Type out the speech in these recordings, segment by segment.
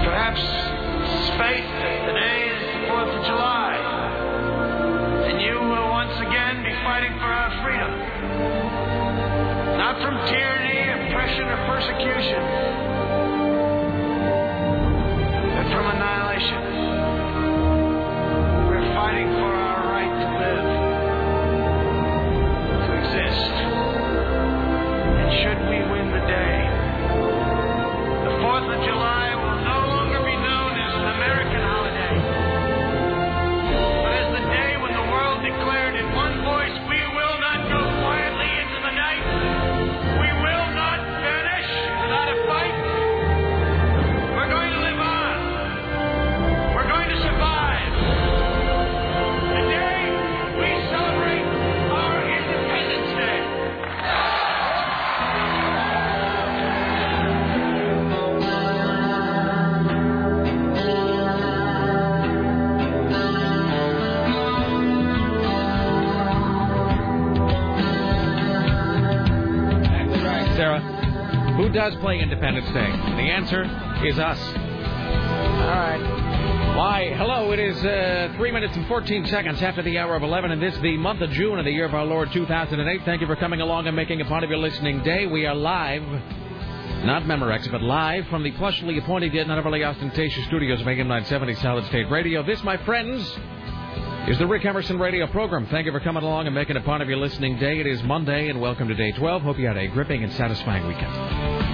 Perhaps it's fate that today is the 4th of July, and you will once again be fighting for our freedom. Not from tyranny, oppression, or persecution, but from annihilation. We're fighting for our right to live, to exist. And should we win the day, the 4th of July will no longer be known as an American holiday, but as the day when the world declared in one voice, we will not go quietly into the night, we will not vanish without a fight. We're going to live on. We're going to survive. Today, we celebrate our Independence Day. Sarah, who does play Independence Day? The answer is us. All right. Why, hello, it is 3 minutes and 14 seconds after the hour of 11, and this is the month of June of the year of our Lord, 2008. Thank you for coming along and making a part of your listening day. We are live, not Memorex, but live from the plushly appointed yet not overly ostentatious studios of AM 970 Solid State Radio. This, my friends, is the Rick Emerson Radio Program. Thank you for coming along and making a part of your listening day. It is Monday, and welcome to Day 12. Hope you had a gripping and satisfying weekend.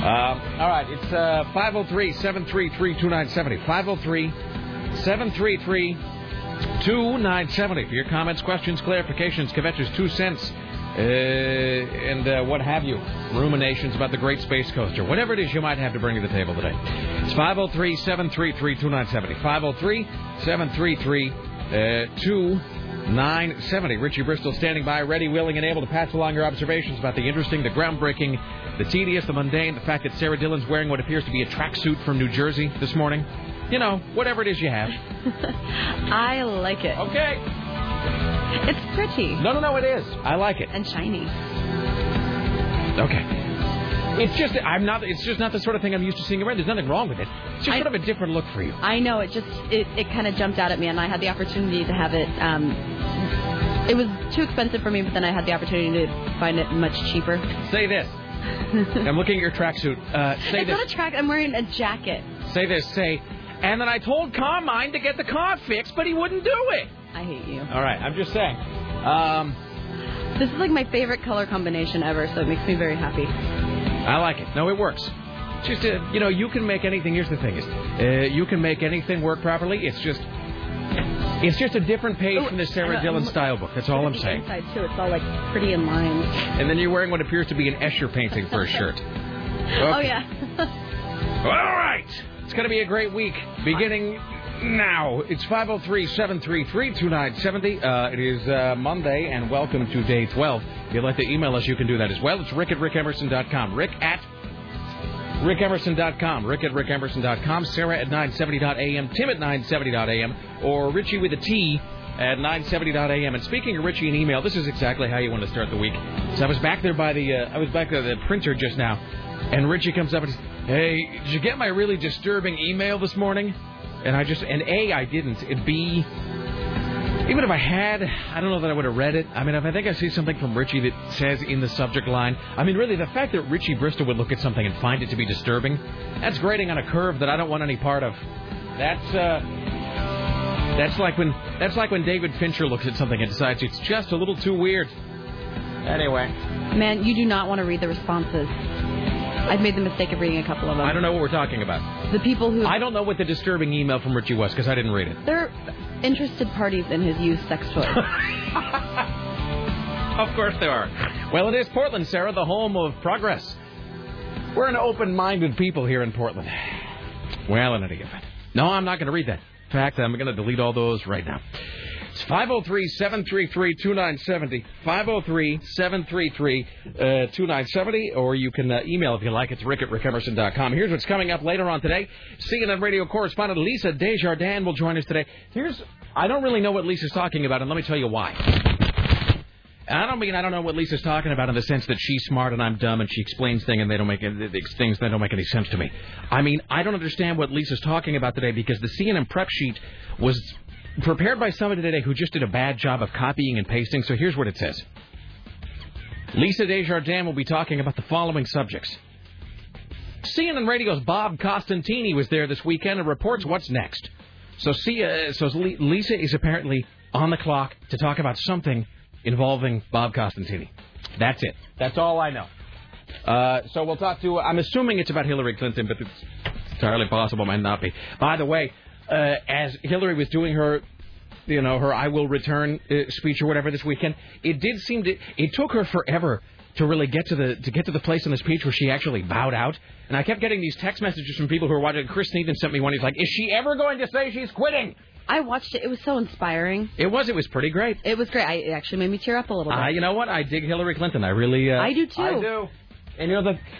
All right, it's 503-733-2970. 503-733-2970. For your comments, questions, clarifications, kvetches, 2 cents, and what have you, ruminations about the Great Space Coaster, whatever it is you might have to bring to the table today. It's 503-733-2970. 503-733-2970. 2970. Richie Bristol standing by, ready, willing, and able to pass along your observations about the interesting, the groundbreaking, the tedious, the mundane, the fact that Sarah Dillon's wearing what appears to be a tracksuit from New Jersey this morning. You know, whatever it is you have. I like it. Okay. It's pretty. No, it is. I like it. And shiny. Okay. It's just not the sort of thing I'm used to seeing around. There's nothing wrong with it. It's just sort of a different look for you. I know. It kind of jumped out at me, and I had the opportunity to have it. It was too expensive for me, but then I had the opportunity to find it much cheaper. Say this. I'm looking at your tracksuit. It's not a track. I'm wearing a jacket. Say this. Say, and then I told Carmine to get the car fixed, but he wouldn't do it. I hate you. All right. I'm just saying. This is like my favorite color combination ever, so it makes me very happy. I like it. No, it works. Just you can make anything. Here's the thing: you can make anything work properly. It's just a different page from the Sarah Dillon style book. That's all I'm saying. Inside too, it's all like pretty in line. And then you're wearing what appears to be an Escher painting for a shirt. Okay. Oh yeah. All right, it's going to be a great week beginning now. It's 503-733-2970. It is Monday, and welcome to Day 12. If you'd like to email us, you can do that as well. It's rick@rickemerson.com. Rick@rickemerson.com. Rick@rickemerson.com. Sarah at 970.am. Tim at 970.am. Or Richie with a T at 970.am. And speaking of Richie and email, this is exactly how you want to start the week. So I was back there by the printer just now, and Richie comes up and says, "Hey, did you get my really disturbing email this morning?" And I didn't. Even if I had, I don't know that I would have read it. I mean, if I think I see something from Richie that says in the subject line, I mean, really, the fact that Richie Bristol would look at something and find it to be disturbing, that's grading on a curve that I don't want any part of. That's like when David Fincher looks at something and decides it's just a little too weird. Anyway. Man, you do not want to read the responses. I've made the mistake of reading a couple of them. I don't know what we're talking about. The people who... I don't know what the disturbing email from Richie was, because I didn't read it. They're interested parties in his used sex toys. Of course there are. Well, it is Portland, Sarah, the home of progress. We're an open-minded people here in Portland. Well, in any event. No, I'm not going to read that. In fact, I'm going to delete all those right now. It's 503-733-2970. 503-733-2970. Or you can email if you like. It's rick@rickemerson.com. Here's what's coming up later on today. CNN radio correspondent Lisa Desjardins will join us today. I don't really know what Lisa's talking about, and let me tell you why. And I don't mean I don't know what Lisa's talking about in the sense that she's smart and I'm dumb and she explains things that don't make any sense to me. I mean, I don't understand what Lisa's talking about today because the CNN prep sheet was prepared by somebody today who just did a bad job of copying and pasting. So here's what it says. Lisa Desjardins will be talking about the following subjects. CNN Radio's Bob Costantini was there this weekend and reports what's next. So Lisa is apparently on the clock to talk about something involving Bob Costantini. That's it. That's all I know. So we'll talk to... I'm assuming it's about Hillary Clinton, but it's entirely possible it might not be. By the way, as Hillary was doing her I Will Return speech or whatever this weekend, it did seem to... It took her forever to really get to the place in the speech where she actually bowed out. And I kept getting these text messages from people who were watching. Chris Needham sent me one. He's like, is she ever going to say she's quitting? I watched it. It was so inspiring. It was pretty great. It was great. It actually made me tear up a little bit. You know what? I dig Hillary Clinton. I really... I do, too. I do. And,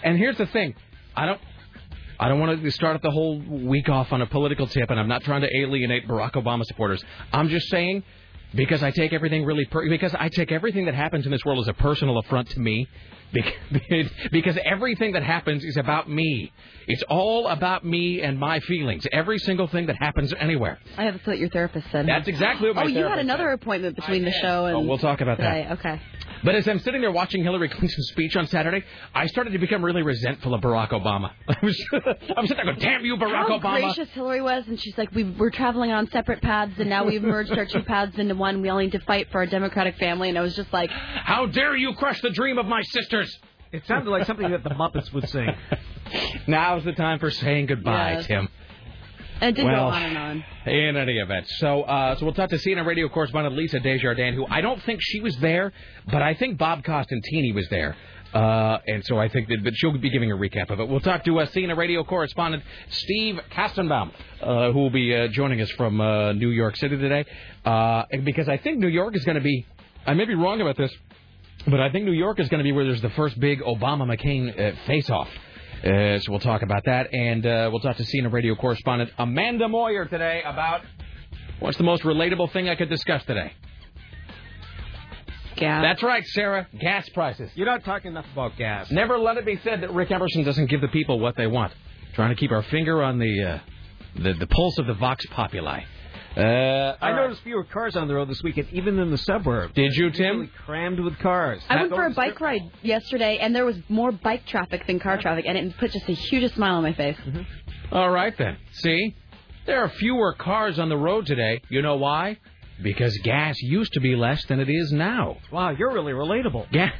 and here's the thing. I don't want to start the whole week off on a political tip, and I'm not trying to alienate Barack Obama supporters. I'm just saying, because I take everything because I take everything that happens in this world as a personal affront to me, because everything that happens is about me. It's all about me and my feelings. Every single thing that happens anywhere. I have what your therapist said. That's exactly what my therapist said. Oh, you had another appointment between the show and... Oh, we'll talk about that. Okay. But as I'm sitting there watching Hillary Clinton's speech on Saturday, I started to become really resentful of Barack Obama. I was sitting there going, damn you, Barack Obama. How gracious Hillary was, and she's like, we're traveling on separate paths, and now we've merged our two paths into one. We all need to fight for our Democratic family. And I was just like... How dare you crush the dream of my sisters? It sounded like something that the Muppets would sing. Now's the time for saying goodbye, yes. Tim. And it did go on and on. In any event. So we'll talk to CNN radio correspondent Lisa Desjardins, who I don't think she was there, but I think Bob Costantini was there. And so I think that she'll be giving a recap of it. We'll talk to CNN radio correspondent Steve Kastenbaum, who will be joining us from New York City today. Because I think New York is going to be, I may be wrong about this, but I think New York is going to be where there's the first big Obama-McCain face-off. So we'll talk about that, and we'll talk to CNN radio correspondent Amanda Moyer today about what's the most relatable thing I could discuss today. Gas. That's right, Sarah. Gas prices. You're not talking enough about gas. Never let it be said that Rick Emerson doesn't give the people what they want. Trying to keep our finger on the pulse of the vox populi. I noticed fewer cars on the road this weekend, even in the suburbs. Did you, Tim? Really crammed with cars. I went for a bike ride yesterday, and there was more bike traffic than car traffic, and it put just the hugest smile on my face. Mm-hmm. All right, then. See? There are fewer cars on the road today. You know why? Because gas used to be less than it is now. Wow, you're really relatable. Yeah.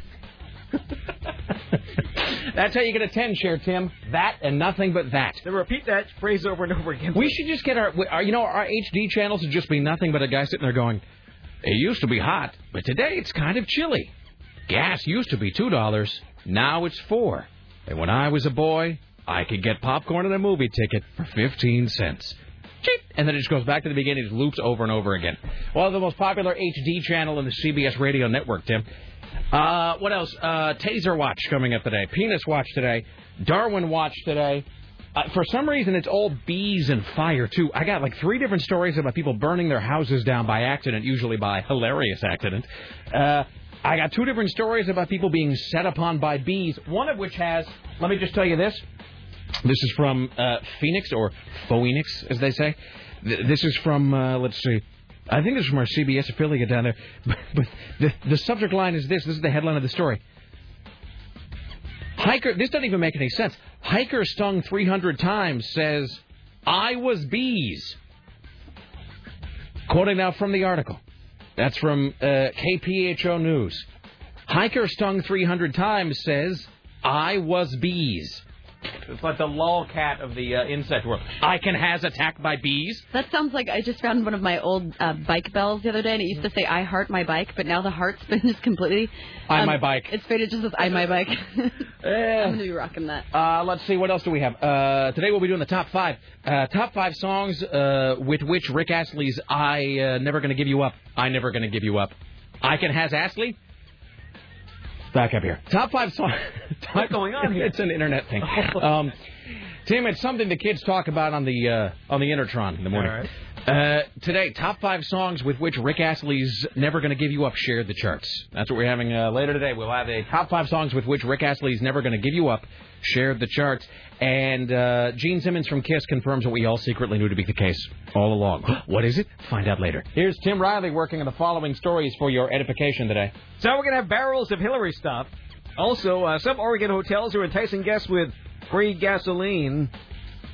That's how you get a 10-share, Tim. That and nothing but that. Then repeat that phrase over and over again. We should just get our HD channels would just be nothing but a guy sitting there going, it used to be hot, but today it's kind of chilly. Gas used to be $2, now it's $4. And when I was a boy, I could get popcorn and a movie ticket for 15 cents. And then it just goes back to the beginning, it loops over and over again. Well, the most popular HD channel in the CBS radio network, Tim. What else? Taser Watch coming up today. Penis Watch today. Darwin Watch today. For some reason, it's all bees and fire, too. I got like 3 different stories about people burning their houses down by accident, usually by hilarious accident. I got 2 different stories about people being set upon by bees, one of which has, let me just tell you this. This is from Phoenix, or Phoenix, as they say. This is from, let's see. I think this is from our CBS affiliate down there. But the subject line is this. This is the headline of the story. This doesn't even make any sense. Hiker stung 300 times says, I was bees. Quoting now from the article. That's from KPHO News. Hiker stung 300 times says, I was bees. It's like the lolcat of the insect world. Has attacked by bees. That sounds like I just found one of my old bike bells the other day, and it used to say "I heart my bike," but now the heart's been just completely. I my bike. It's faded just as I my bike. I'm gonna be rocking that. Let's see, what else do we have? Today we'll be doing the top five. Top five songs with which Rick Astley's "I Never Gonna Give You Up." I never gonna give you up. Has Astley. Back up here. Top five songs. What's going on here? It's an internet thing. Tim, it's something the kids talk about on the Intertron in the morning. All right. Today, top five songs with which Rick Astley's "Never Gonna Give You Up" shared the charts. That's what we're having later today. We'll have a top five songs with which Rick Astley's "Never Gonna Give You Up" shared the charts. And Gene Simmons from Kiss confirms what we all secretly knew to be the case all along. What is it? Find out later. Here's Tim Riley working on the following stories for your edification today. So we're going to have barrels of Hillary stuff. Also, some Oregon hotels are enticing guests with free gasoline.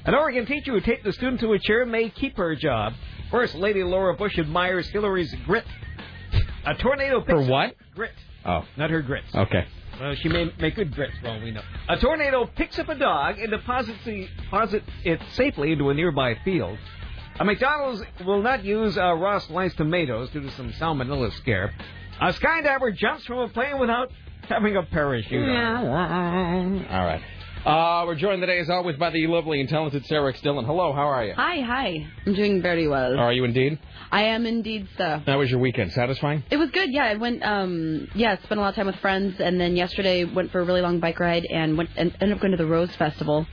An Oregon teacher who taped the student to a chair may keep her job. First Lady Laura Bush admires Hillary's grit. A tornado picks her what? Grit. Oh. Not her grits. Okay. Well, she may make good grits, well, we know. A tornado picks up a dog and deposits it safely into a nearby field. A McDonald's will not use raw sliced tomatoes due to some salmonella scare. A skydiver jumps from a plane without having a parachute. On. All right. We're joined today, as always, by the lovely and talented Sarah Dillon. Hello, how are you? Hi. I'm doing very well. Are you indeed? I am indeed, sir. How was your weekend? Satisfying? It was good, yeah. I went, spent a lot of time with friends, and then yesterday went for a really long bike ride and ended up going to the Rose Festival,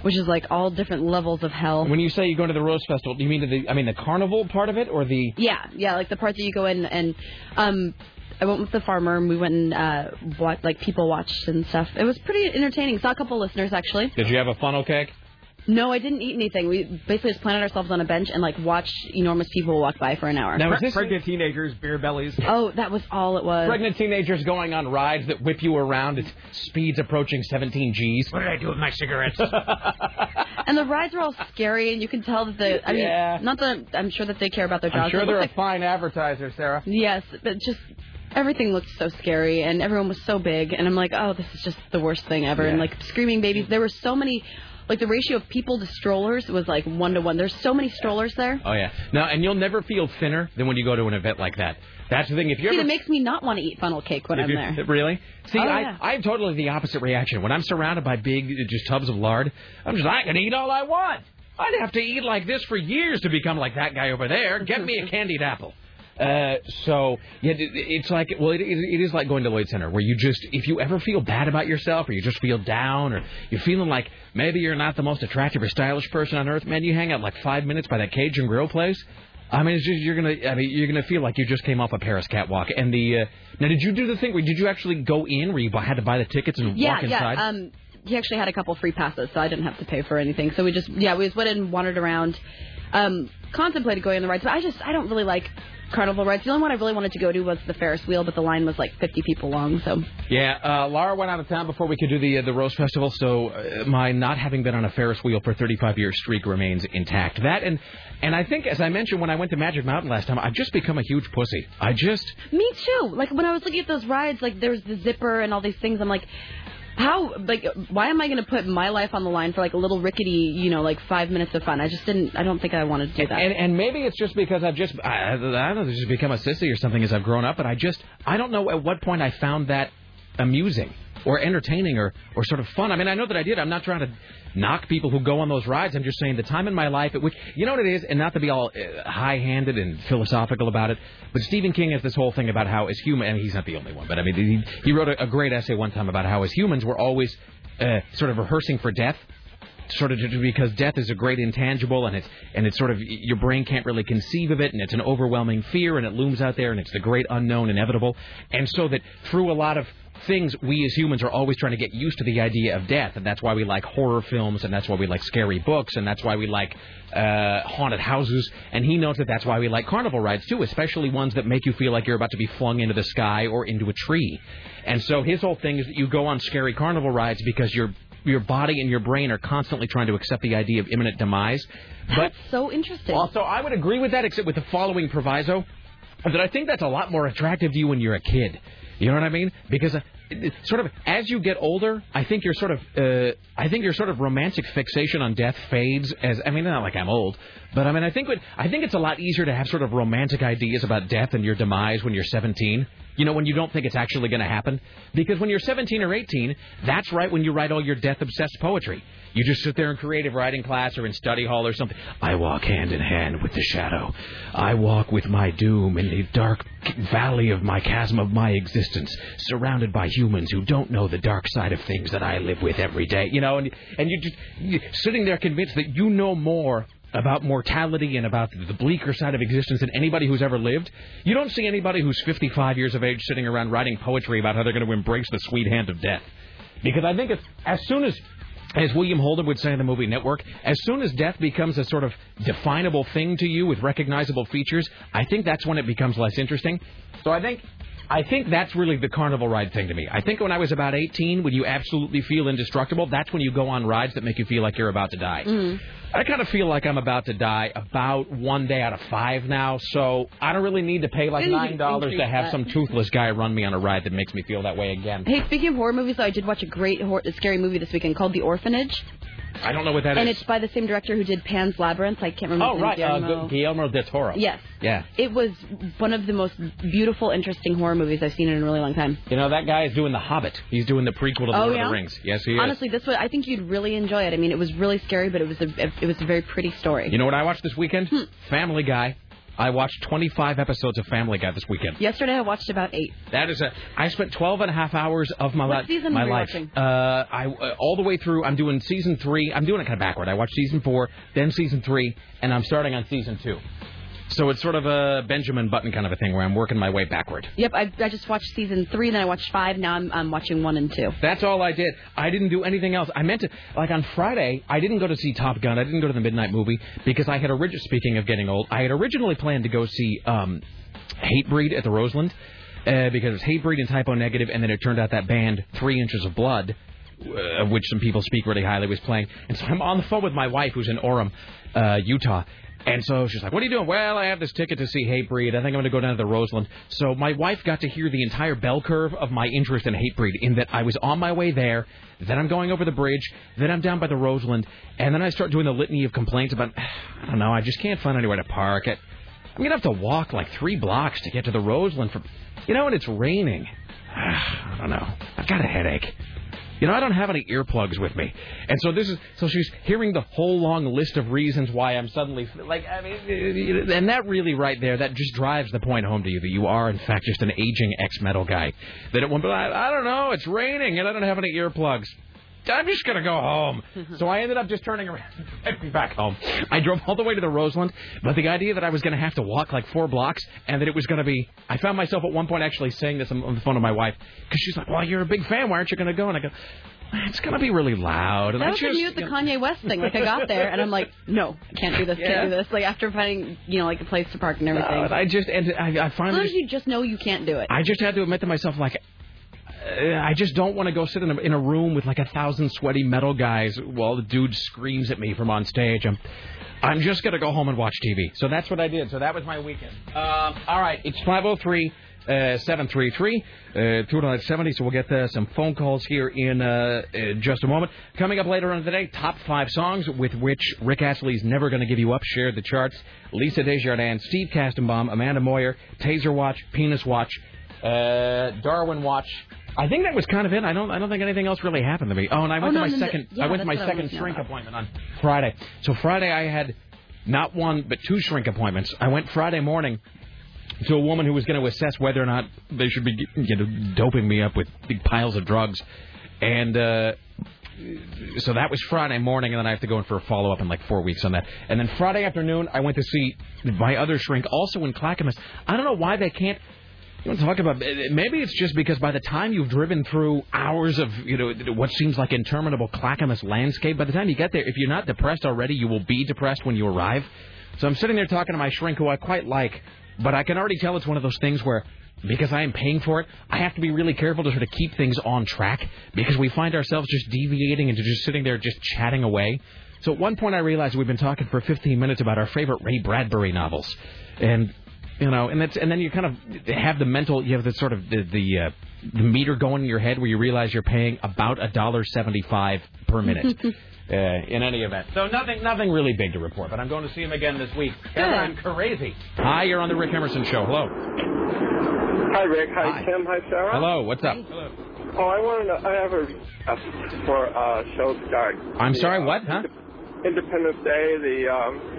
which is like all different levels of hell. When you say you're going to the Rose Festival, do you mean the carnival part of it, or the? Yeah, like the part that you go in and. I went with the farmer, and we went and people watched and stuff. It was pretty entertaining. Saw a couple listeners, actually. Did you have a funnel cake? No, I didn't eat anything. We basically just planted ourselves on a bench and, watched enormous people walk by for an hour. Now, pregnant teenagers, bare bellies. Oh, that was all it was. Pregnant teenagers going on rides that whip you around at speeds approaching 17 Gs. What did I do with my cigarettes? And the rides are all scary, and you can tell that not that I'm sure that they care about their jobs. I'm sure they're a fine advertiser, Sarah. Yes, but just... everything looked so scary, and everyone was so big, and I'm like, oh, this is just the worst thing ever. Yeah. And, screaming babies. There were so many... the ratio of people to strollers was 1-to-1. There's so many strollers there. Oh, yeah. Now, and you'll never feel thinner than when you go to an event like that. That's the thing. If you're it makes me not want to eat funnel cake when I'm there. Really? See, I have totally the opposite reaction. When I'm surrounded by big, just tubs of lard, I'm just, I can eat all I want. I'd have to eat like this for years to become like that guy over there. Get me a candied apple. It's it is like going to Lloyd Center, where you just, if you ever feel bad about yourself, or you just feel down, or you're feeling like maybe you're not the most attractive or stylish person on earth, man, you hang out 5 minutes by that Cajun Grill place. I mean, it's just, you're gonna feel like you just came off a Paris catwalk. And now did you do the thing where, did you actually go in where you had to buy the tickets and walk inside? Yeah. He actually had a couple free passes, so I didn't have to pay for anything. So we just, we just went in and wandered around, contemplated going on the rides, but I don't really like carnival rides. The only one I really wanted to go to was the Ferris wheel, but the line was 50 people long, so... Yeah, Laura went out of town before we could do the Rose Festival, so my not having been on a Ferris wheel for 35-year streak remains intact. That, and I think, as I mentioned, when I went to Magic Mountain last time, I've just become a huge pussy. Me too! When I was looking at those rides, there's the zipper and all these things, I'm like... how, why am I going to put my life on the line for, a little rickety, 5 minutes of fun? I don't think I wanted to do that. And maybe it's just because I've just, I don't know, just become a sissy or something as I've grown up, and I don't know at what point I found that amusing or entertaining or sort of fun. I mean, I know that I did. I'm not trying to knock people who go on those rides. I'm just saying the time in my life at which, you know what it is, and not to be all high-handed and philosophical about it, but Stephen King has this whole thing about how as human, and he's not the only one, but I mean, he wrote a great essay one time about how as humans we're always sort of rehearsing for death. Sort of because death is a great intangible, and it's sort of, your brain can't really conceive of it, and it's an overwhelming fear, and it looms out there, and it's the great unknown, inevitable. And so that through a lot of things, we as humans are always trying to get used to the idea of death, and that's why we like horror films, and that's why we like scary books, and that's why we like haunted houses. And he knows that that's why we like carnival rides too, especially ones that make you feel like you're about to be flung into the sky or into a tree. And so his whole thing is that you go on scary carnival rides because your body and your brain are constantly trying to accept the idea of imminent demise. But that's so interesting. Also, I would agree with that, except with the following proviso, that I think that's a lot more attractive to you when you're a kid. You know what I mean? Because it's sort of as you get older, I think your sort of romantic fixation on death fades. Not like I'm old, but I think it's a lot easier to have sort of romantic ideas about death and your demise when you're 17. You know, when you don't think it's actually going to happen. Because when you're 17 or 18, that's right when you write all your death-obsessed poetry. You just sit there in creative writing class or in study hall or something. I walk hand in hand with the shadow. I walk with my doom in the dark valley of my chasm of my existence, surrounded by humans who don't know the dark side of things that I live with every day. You know, and you're sitting there convinced that you know more about mortality and about the bleaker side of existence than anybody who's ever lived. You don't see anybody who's 55 years of age sitting around writing poetry about how they're going to embrace the sweet hand of death. Because I think it's, as soon as William Holden would say in the movie Network, as soon as death becomes a sort of definable thing to you with recognizable features, I think that's when it becomes less interesting. So I think that's really the carnival ride thing to me. I think when I was about 18, when you absolutely feel indestructible, that's when you go on rides that make you feel like you're about to die. Mm-hmm. I kind of feel like I'm about to die about one day out of five now, so I don't really need to pay like $9 to have some toothless guy run me on a ride that makes me feel that way again. Hey, speaking of horror movies, though, I did watch a great scary movie this weekend called The Orphanage. I don't know what that is. And it's by the same director who did Pan's Labyrinth. I can't remember. Oh, right. Guillermo del Toro. Yes. Yeah. It was one of the most beautiful, interesting horror movies I've seen in a really long time. You know, that guy is doing The Hobbit. He's doing the prequel to Lord of the Rings. Yes, he is. Honestly, this one, I think you'd really enjoy it. I mean, it was really scary, but it was a very pretty story. You know what I watched this weekend? Family Guy. I watched 25 episodes of Family Guy this weekend. Yesterday I watched about 8. I spent 12 and a half hours of my life. What season are you watching? All the way through. I'm doing season 3. I'm doing it kind of backward. I watched season 4, then season 3, and I'm starting on season 2. So it's sort of a Benjamin Button kind of a thing where I'm working my way backward. Yep, I just watched season 3, then I watched 5. Now I'm watching 1 and 2. That's all I did. I didn't do anything else. I meant to, like on Friday, I didn't go to see Top Gun. I didn't go to the midnight movie because speaking of getting old, I had originally planned to go see Hatebreed at the Roseland because it was Hatebreed and Typo Negative, and then it turned out that band 3 Inches of Blood, of which some people speak really highly, was playing. And so I'm on the phone with my wife who's in Orem, Utah. And so she's like, what are you doing? Well, I have this ticket to see Hatebreed. I think I'm going to go down to the Roseland. So my wife got to hear the entire bell curve of my interest in Hatebreed, in that I was on my way there, then I'm going over the bridge, then I'm down by the Roseland, and then I start doing the litany of complaints about, I don't know, I just can't find anywhere to park. I'm going to have to walk like 3 blocks to get to the Roseland. And it's raining. I don't know. I've got a headache. You know, I don't have any earplugs with me. And so she's hearing the whole long list of reasons why I'm suddenly, and that really right there, that just drives the point home to you that you are, in fact, just an aging ex-metal guy. That at one point, I don't know, it's raining and I don't have any earplugs. I'm just going to go home. So I ended up just turning around and be back home. I drove all the way to the Roseland, but the idea that I was going to have to walk like 4 blocks and that it was going to be... I found myself at one point actually saying this on the phone to my wife, because she's like, well, you're a big fan. Why aren't you going to go? And I go... It's going to be really loud. And that was when you did the Kanye West thing. Like, I got there, and I'm like, no, I can't do this, can't do this. Like, after finding, a place to park and everything. As long as you just know you can't do it. I just had to admit to myself, I just don't want to go sit in a room with, 1,000 sweaty metal guys while the dude screams at me from on stage. I'm just going to go home and watch TV. So that's what I did. So that was my weekend. All right, it's 5:03. 733-2970, so we'll get some phone calls here in just a moment. Coming up later on today, top 5 songs with which Rick Astley's Never Gonna Give You Up shared the charts. Lisa Desjardins, Steve Kastenbaum, Amanda Moyer, Taser Watch, Penis Watch, Darwin Watch. I think that was kind of it. I don't think anything else really happened to me. I went to my second shrink appointment on Friday. So Friday I had not 1 but 2 shrink appointments. I went Friday morning to a woman who was going to assess whether or not they should be doping me up with big piles of drugs. And so that was Friday morning, and then I have to go in for a follow-up in 4 weeks on that. And then Friday afternoon, I went to see my other shrink, also in Clackamas. I don't know why they can't... You want to talk about... Maybe it's just because by the time you've driven through hours of what seems like interminable Clackamas landscape, by the time you get there, if you're not depressed already, you will be depressed when you arrive. So I'm sitting there talking to my shrink, who I quite like... But I can already tell it's one of those things where, because I am paying for it, I have to be really careful to sort of keep things on track, because we find ourselves just deviating into just sitting there just chatting away. So at one point I realized we've been talking for 15 minutes about our favorite Ray Bradbury novels. And You know, and that's, and then you kind of have the mental, you have this sort of the meter going in your head where you realize you're paying about $1.75 per minute. In any event. So nothing really big to report, but I'm going to see him again this week. Kevin Karazi. Hi, you're on the Rick Emerson Show. Hello. Hi, Rick. Hi, Tim. Hi, Sarah. Hello. What's up? Hello. Oh, I wanted to, I have a for show start. I'm sorry, what? Huh? Independence Day,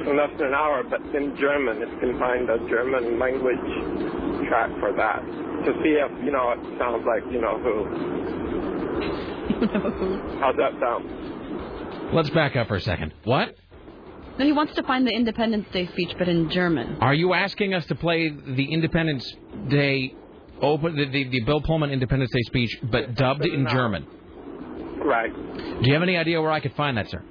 less than an hour, but in German. If you can find a German language track for that. To see if, you know, it sounds like you know who. How's that sound? Let's back up for a second. What? No, he wants to find the Independence Day speech, but in German. Are you asking us to play the Independence Day, the Bill Pullman Independence Day speech, but dubbed in German? Right. Do you have any idea where I could find that, sir?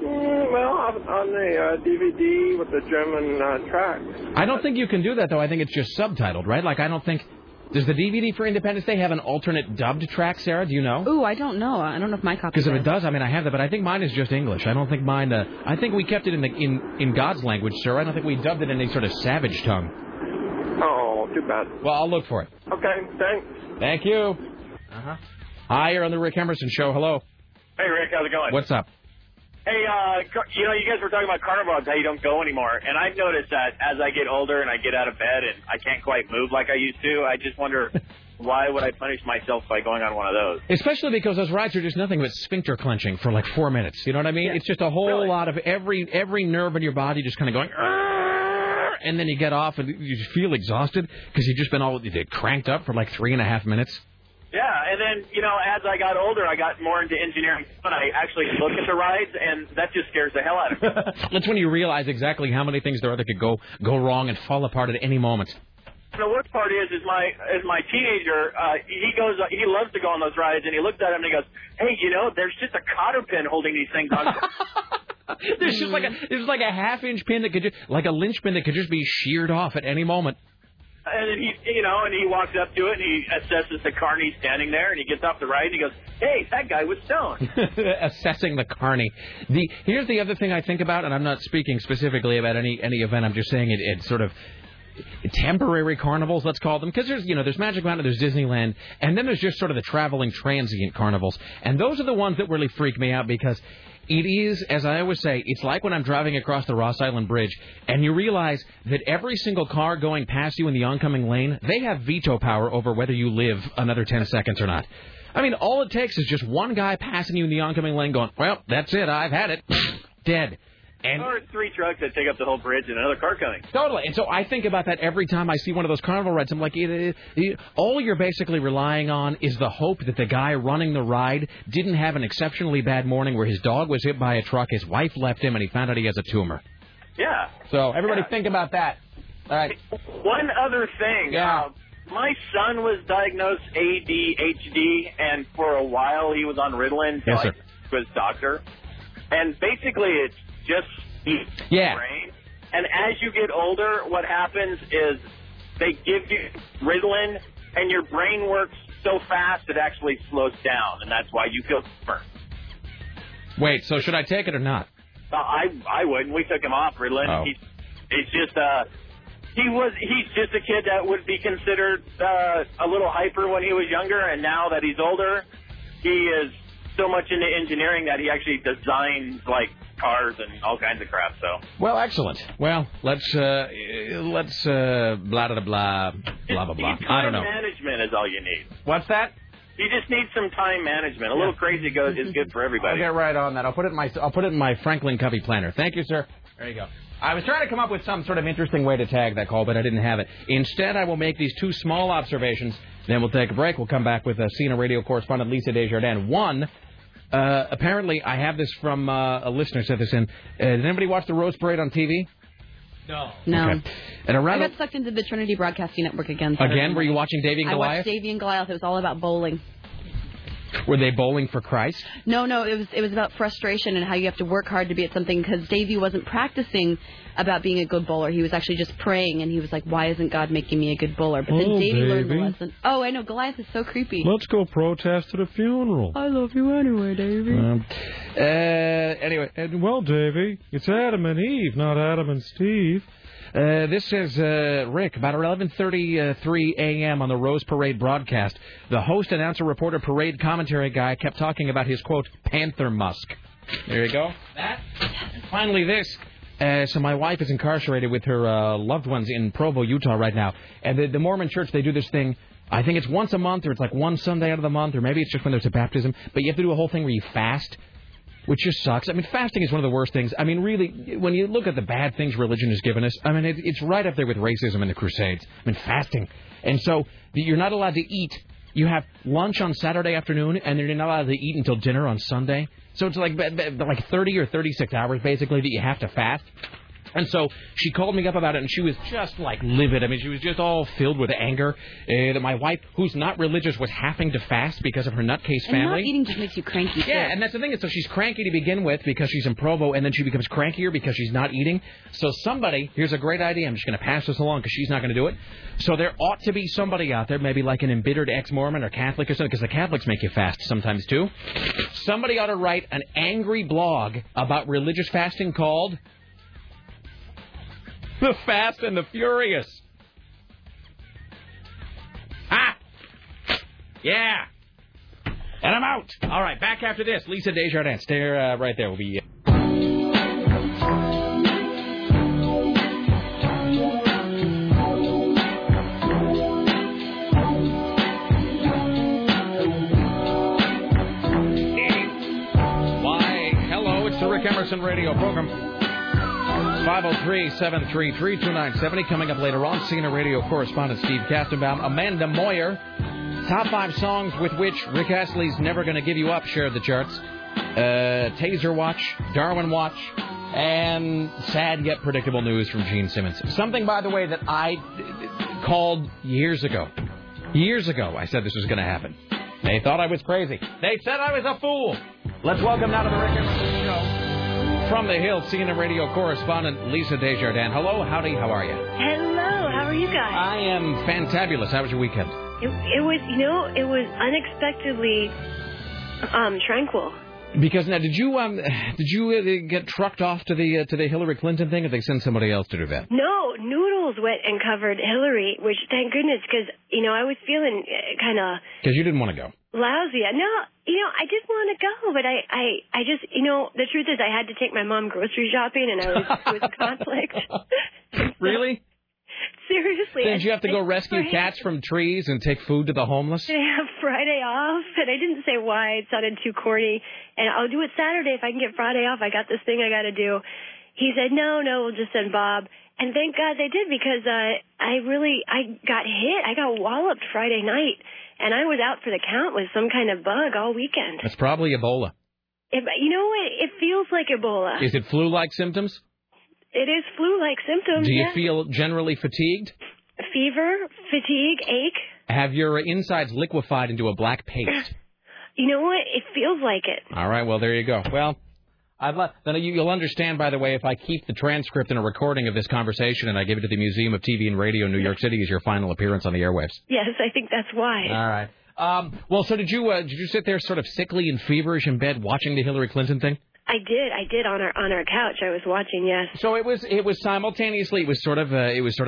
Well, on the DVD with the German track. I don't think you can do that, though. I think it's just subtitled, right? Like, I don't think... Does the DVD for Independence Day have an alternate dubbed track, Sarah? Do you know? Ooh, I don't know. I don't know if my copy does. Because if it does, I mean, I have that, but I think mine is just English. I don't think mine... I think we kept it in God's language, sir. I don't think we dubbed it in any sort of savage tongue. Oh, too bad. Well, I'll look for it. Okay, thanks. Thank you. Uh-huh. Hi, you're on the Rick Emerson Show. Hello. Hey, Rick. How's it going? What's up? Hey, you know, you guys were talking about carnivals, how you don't go anymore. And I've noticed that as I get older and I get out of bed and I can't quite move like I used to, I just wonder, why would I punish myself by going on one of those? Especially because those rides are just nothing but sphincter clenching for like 4 minutes. You know what I mean? Yeah. It's just a whole lot of every nerve in your body just kind of going, Arr! And then you get off and you just feel exhausted because you've just been all cranked up for like 3.5 minutes. Yeah, and then, you know, as I got older, I got more into engineering, but I actually look at the rides, and that just scares the hell out of me. That's when you realize exactly how many things there are that could go wrong and fall apart at any moment. The worst part is my teenager, he loves to go on those rides, and he looks at him and he goes, hey, you know, there's just a cotter pin holding these things on. There's just like a half-inch pin that could just, like a lynch pin that could just be sheared off at any moment. And then he walks up to it and he assesses the carny standing there and he gets off the ride and he goes, hey, that guy was stoned. Assessing the carny. Here's the other thing I think about, and I'm not speaking specifically about any event. I'm just saying it sort of temporary carnivals, let's call them, because there's Magic Mountain, there's Disneyland, and then there's just sort of the traveling transient carnivals, and those are the ones that really freak me out because. It is, as I always say, it's like when I'm driving across the Ross Island Bridge and you realize that every single car going past you in the oncoming lane, they have veto power over whether you live another 10 seconds or not. I mean, all it takes is just one guy passing you in the oncoming lane going, well, that's it, I've had it, dead. And or three trucks that take up the whole bridge and another car coming. Totally. And so I think about that every time I see one of those carnival rides. I'm like, all you're basically relying on is the hope that the guy running the ride didn't have an exceptionally bad morning where his dog was hit by a truck, his wife left him, and he found out he has a tumor. Yeah. So everybody think about that. All right. One other thing. Yeah. My son was diagnosed ADHD, and for a while he was on Ritalin. Yes, sir. To his doctor. And basically it's brain. And as you get older, what happens is they give you Ritalin, and your brain works so fast it actually slows down, and that's why you feel burnt. Wait, so should I take it or not? I wouldn't. We took him off Ritalin. Oh. It's just he's just a kid that would be considered a little hyper when he was younger, and now that he's older, he is so much into engineering that he actually designs like cars and all kinds of crap. So well, excellent. Well, let's blah blah blah blah blah blah. I don't know. Time management is all you need. What's that? You just need some time management. A little crazy goes is good for everybody. I'll get right on that. I'll put it in my Franklin Covey planner. Thank you, sir. There you go. I was trying to come up with some sort of interesting way to tag that call, but I didn't have it. Instead, I will make these two small observations. Then we'll take a break. We'll come back with CNN radio correspondent Lisa Desjardins. One. Apparently, I have this from a listener sent this in. Did anybody watch the Rose Parade on TV? No. Okay. And around I got sucked into the Trinity Broadcasting Network again. Again? Were you watching Davy and Goliath? I watched Davy and Goliath. It was all about bowling. Were they bowling for Christ? No. It was about frustration and how you have to work hard to be at something because Davey wasn't practicing about being a good bowler. He was actually just praying, and he was like, why isn't God making me a good bowler? But then Davey learned the lesson. Oh, I know. Goliath is so creepy. Let's go protest at a funeral. I love you anyway, Davey. Anyway. Well, Davey, it's Adam and Eve, not Adam and Steve. This is Rick. About 11:33 a.m. on the Rose Parade broadcast, the host, announcer, reporter, parade commentary guy kept talking about his, quote, panther musk. There you go. That. Finally, this. So my wife is incarcerated with her loved ones in Provo, Utah right now. And the Mormon church, they do this thing. I think it's once a month, or it's like one Sunday out of the month, or maybe it's just when there's a baptism. But you have to do a whole thing where you fast, which just sucks. I mean, fasting is one of the worst things. I mean, really, when you look at the bad things religion has given us, I mean, it's right up there with racism and the Crusades. I mean, fasting. And so you're not allowed to eat. You have lunch on Saturday afternoon, and then you're not allowed to eat until dinner on Sunday. So it's like 30 or 36 hours, basically, that you have to fast. And so she called me up about it, and she was just, like, livid. I mean, she was just all filled with anger that my wife, who's not religious, was having to fast because of her nutcase family. And not eating just makes you cranky. Yeah, and that's the thing. So she's cranky to begin with because she's in Provo, and then she becomes crankier because she's not eating. So somebody, here's a great idea. I'm just going to pass this along because she's not going to do it. So there ought to be somebody out there, maybe like an embittered ex-Mormon or Catholic or something, because the Catholics make you fast sometimes, too. Somebody ought to write an angry blog about religious fasting called The Fast and the Furious. Ah! Yeah! And I'm out! All right, back after this. Lisa Desjardins. Stay right there. We'll be... Why, hello, it's the Rick Emerson Radio Program. 503-733-2970. Coming up later on, CNN radio correspondent Steve Kastenbaum, Amanda Moyer. Top 5 songs with which Rick Astley's Never Gonna Give You Up shared the charts. Taser Watch, Darwin Watch, and sad yet predictable news from Gene Simmons. Something, by the way, that I called years ago. Years ago, I said this was going to happen. They thought I was crazy. They said I was a fool. Let's welcome now to the Rick Emerson Show, from the Hill, CNN radio correspondent Lisa Desjardins. Hello, howdy, how are you? Hello, how are you guys? I am fantabulous. How was your weekend? It was, you know, it was unexpectedly tranquil. Because now, did you get trucked off to the Hillary Clinton thing, or did they send somebody else to do that? No, Noodles went and covered Hillary, which, thank goodness, because you know I was feeling kind of. Because you didn't want to go. Lousy. No, you know, I did want to go, but I just, you know, the truth is I had to take my mom grocery shopping, and it was a conflict. Really? Seriously. Did you have to go rescue cats from trees and take food to the homeless? I have Friday off, and I didn't say why. It sounded too corny. And I'll do it Saturday if I can get Friday off. I got this thing I got to do. He said, no, we'll just send Bob. And thank God they did, because I got hit. I got walloped Friday night. And I was out for the count with some kind of bug all weekend. That's probably Ebola. You know what? It feels like Ebola. Is it flu-like symptoms? It is flu-like symptoms, Do you feel generally fatigued? Fever, fatigue, ache. Have your insides liquefied into a black paste? You know what? It feels like it. All right, well, there you go. Well, then you'll understand, by the way, if I keep the transcript and a recording of this conversation and I give it to the Museum of TV and Radio in New York City as your final appearance on the airwaves. Yes, I think that's why. All right. Well, so did you sit there sort of sickly and feverish in bed watching the Hillary Clinton thing? I did on our couch. I was watching, yes. So it was simultaneously it was sort of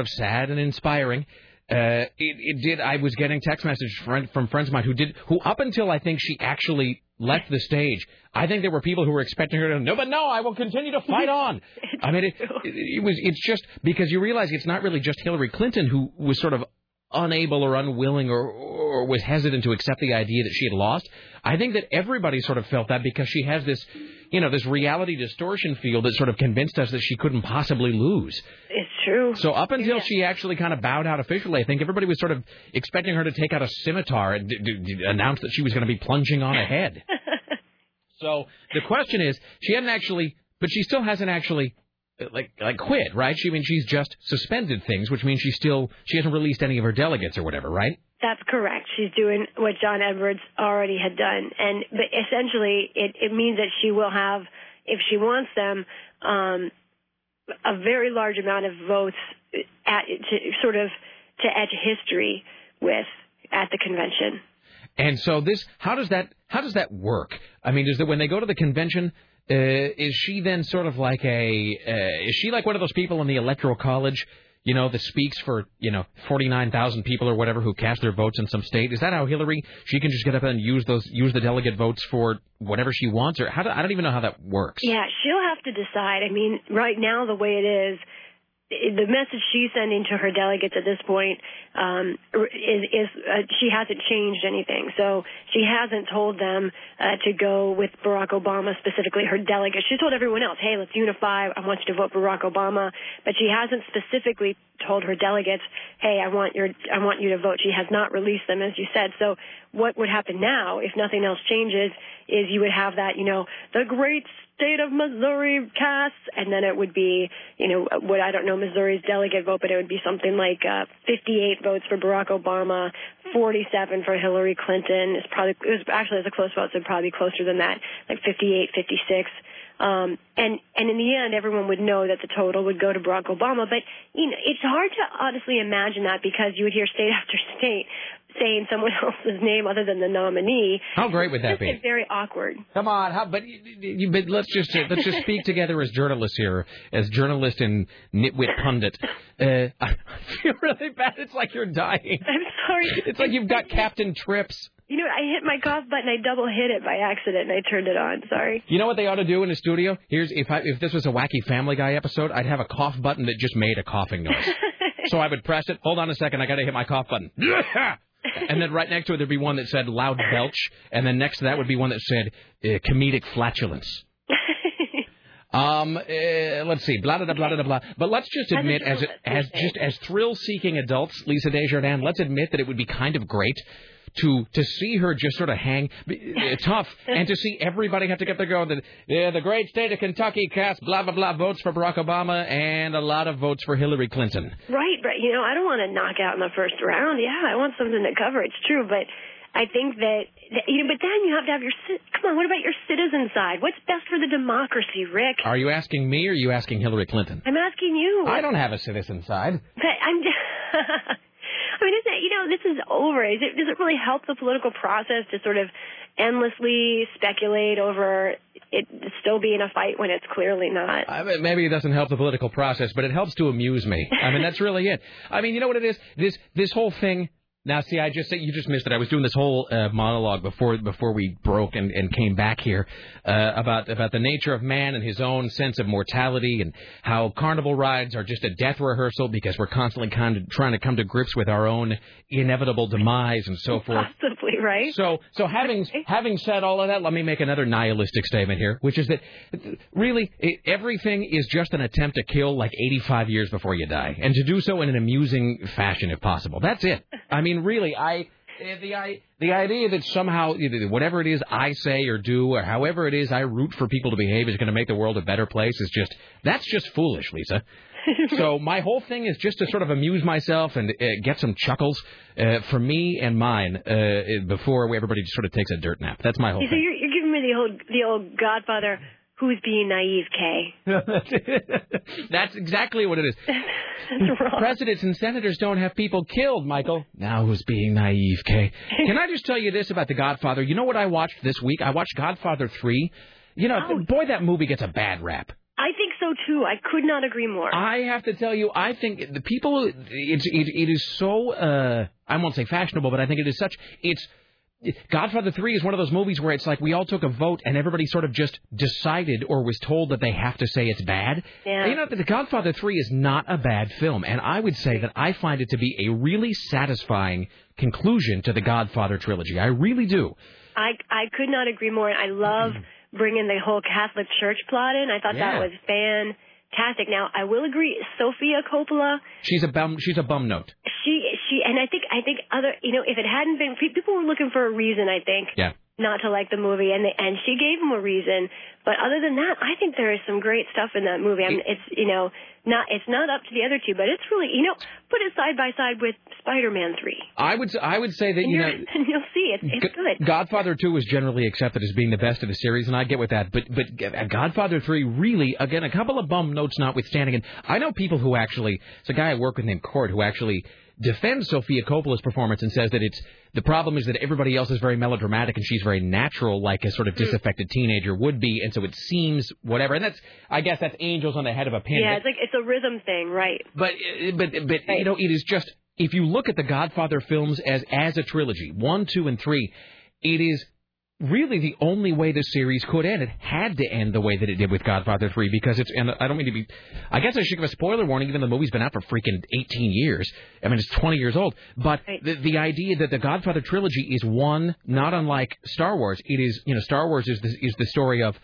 sad and inspiring. I was getting text messages from friends of mine who up until I think she actually left the stage, I think there were people who were expecting her to no, I will continue to fight on. I mean, it's just because you realize it's not really just Hillary Clinton who was sort of unable or unwilling or was hesitant to accept the idea that she had lost. I think that everybody sort of felt that because she has this, you know, this reality distortion field that sort of convinced us that she couldn't possibly lose. It's true. So up until she actually kind of bowed out officially, I think everybody was sort of expecting her to take out a scimitar and announce that she was going to be plunging on ahead. So the question is, she still hasn't actually like quit, right? She means she's just suspended things, which means she hasn't released any of her delegates or whatever, right? That's correct. She's doing what John Edwards already had done, but essentially it means that she will have, if she wants them, a very large amount of votes to etch history with at the convention. And so how does that work? I mean, is that when they go to the convention? is she then sort of like a, is she like one of those people in the Electoral College, you know, that speaks for, you know, 49,000 people or whatever who cast their votes in some state? Is that how Hillary, she can just get up and use the delegate votes for whatever she wants? Or how do, I don't even know how that works. Yeah, she'll have to decide. I mean, right now, the way it is, the message she's sending to her delegates at this point is she hasn't changed anything. So she hasn't told them to go with Barack Obama, specifically her delegates. She told everyone else, hey, let's unify. I want you to vote for Barack Obama. But she hasn't specifically told her delegates, hey, I want you to vote. She has not released them, as you said. So what would happen now, if nothing else changes, is you would have that, you know, the great state of Missouri casts, and then it would be, you know, what I don't know Missouri's delegate vote, but it would be something like 58 votes for Barack Obama, 47 for Hillary Clinton. It was actually the close votes, it'd probably be closer than that, like 58, 56. And in the end, everyone would know that the total would go to Barack Obama. But, you know, it's hard to honestly imagine that, because you would hear state after state saying someone else's name other than the nominee. How great would that be? It's very awkward. Come on, but let's just speak together as journalists here, as journalist and nitwit pundit. I feel really bad. It's like you're dying. I'm sorry. It's like you've got Captain Trips. You know what? I hit my cough button. I double hit it by accident, and I turned it on. Sorry. You know what they ought to do in the studio? Here's if this was a wacky Family Guy episode, I'd have a cough button that just made a coughing noise. So I would press it. Hold on a second. I got to hit my cough button. And then right next to it, there'd be one that said loud belch. And then next to that would be one that said comedic flatulence. Let's see, blah, blah, blah, blah, blah. But let's just admit, as thrill-seeking adults, Lisa Desjardins, let's admit that it would be kind of great to see her just sort of hang tough, and to see everybody have to get their go. The great state of Kentucky cast blah, blah, blah votes for Barack Obama and a lot of votes for Hillary Clinton. Right, but, you know, I don't want to knock out in the first round. Yeah, I want something to cover. It's true, but I think that, you know, but then you have to have your, come on, what about your citizen side? What's best for the democracy, Rick? Are you asking me or are you asking Hillary Clinton? I'm asking you. I don't have a citizen side. But I mean, isn't it, you know, this is over. Does it really help the political process to sort of endlessly speculate over it still being a fight when it's clearly not? I mean, maybe it doesn't help the political process, but it helps to amuse me. I mean, that's really it. I mean, you know what it is? This whole thing. Now, see, you just missed it. I was doing this whole monologue before we broke and came back here about the nature of man and his own sense of mortality, and how carnival rides are just a death rehearsal because we're constantly kind of trying to come to grips with our own inevitable demise and so forth. Possibly, right? So having said all of that, let me make another nihilistic statement here, which is that really everything is just an attempt to kill like 85 years before you die, and to do so in an amusing fashion if possible. That's it. I mean, really, the idea that somehow whatever it is I say or do, or however it is I root for people to behave, is going to make the world a better place is just foolish, Lisa. So my whole thing is just to sort of amuse myself and get some chuckles for me and mine before everybody just sort of takes a dirt nap. That's my whole thing. So you're giving me the old Godfather. Who's being naive, Kay? That's exactly what it is. That's wrong. Presidents and senators don't have people killed, Michael. Now who's being naive, Kay? Can I just tell you this about The Godfather? You know what I watched this week? I watched Godfather 3. You know, boy, that movie gets a bad rap. I think so, too. I could not agree more. I have to tell you, I think the people, it is so, I won't say fashionable, but I think it is such, it's... Godfather 3 is one of those movies where it's like we all took a vote and everybody sort of just decided or was told that they have to say it's bad. Yeah. You know, The Godfather 3 is not a bad film, and I would say that I find it to be a really satisfying conclusion to the Godfather trilogy. I really do. I could not agree more. I love bringing the whole Catholic Church plot in. I thought that was fantastic. Now, I will agree, Sofia Coppola. She's a bum note. I think other, you know, if it hadn't been, people were looking for a reason, I think, not to like the movie, and she gave them a reason. But other than that, I think there is some great stuff in that movie. I mean, it's not up to the other two, but it's really, you know, put it side by side with Spider-Man 3. I would say that, and you'll see it's good. Godfather 2 is generally accepted as being the best of the series, and I get with that. But Godfather 3 really, again, a couple of bum notes notwithstanding. And I know people who actually, it's a guy I work with named Court who actually defends Sofia Coppola's performance and says that it's the problem is that everybody else is very melodramatic and she's very natural, like a sort of disaffected teenager would be, and so it seems whatever. And that's, I guess, that's angels on the head of a pin. Yeah, it's like it's a rhythm thing, right? But right. You know, it is just if you look at the Godfather films as a trilogy, 1, 2, and 3, it is really the only way the series could end. It had to end the way that it did with Godfather 3 because it's, and I don't mean to be, I guess I should give a spoiler warning, even though the movie's been out for freaking 18 years. I mean, it's 20 years old. But the idea that the Godfather trilogy is one, not unlike Star Wars. It is, you know, Star Wars is the story of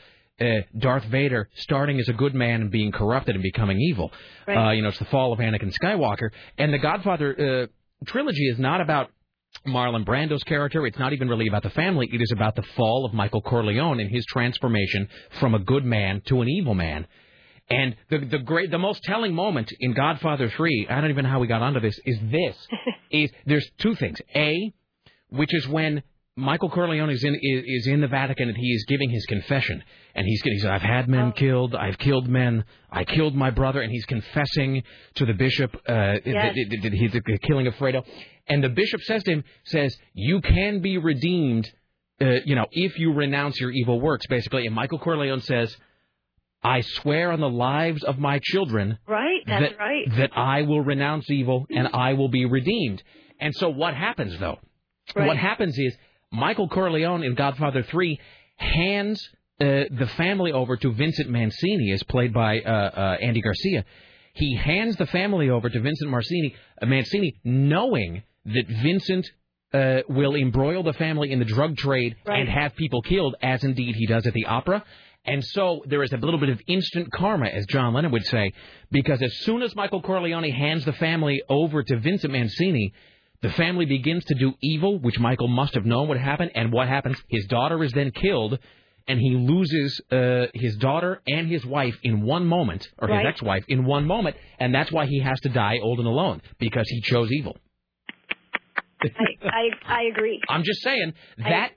Darth Vader starting as a good man and being corrupted and becoming evil. Right. You know, it's the fall of Anakin Skywalker. And the Godfather trilogy is not about Marlon Brando's character. It's not even really about the family. It is about the fall of Michael Corleone and his transformation from a good man to an evil man. And the most telling moment in Godfather 3, I don't even know how we got onto this, is there's two things. A, which is when Michael Corleone is in the Vatican and he is giving his confession. And he says, I've had men killed, I've killed men, I killed my brother, and he's confessing to the bishop the killing of Fredo. And the bishop says to him, you can be redeemed, if you renounce your evil works, basically. And Michael Corleone says, I swear on the lives of my children that I will renounce evil and I will be redeemed. And so what happens, though? Right. What happens is Michael Corleone in Godfather 3 hands the family over to Vincent Mancini, as played by Andy Garcia. He hands the family over to Vincent Mancini, knowing that Vincent will embroil the family in the drug trade and have people killed, as indeed he does at the opera. And so there is a little bit of instant karma, as John Lennon would say, because as soon as Michael Corleone hands the family over to Vincent Mancini, the family begins to do evil, which Michael must have known would happen, and what happens? His daughter is then killed, and he loses his daughter and his wife in one moment, or his ex-wife in one moment, and that's why he has to die old and alone, because he chose evil. I agree. I'm just saying, that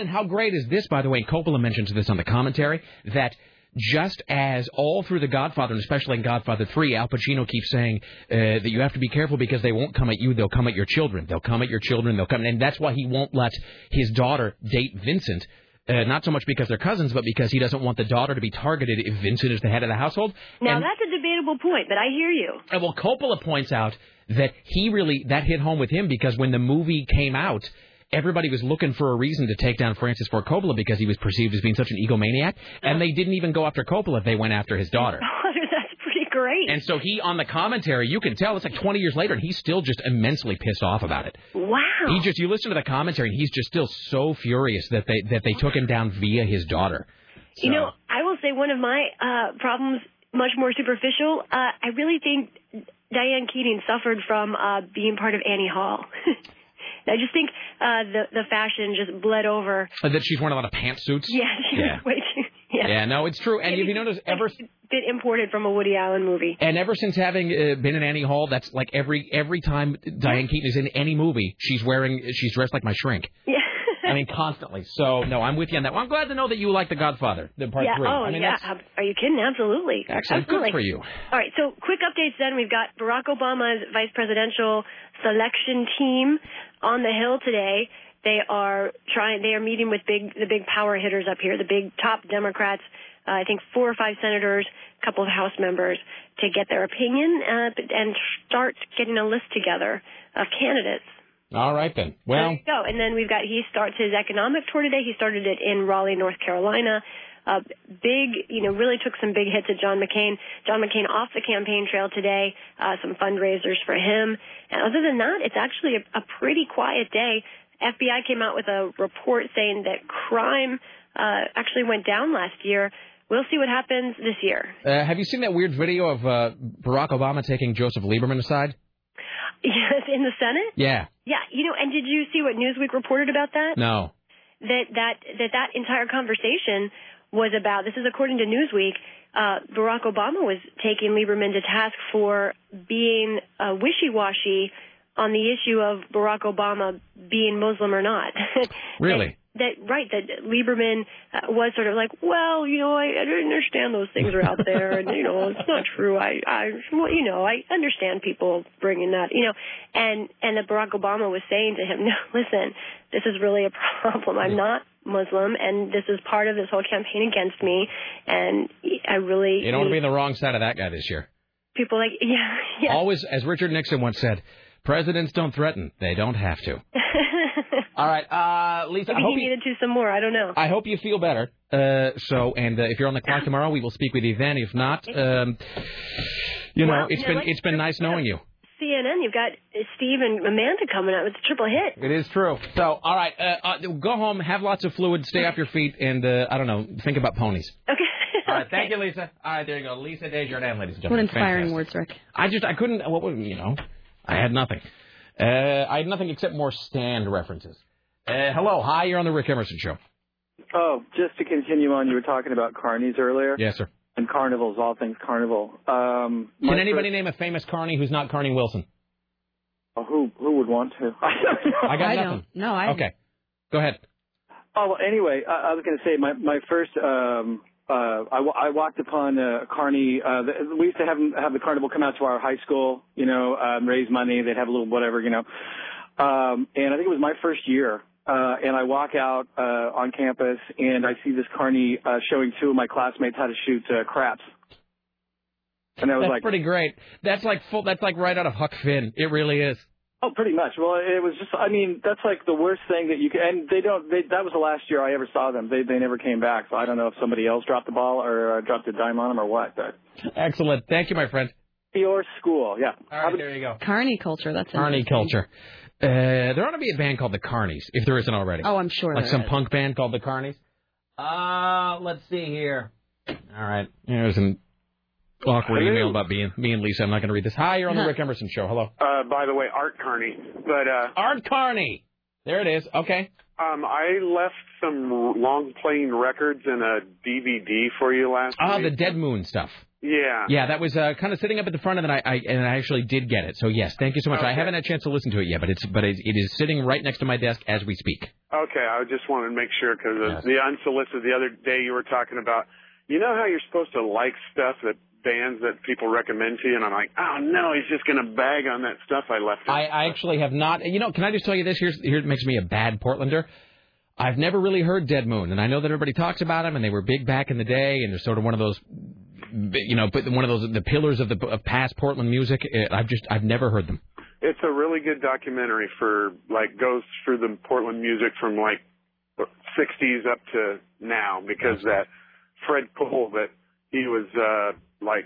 and how great is this, by the way, Coppola mentions this on the commentary, that just as all through The Godfather, and especially in Godfather 3, Al Pacino keeps saying that you have to be careful because they won't come at you, they'll come at your children. And that's why he won't let his daughter date Vincent, not so much because they're cousins, but because he doesn't want the daughter to be targeted if Vincent is the head of the household. Now, that's a debatable point, but I hear you. And well, Coppola points out that that hit home with him because when the movie came out, everybody was looking for a reason to take down Francis Ford Coppola because he was perceived as being such an egomaniac, and they didn't even go after Coppola. They went after his daughter. That's pretty great. And so he, on the commentary, you can tell it's like 20 years later, and he's still just immensely pissed off about it. Wow. He just, you listen to the commentary, and he's just still so furious that they took him down via his daughter. So. You know, I will say one of my problems, much more superficial, I really think Diane Keaton suffered from being part of Annie Hall. I just think the fashion just bled over. That she's wearing a lot of pantsuits? Yeah, she was way too... Yeah, no, it's true. And if you notice, been imported from a Woody Allen movie. And ever since having been in Annie Hall, that's like every time Diane Keaton is in any movie, she's dressed like my shrink. Yeah. I mean, constantly. So, no, I'm with you on that. Well, I'm glad to know that you like The Godfather, the part 3. Oh, I mean, are you kidding? Absolutely. Excellent. Good for you. All right, so quick updates then. We've got Barack Obama's vice presidential selection team on the Hill today. They are meeting with the big power hitters up here, the big top Democrats, I think 4 or 5 senators, a couple of House members, to get their opinion and start getting a list together of candidates. All right, then. Well, there you go. And then we've got, he starts his economic tour today. He started it in Raleigh, North Carolina. Really took some big hits at John McCain. John McCain off the campaign trail today, some fundraisers for him. And other than that, it's actually a pretty quiet day. FBI came out with a report saying that crime actually went down last year. We'll see what happens this year. Have you seen that weird video of Barack Obama taking Joseph Lieberman aside? Yes, in the Senate? Yeah. Yeah, and did you see what Newsweek reported about that? No. That entire conversation was about, this is according to Newsweek, Barack Obama was taking Lieberman to task for being wishy-washy on the issue of Barack Obama being Muslim or not. Really? that Lieberman was sort of like, well, you know, I understand those things are out there, and, you know, it's not true. I understand people bringing that, you know. And that Barack Obama was saying to him, no, listen, this is really a problem. I'm not Muslim, and this is part of this whole campaign against me, and I really... You don't want to be on the wrong side of that guy this year. People like, yeah. Always, as Richard Nixon once said, presidents don't threaten. They don't have to. All right, Lisa, maybe I hope he needed to some more. I don't know. I hope you feel better. If you're on the clock tomorrow, we will speak with you then. If not, it's been nice knowing you. CNN, you've got Steve and Amanda coming out. It's a triple hit. It is true. So, all right, go home, have lots of fluid, stay off your feet, and, I don't know, think about ponies. Okay. All right, thank you, Lisa. All right, there you go. Lisa Desjardins, ladies and gentlemen. What inspiring fantastic words, Rick. I couldn't, I had nothing. I had nothing except more Stand references. Hello, hi, you're on the Rick Emerson Show. Oh, just to continue on, you were talking about carnies earlier. Yes, sir. And carnivals, all things carnival. Can anybody name a famous carny who's not Carney Wilson? Oh, who would want to? I got nothing. No, I... Okay, go ahead. Oh, well, anyway, I was going to say my first... I walked upon a carny. We used to have the carnival come out to our high school, you know, raise money. They'd have a little whatever, you know. And I think it was my first year. And I walk out on campus, and I see this carny showing two of my classmates how to shoot craps. And I was like, pretty great. That's like right out of Huck Finn. It really is. Oh, pretty much. Well, it was just, I mean, that's like the worst thing that you can, and that was the last year I ever saw them. They never came back, so I don't know if somebody else dropped the ball or dropped a dime on them or what. But. Excellent. Thank you, my friend. Your school, yeah. All right, there you go. Carney culture, that's interesting. Carney culture. There ought to be a band called the Carnies, if there isn't already. Oh, I'm sure like there some is. Punk band called the Carnies. Let's see here. All right. There's an awkward email about me and Lisa. I'm not going to read this. Hi, you're on the Rick Emerson Show. Hello. By the way, Art Carney. But Art Carney. There it is. Okay. I left some long-playing records and a DVD for you last week. Oh, the Dead Moon stuff. Yeah. Yeah, that was kind of sitting up at the front, and then I actually did get it. So yes, thank you so much. Okay. I haven't had a chance to listen to it yet, but it is sitting right next to my desk as we speak. Okay, I just wanted to make sure because the unsolicited the other day you were talking about, you know how you're supposed to like stuff that bands that people recommend to you, and I'm like, oh no, he's just going to bag on that stuff I left. I actually have not. You know, can I just tell you this? Here it makes me a bad Portlander. I've never really heard Dead Moon, and I know that everybody talks about them, and they were big back in the day, and they're sort of one of those. You know, but one of those the pillars of past Portland music. I've never heard them. It's a really good documentary for goes through the Portland music from like 60s up to now because that Fred Cole that he was I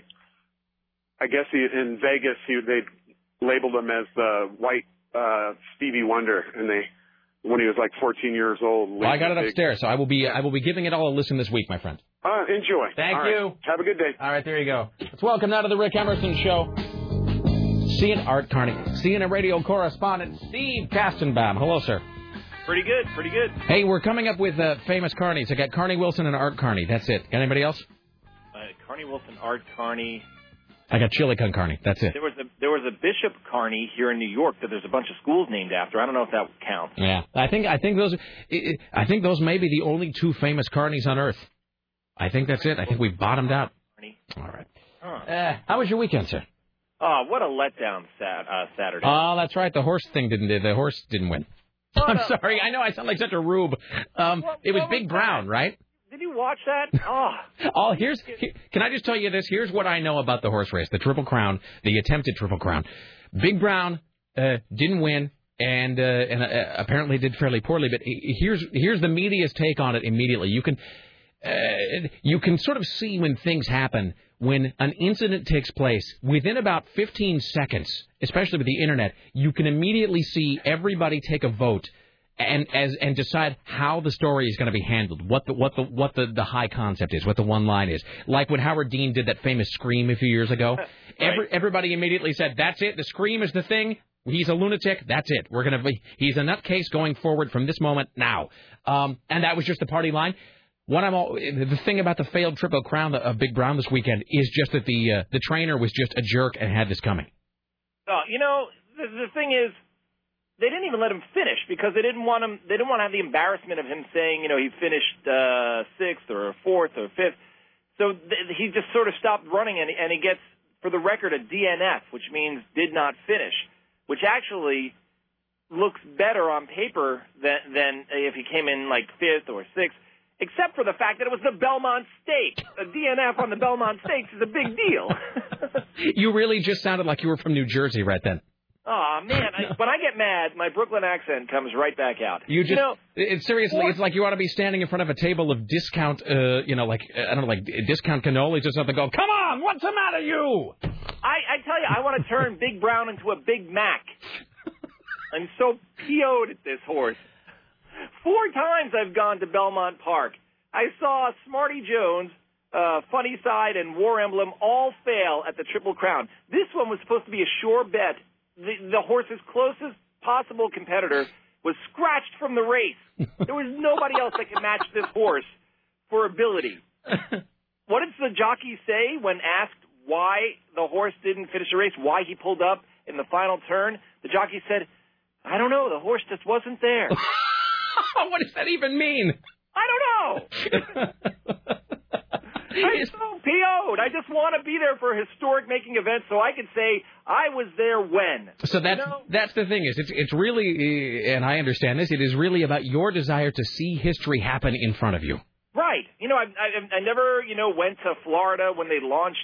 guess in Vegas they labeled him as the white Stevie Wonder and they. When he was like 14 years old. Well, I got it upstairs, so I will be giving it all a listen this week, my friend. Enjoy. Thank you. Right. Have a good day. All right, there you go. Let's welcome now to the Rick Emerson Show. CNN Art Carney, CNN radio correspondent Steve Kastenbaum. Hello, sir. Pretty good. Hey, we're coming up with famous carnies. I got Carney Wilson and Art Carney. That's it. Got anybody else? Carney Wilson, Art Carney. I got Chili Con Carney. That's it. There was a Bishop Carney here in New York that there's a bunch of schools named after. I don't know if that counts. Yeah, I think those may be the only two famous Carneys on Earth. I think that's it. I think we've bottomed out. All right. How was your weekend, sir? Oh, what a letdown Saturday. Oh, that's right. The horse didn't win. I'm sorry. I know I sound like such a rube. It was Big Brown, right? Did you watch that? Oh. Can I just tell you this? Here's what I know about the horse race, the Triple Crown, the attempted Triple Crown. Big Brown didn't win and apparently did fairly poorly. But here's the media's take on it immediately. You can sort of see when things happen when an incident takes place within about 15 seconds, especially with the internet. You can immediately see everybody take a vote. And decide how the story is going to be handled, what the high concept is, what the one line is. Like when Howard Dean did that famous scream a few years ago, right. Everybody immediately said, "That's it. The scream is the thing. He's a lunatic. That's it. He's a nutcase going forward from this moment now." And that was just the party line. The thing about the failed Triple Crown of Big Brown this weekend is just that the trainer was just a jerk and had this coming. You know, the thing is. They didn't even let him finish because they didn't want him. They didn't want to have the embarrassment of him saying, you know, he finished sixth or fourth or fifth. So he just sort of stopped running, and he gets, for the record, a DNF, which means did not finish, which actually looks better on paper than if he came in like fifth or sixth, except for the fact that it was the Belmont Stakes. A DNF on the Belmont Stakes is a big deal. You really just sounded like you were from New Jersey right then. Oh, man, when I get mad, my Brooklyn accent comes right back out. It's like you ought to be standing in front of a table of discount, discount cannolis or something, go, come on, what's the matter, you? I tell you, I want to turn Big Brown into a Big Mac. I'm so PO'd at this horse. 4 times I've gone to Belmont Park. I saw Smarty Jones, Funny Side, and War Emblem all fail at the Triple Crown. This one was supposed to be a sure bet. The horse's closest possible competitor was scratched from the race. There was nobody else that could match this horse for ability. What did the jockey say when asked why the horse didn't finish the race, why he pulled up in the final turn? The jockey said, I don't know, the horse just wasn't there. What does that even mean? I don't know. I'm so PO'd. I just want to be there for historic making events so I can say I was there when. So that's the thing is it's really, and I understand this, it is really about your desire to see history happen in front of you. Right. You know, I never, went to Florida when they launched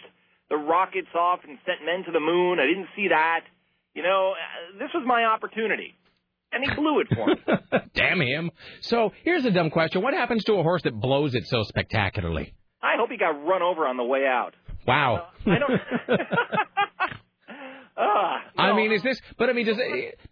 the rockets off and sent men to the moon. I didn't see that. You know, this was my opportunity. And he blew it for me. Damn him. So here's a dumb question. What happens to a horse that blows it so spectacularly? I hope he got run over on the way out. Wow. I don't. No. I mean, is this? But I mean,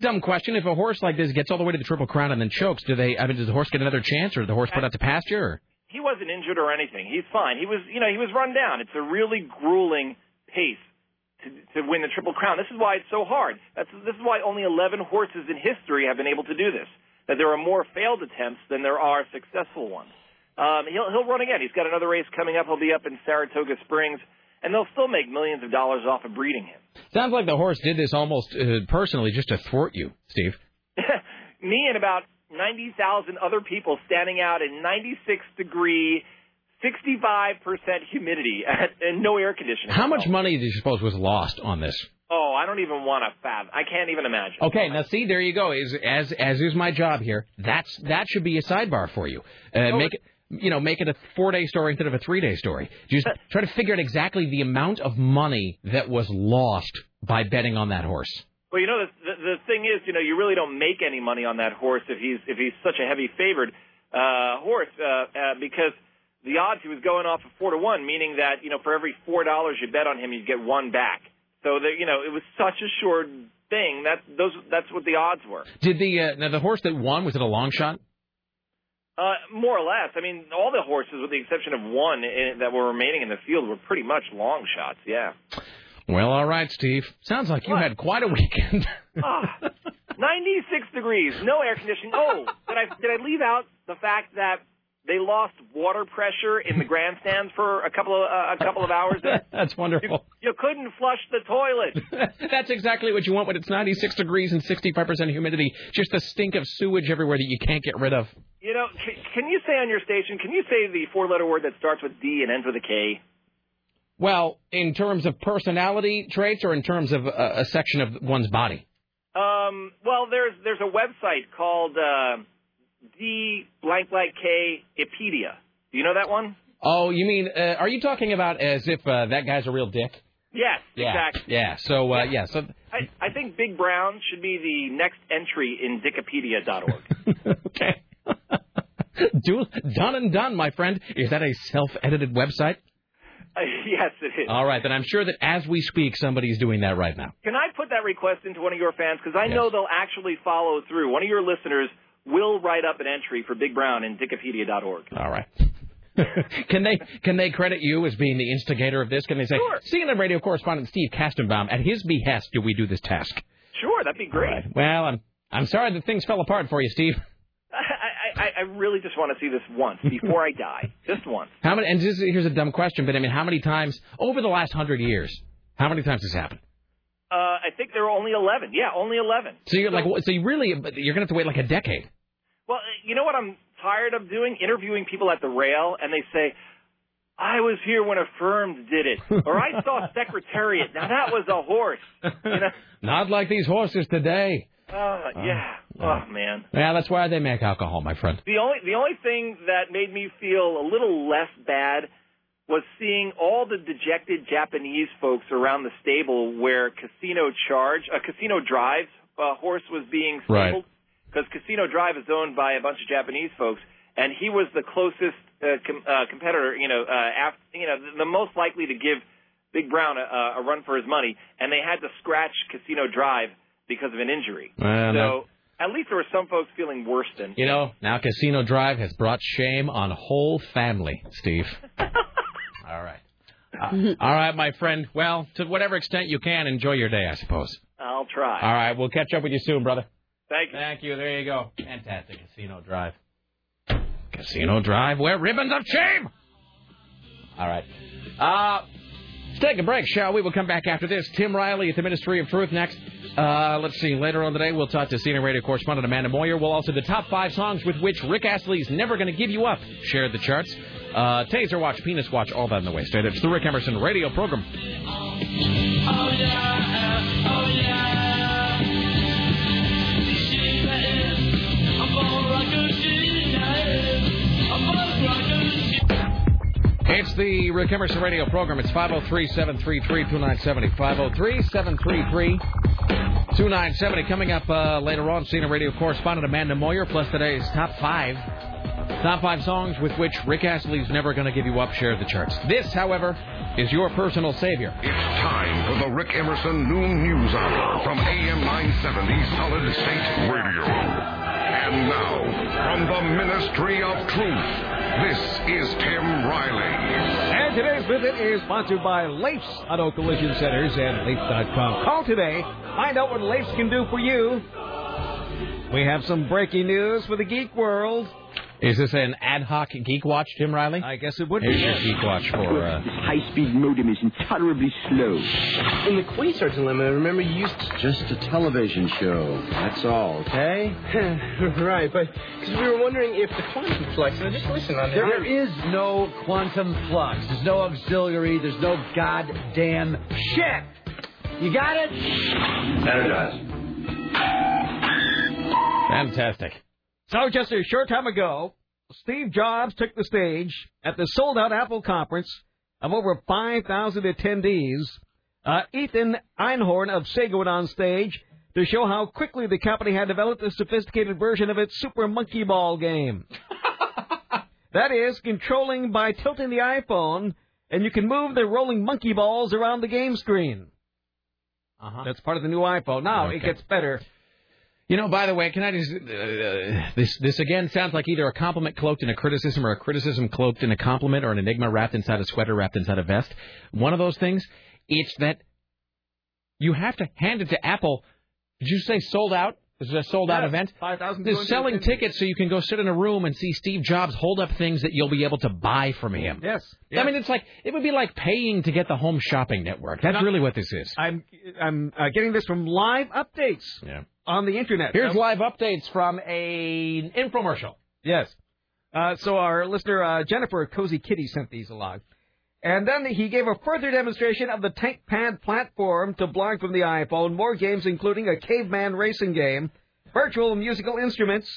dumb question. If a horse like this gets all the way to the Triple Crown and then chokes, do they? I mean, does the horse get another chance, or did the horse put out to pasture? Or? He wasn't injured or anything. He's fine. He was, he was run down. It's a really grueling pace to win the Triple Crown. This is why it's so hard. This is why only 11 horses in history have been able to do this. That there are more failed attempts than there are successful ones. He'll run again. He's got another race coming up. He'll be up in Saratoga Springs, and they'll still make millions of dollars off of breeding him. Sounds like the horse did this almost personally just to thwart you, Steve. Me and about 90,000 other people standing out in 96-degree, 65% humidity and no air conditioning. How much money do you suppose was lost on this? Oh, I don't even want to fathom. I can't even imagine. Okay, now see, there you go. As is my job here. That should be a sidebar for you. Make it a 4-day story instead of a 3-day story. Just try to figure out exactly the amount of money that was lost by betting on that horse. Well, the thing is, you really don't make any money on that horse if he's such a heavy favored horse because the odds he was going off of 4-1, meaning that for every $4 you bet on him, you get one back. So it was such a short thing that's what the odds were. Did the now the horse that won, was it a long shot? More or less. I mean, all the horses, with the exception of one that were remaining in the field, were pretty much long shots, yeah. Well, all right, Steve. Sounds like you had quite a weekend. 96 degrees, no air conditioning. Oh, did I leave out the fact that they lost water pressure in the grandstands for a couple of hours? That's wonderful. You couldn't flush the toilet. That's exactly what you want when it's 96 degrees and 65% humidity. Just the stink of sewage everywhere that you can't get rid of. Can you say on your station, the 4-letter word that starts with D and ends with a K? Well, in terms of personality traits or in terms of a section of one's body? Well, there's a website called... D_K Epedia. Do you know that one? Oh, you mean, are you talking about as if that guy's a real dick? Yes, yeah, exactly. Yeah, so, yeah. So I think Big Brown should be the next entry in Dickopedia.org. Okay. Done and done, my friend. Is that a self-edited website? Yes, it is. All right, then I'm sure that as we speak, somebody's doing that right now. Can I put that request into one of your fans? Because I know they'll actually follow through. One of your listeners... we'll write up an entry for Big Brown in Dickopedia.org. All right. Can they credit you as being the instigator of this? Can they say, sure, CNN radio correspondent Steve Kastenbaum, at his behest do we do this task? Sure, that'd be great. Right. Well, I'm sorry that things fell apart for you, Steve. I really just want to see this once before I die. Just once. How many? And here's a dumb question, but I mean, how many times over the last 100 years? How many times has this happened? I think there were only 11. Yeah, only 11. So you're like, so you really, you're gonna have to wait like a decade. Well, you know what I'm tired of doing? Interviewing people at the rail, and they say, I was here when a firm did it, or I saw Secretariat. Now, that was a horse. You know? Not like these horses today. Yeah. Oh, man. Yeah, that's why they make alcohol, my friend. The only thing that made me feel a little less bad was seeing all the dejected Japanese folks around the stable where Casino Drive's horse was being stabled. Right. Because Casino Drive is owned by a bunch of Japanese folks, and he was the closest competitor, the most likely to give Big Brown a run for his money, and they had to scratch Casino Drive because of an injury. At least there were some folks feeling worse than... You know, now Casino Drive has brought shame on a whole family, Steve. All right. All right, my friend. Well, to whatever extent you can, enjoy your day, I suppose. I'll try. All right, we'll catch up with you soon, brother. Thank you. There you go. Fantastic. Casino Drive. Casino Drive, where ribbons of shame. All right. Let's take a break, shall we? We'll come back after this. Tim Riley at the Ministry of Truth next. Let's see. Later on today, we'll talk to senior radio correspondent Amanda Moyer. We'll also do the top 5 songs with which Rick Astley's Never Gonna Give You Up shared the charts. Taser Watch, Penis Watch, all that on the way. Stay there. It's the Rick Emerson radio program. Oh, yeah. Oh, yeah. It's the Rick Emerson radio program. It's 503-733-2970. 503-733-2970. Coming up later on, senior radio correspondent Amanda Moyer, plus today's top five songs with which Rick Astley's Never Gonna Give You Up shared the charts. This, however, is your personal savior. It's time for the Rick Emerson Noon News Hour from AM 970 Solid State Radio. And now, from the Ministry of Truth, this is Tim Riley. And today's visit is sponsored by Leif's Auto Collision Centers and Leif.com. Call today. Find out what Leif's can do for you. We have some breaking news for the geek world. Is this an ad hoc Geek Watch, Tim Riley? I guess it would be. Here's your Geek Watch for... This high-speed modem is intolerably slow. In the Quasar Dilemma, remember, you used to... Just a television show. That's all, okay? Right, but... Because we were wondering if the quantum flux... Now, just listen on there. There is no quantum flux. There's no auxiliary. There's no goddamn shit. You got it? That it does. Fantastic. So just a short time ago, Steve Jobs took the stage at the sold-out Apple conference of over 5,000 attendees. Ethan Einhorn of Sega went on stage to show how quickly the company had developed a sophisticated version of its Super Monkey Ball game. That is, controlling by tilting the iPhone, and you can move the rolling monkey balls around the game screen. Uh-huh. That's part of the new iPhone. Now it gets better. You know, by the way, can I just... this again sounds like either a compliment cloaked in a criticism or a criticism cloaked in a compliment or an enigma wrapped inside a sweater, wrapped inside a vest. One of those things, it's that you have to hand it to Apple. Did you say sold out? This is a sold-out event. 5,000. They're selling tickets so you can go sit in a room and see Steve Jobs hold up things that you'll be able to buy from him. Yes. I mean, it's like it would be like paying to get the home shopping network. That's really what this is. I'm getting this from live updates on the internet. Here's live updates from an infomercial. Yes. So our listener Jennifer Cozy Kitty sent these along, and then he gave a further demonstration of the ThinkPad platform to blog from the iPhone. More games, including a caveman racing game, virtual musical instruments,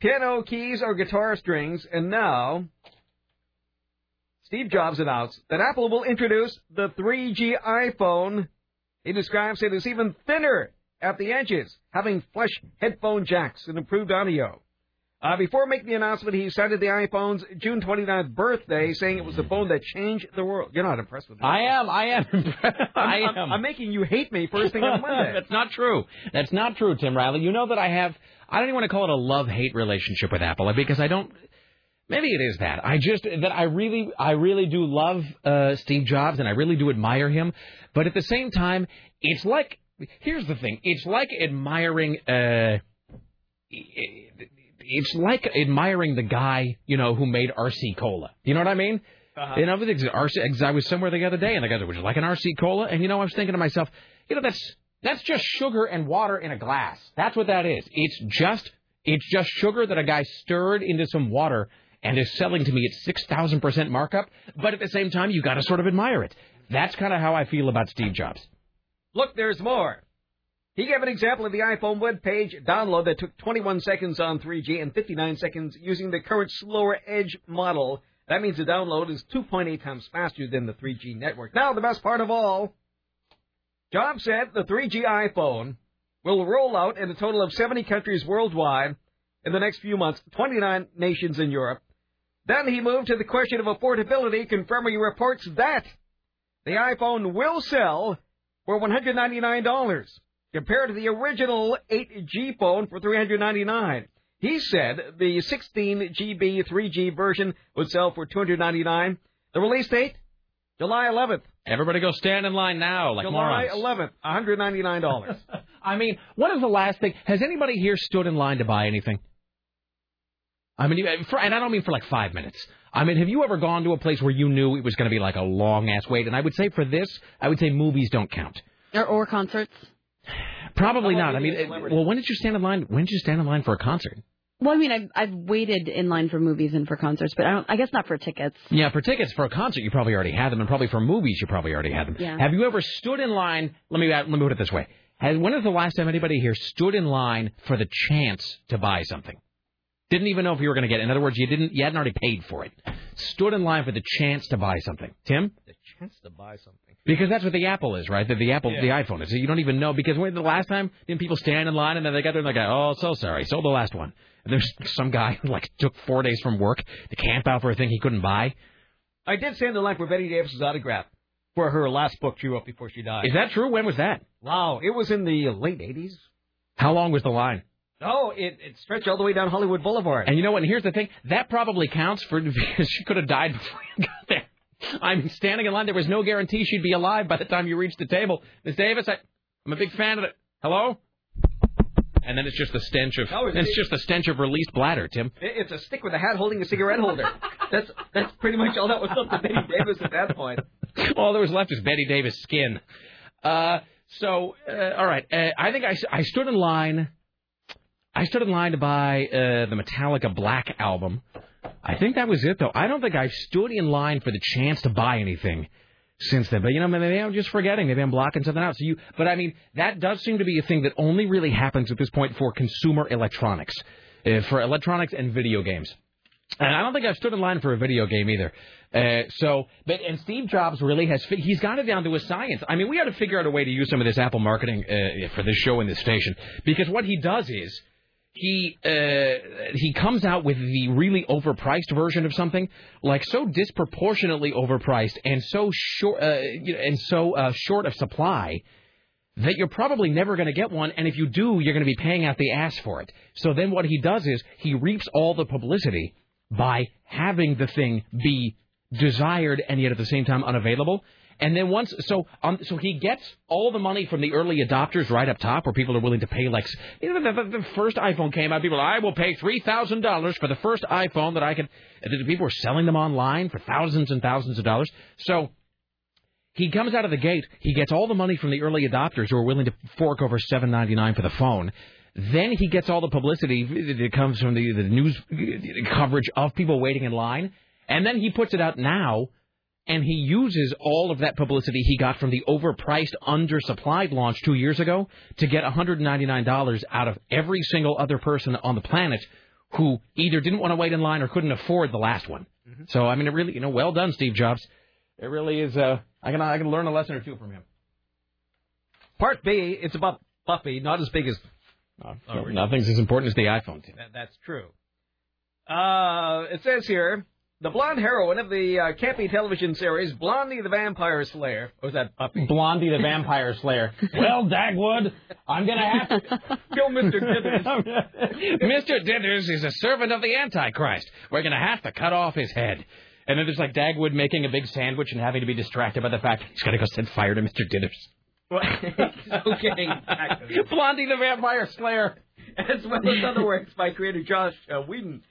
piano keys or guitar strings. And now, Steve Jobs announced that Apple will introduce the 3G iPhone. He describes it as even thinner at the edges, having flush headphone jacks and improved audio. Before making the announcement, he cited the iPhone's June 29th birthday, saying it was the phone that changed the world. You're not impressed with that. I am. I'm making you hate me first thing on Monday. That's not true, Tim Riley. You know that I have, I don't even want to call it a love-hate relationship with Apple, because I don't, maybe it is that. I really do love Steve Jobs, and I really do admire him. But at the same time, it's like, here's the thing. It's like admiring the guy, you know, who made RC Cola. You know what I mean? Uh-huh. You know, I was somewhere the other day, and the guy said, would you like an RC Cola? And, you know, I was thinking to myself, you know, that's That's just sugar and water in a glass. That's what that is. It's just sugar that a guy stirred into some water and is selling to me at 6,000% markup. But at the same time, you got to sort of admire it. That's kind of how I feel about Steve Jobs. Look, there's more. He gave an example of the iPhone webpage download that took 21 seconds on 3G and 59 seconds using the current slower Edge model. That means the download is 2.8 times faster than the 3G network. Now, the best part of all, Jobs said the 3G iPhone will roll out in a total of 70 countries worldwide in the next few months, 29 nations in Europe. Then he moved to the question of affordability, confirming reports that the iPhone will sell for $199 compared to the original 8G phone for $399. He said the 16GB 3G version would sell for $299. The release date, July 11th. Everybody go stand in line now like morons. July 11th, $199. I mean, what is the last thing? Has anybody here stood in line to buy anything? I mean, and I don't mean for like 5 minutes. I mean, have you ever gone to a place where you knew it was going to be like a long-ass wait? And I would say for this, I would say movies don't count. Or concerts. Probably not. I mean, well, when did you stand in line? When did you stand in line for a concert? Well, I mean, I've waited in line for movies and for concerts, but I guess not for tickets. Yeah, for tickets. For a concert, you probably already had them, and probably for movies, you probably already had them. Yeah. Have you ever stood in line? Let me put it this way. When is the last time anybody here stood in line for the chance to buy something? Didn't even know if you were going to get it. In other words, you hadn't already paid for it. Stood in line for the chance to buy something. Tim? The chance to buy something. Because that's what the Apple is, right? The iPhone is. You don't even know. Because when the last time didn't people stand in line and then they got there and they go, oh, so sorry, sold the last one. And there's some guy who took 4 days from work to camp out for a thing he couldn't buy. I did stand in line for Betty Davis's autograph for her last book she wrote before she died. Is that true? When was that? Wow, it was in the late 80s. How long was the line? Oh, it stretched all the way down Hollywood Boulevard. And you know what? And here's the thing. That probably counts for because she could have died before you got there. I mean, standing in line, there was no guarantee she'd be alive by the time you reached the table. Miss Davis, I'm a big fan of it. Hello? And then it's just the stench of released bladder, Tim. It's a stick with a hat holding a cigarette holder. That's pretty much all that was up to Betty Davis at that point. All there was left is Betty Davis' skin. All right. I think I stood in line. I stood in line to buy the Metallica Black album. I think that was it, though. I don't think I've stood in line for the chance to buy anything since then. But, you know, maybe I'm just forgetting. Maybe I'm blocking something out. But, I mean, that does seem to be a thing that only really happens at this point for consumer electronics, for electronics and video games. And I don't think I've stood in line for a video game either. And Steve Jobs really has, he's got it down to a science. I mean, we got to figure out a way to use some of this Apple marketing for this show and this station, because what he does is, he comes out with the really overpriced version of something, like so disproportionately overpriced and so short of supply that you're probably never going to get one, and if you do, you're going to be paying out the ass for it. So then what he does is he reaps all the publicity by having the thing be desired and yet at the same time unavailable. And then so he gets all the money from the early adopters right up top, where people are willing to pay the first iPhone came out. People are, I will pay $3,000 for the first iPhone that I can. People were selling them online for thousands and thousands of dollars. So he comes out of the gate. He gets all the money from the early adopters who are willing to fork over $7.99 for the phone. Then he gets all the publicity that comes from the news coverage of people waiting in line. And then he puts it out now. And he uses all of that publicity he got from the overpriced, undersupplied launch 2 years ago to get $199 out of every single other person on the planet who either didn't want to wait in line or couldn't afford the last one. Mm-hmm. So, I mean, it really, well done, Steve Jobs. It really is, I can learn a lesson or two from him. Part B, it's about Buffy, not as big as... nothing's as important as the iPhone. That's true. It says here... The blonde heroine of the campy television series Blondie the Vampire Slayer. What was that, Buffy? Blondie the Vampire Slayer. Well, Dagwood, I'm going to have to kill Mr. Dithers. Mr. Dithers is a servant of the Antichrist. We're going to have to cut off his head. And then there's Dagwood making a big sandwich and having to be distracted by the fact he's going to go set fire to Mr. Dithers. Well, okay, exactly. Blondie the Vampire Slayer. As well as other works by creator Josh Whedon.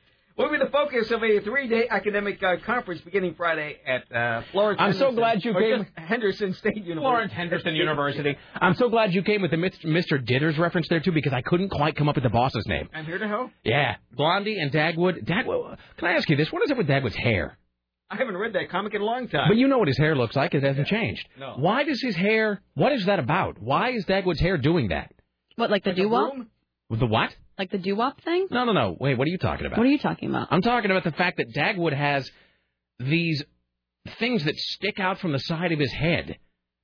will be the focus of a three-day academic conference beginning Friday at Florence. Henderson State University. Florence Henderson University. I'm so glad you came with the Mr. Ditter's reference there too, because I couldn't quite come up with the boss's name. I'm here to help. Yeah, Blondie and Dagwood. Dagwood. Can I ask you this? What is up with Dagwood's hair? I haven't read that comic in a long time. But you know what his hair looks like. It hasn't changed. No. Why does his hair... What is that about? Why is Dagwood's hair doing that? What, like the doo-wop? The what? Like the doo-wop thing? No. Wait, what are you talking about? What are you talking about? I'm talking about the fact that Dagwood has these things that stick out from the side of his head.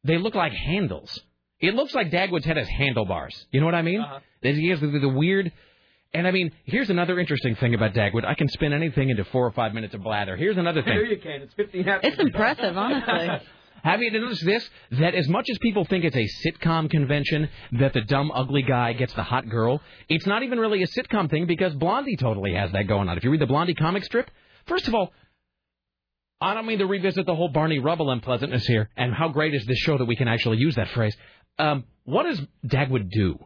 They look like handles. It looks like Dagwood's head has handlebars. You know what I mean? Uh-huh. He has the weird... And, I mean, here's another interesting thing about Dagwood. I can spin anything into 4 or 5 minutes of blather. Here's another thing. Sure you can. It's 15 after. It's impressive, honestly. Have you noticed this? That as much as people think it's a sitcom convention, that the dumb, ugly guy gets the hot girl, it's not even really a sitcom thing because Blondie totally has that going on. If you read the Blondie comic strip, first of all, I don't mean to revisit the whole Barney Rubble unpleasantness here, and how great is this show that we can actually use that phrase. What does Dagwood do?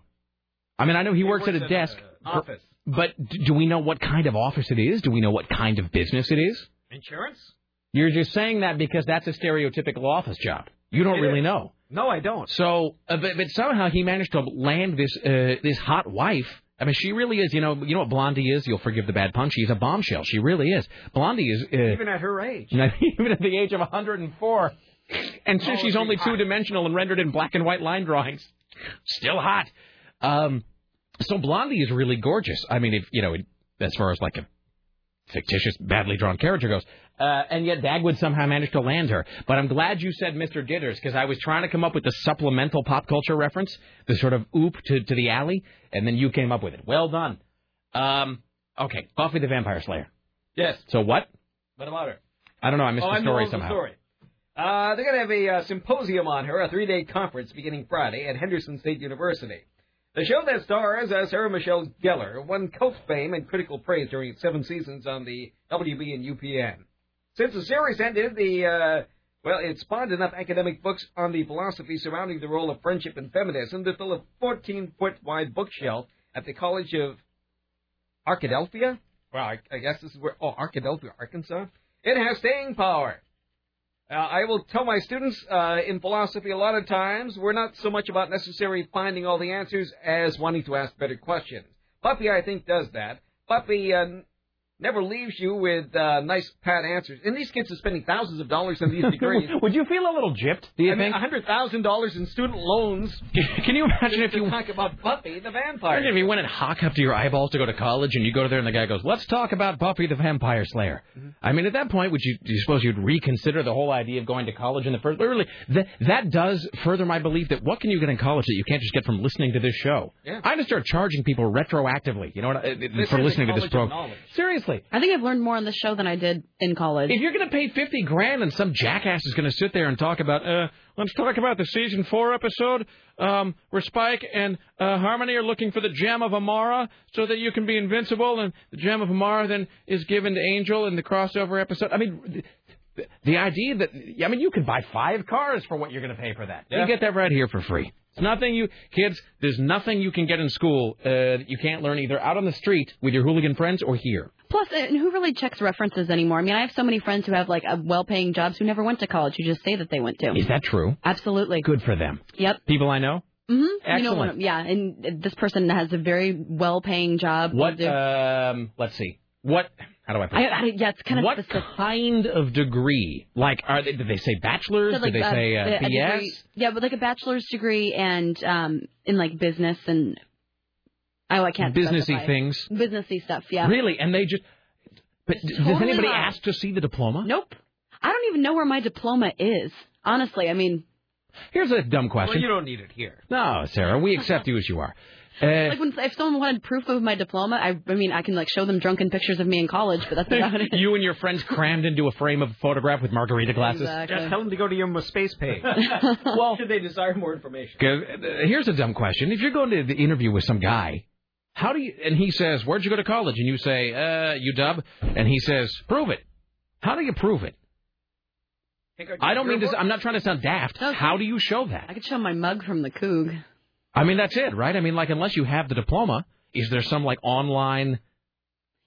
I mean, I know he works at a desk... office. But do we know what kind of office it is? Do we know what kind of business it is? Insurance? You're just saying that because that's a stereotypical office job. You don't really know. No, I don't. So, but somehow he managed to land this hot wife. I mean, she really is, you know what Blondie is? You'll forgive the bad pun. She's a bombshell. She really is. Blondie is... even at her age. Even at the age of 104. And since she's only two-dimensional and rendered in black and white line drawings. Still hot. So Blondie is really gorgeous. I mean, if as far as like a fictitious, badly drawn character goes. And yet Dagwood somehow managed to land her. But I'm glad you said Mr. Ditters, because I was trying to come up with the supplemental pop culture reference, the sort of oop to the alley, and then you came up with it. Well done. Okay, Buffy the Vampire Slayer. Yes. So what? What about her? I don't know. I missed the story somehow. They're going to have a symposium on her, a three-day conference beginning Friday at Henderson State University. The show that stars Sarah Michelle Gellar won cult fame and critical praise during its 7 seasons on the WB and UPN. Since the series ended, it spawned enough academic books on the philosophy surrounding the role of friendship and feminism to fill a 14-foot-wide bookshelf at the College of Arkadelphia. Well, I guess this is where... Oh, Arkadelphia, Arkansas. It has staying power. I will tell my students in philosophy a lot of times we're not so much about necessarily finding all the answers as wanting to ask better questions. Buffy, I think, does that. Buffy never leaves you with nice, pat answers. And these kids are spending thousands of dollars on these degrees. Would you feel a little gypped, do you think? I mean, $100,000 in student loans. Can you imagine if you talk about Buffy the Vampire? Imagine if you went and hock up to your eyeballs to go to college, and you go there, and the guy goes, "Let's talk about Buffy the Vampire Slayer." Mm-hmm. I mean, at that point, do you suppose you'd reconsider the whole idea of going to college in the first? Really, that does further my belief that what can you get in college that you can't just get from listening to this show? Yeah. I'm going to start charging people retroactively, for listening to this program. Seriously. I think I've learned more on this show than I did in college. If you're going to pay $50,000 and some jackass is going to sit there and talk about, let's talk about the season 4 episode where Spike and Harmony are looking for the gem of Amara so that you can be invincible, and the gem of Amara then is given to Angel in the crossover episode. I mean, the idea that, you could buy 5 cars for what you're going to pay for that. Yeah. You get that right here for free. There's nothing you can get in school that you can't learn either out on the street with your hooligan friends or here. Plus, and who really checks references anymore? I mean, I have so many friends who have, well-paying jobs who never went to college, who just say that they went to. Is that true? Absolutely. Good for them. Yep. People I know? Mm-hmm. Excellent. And this person has a very well-paying job. What, let's see. What... How do I put it? It's kind of what specific. Kind of degree? Like, did they say bachelor's? So, did they say BS? Degree, but a bachelor's degree and in business and I can't businessy specify. Things. Businessy stuff, yeah. Really, and they just. But does anybody ask to see the diploma? Nope. I don't even know where my diploma is. Honestly, Here's a dumb question. Well, you don't need it here. No, Sarah, we accept you as you are. If someone wanted proof of my diploma, I can show them drunken pictures of me in college, but that's about it. You and your friends crammed into a frame of a photograph with margarita glasses. Exactly. Just tell them to go to your space page. Well, should they desire more information? Here's a dumb question: if you're going to the interview with some guy, how do you? And he says, "Where'd you go to college?" And you say, "UW," and he says, "Prove it." How do you prove it? I don't mean this. I'm not trying to sound daft. Okay. How do you show that? I could show my mug from the Coug. That's it, right? Unless you have the diploma, is there some, online...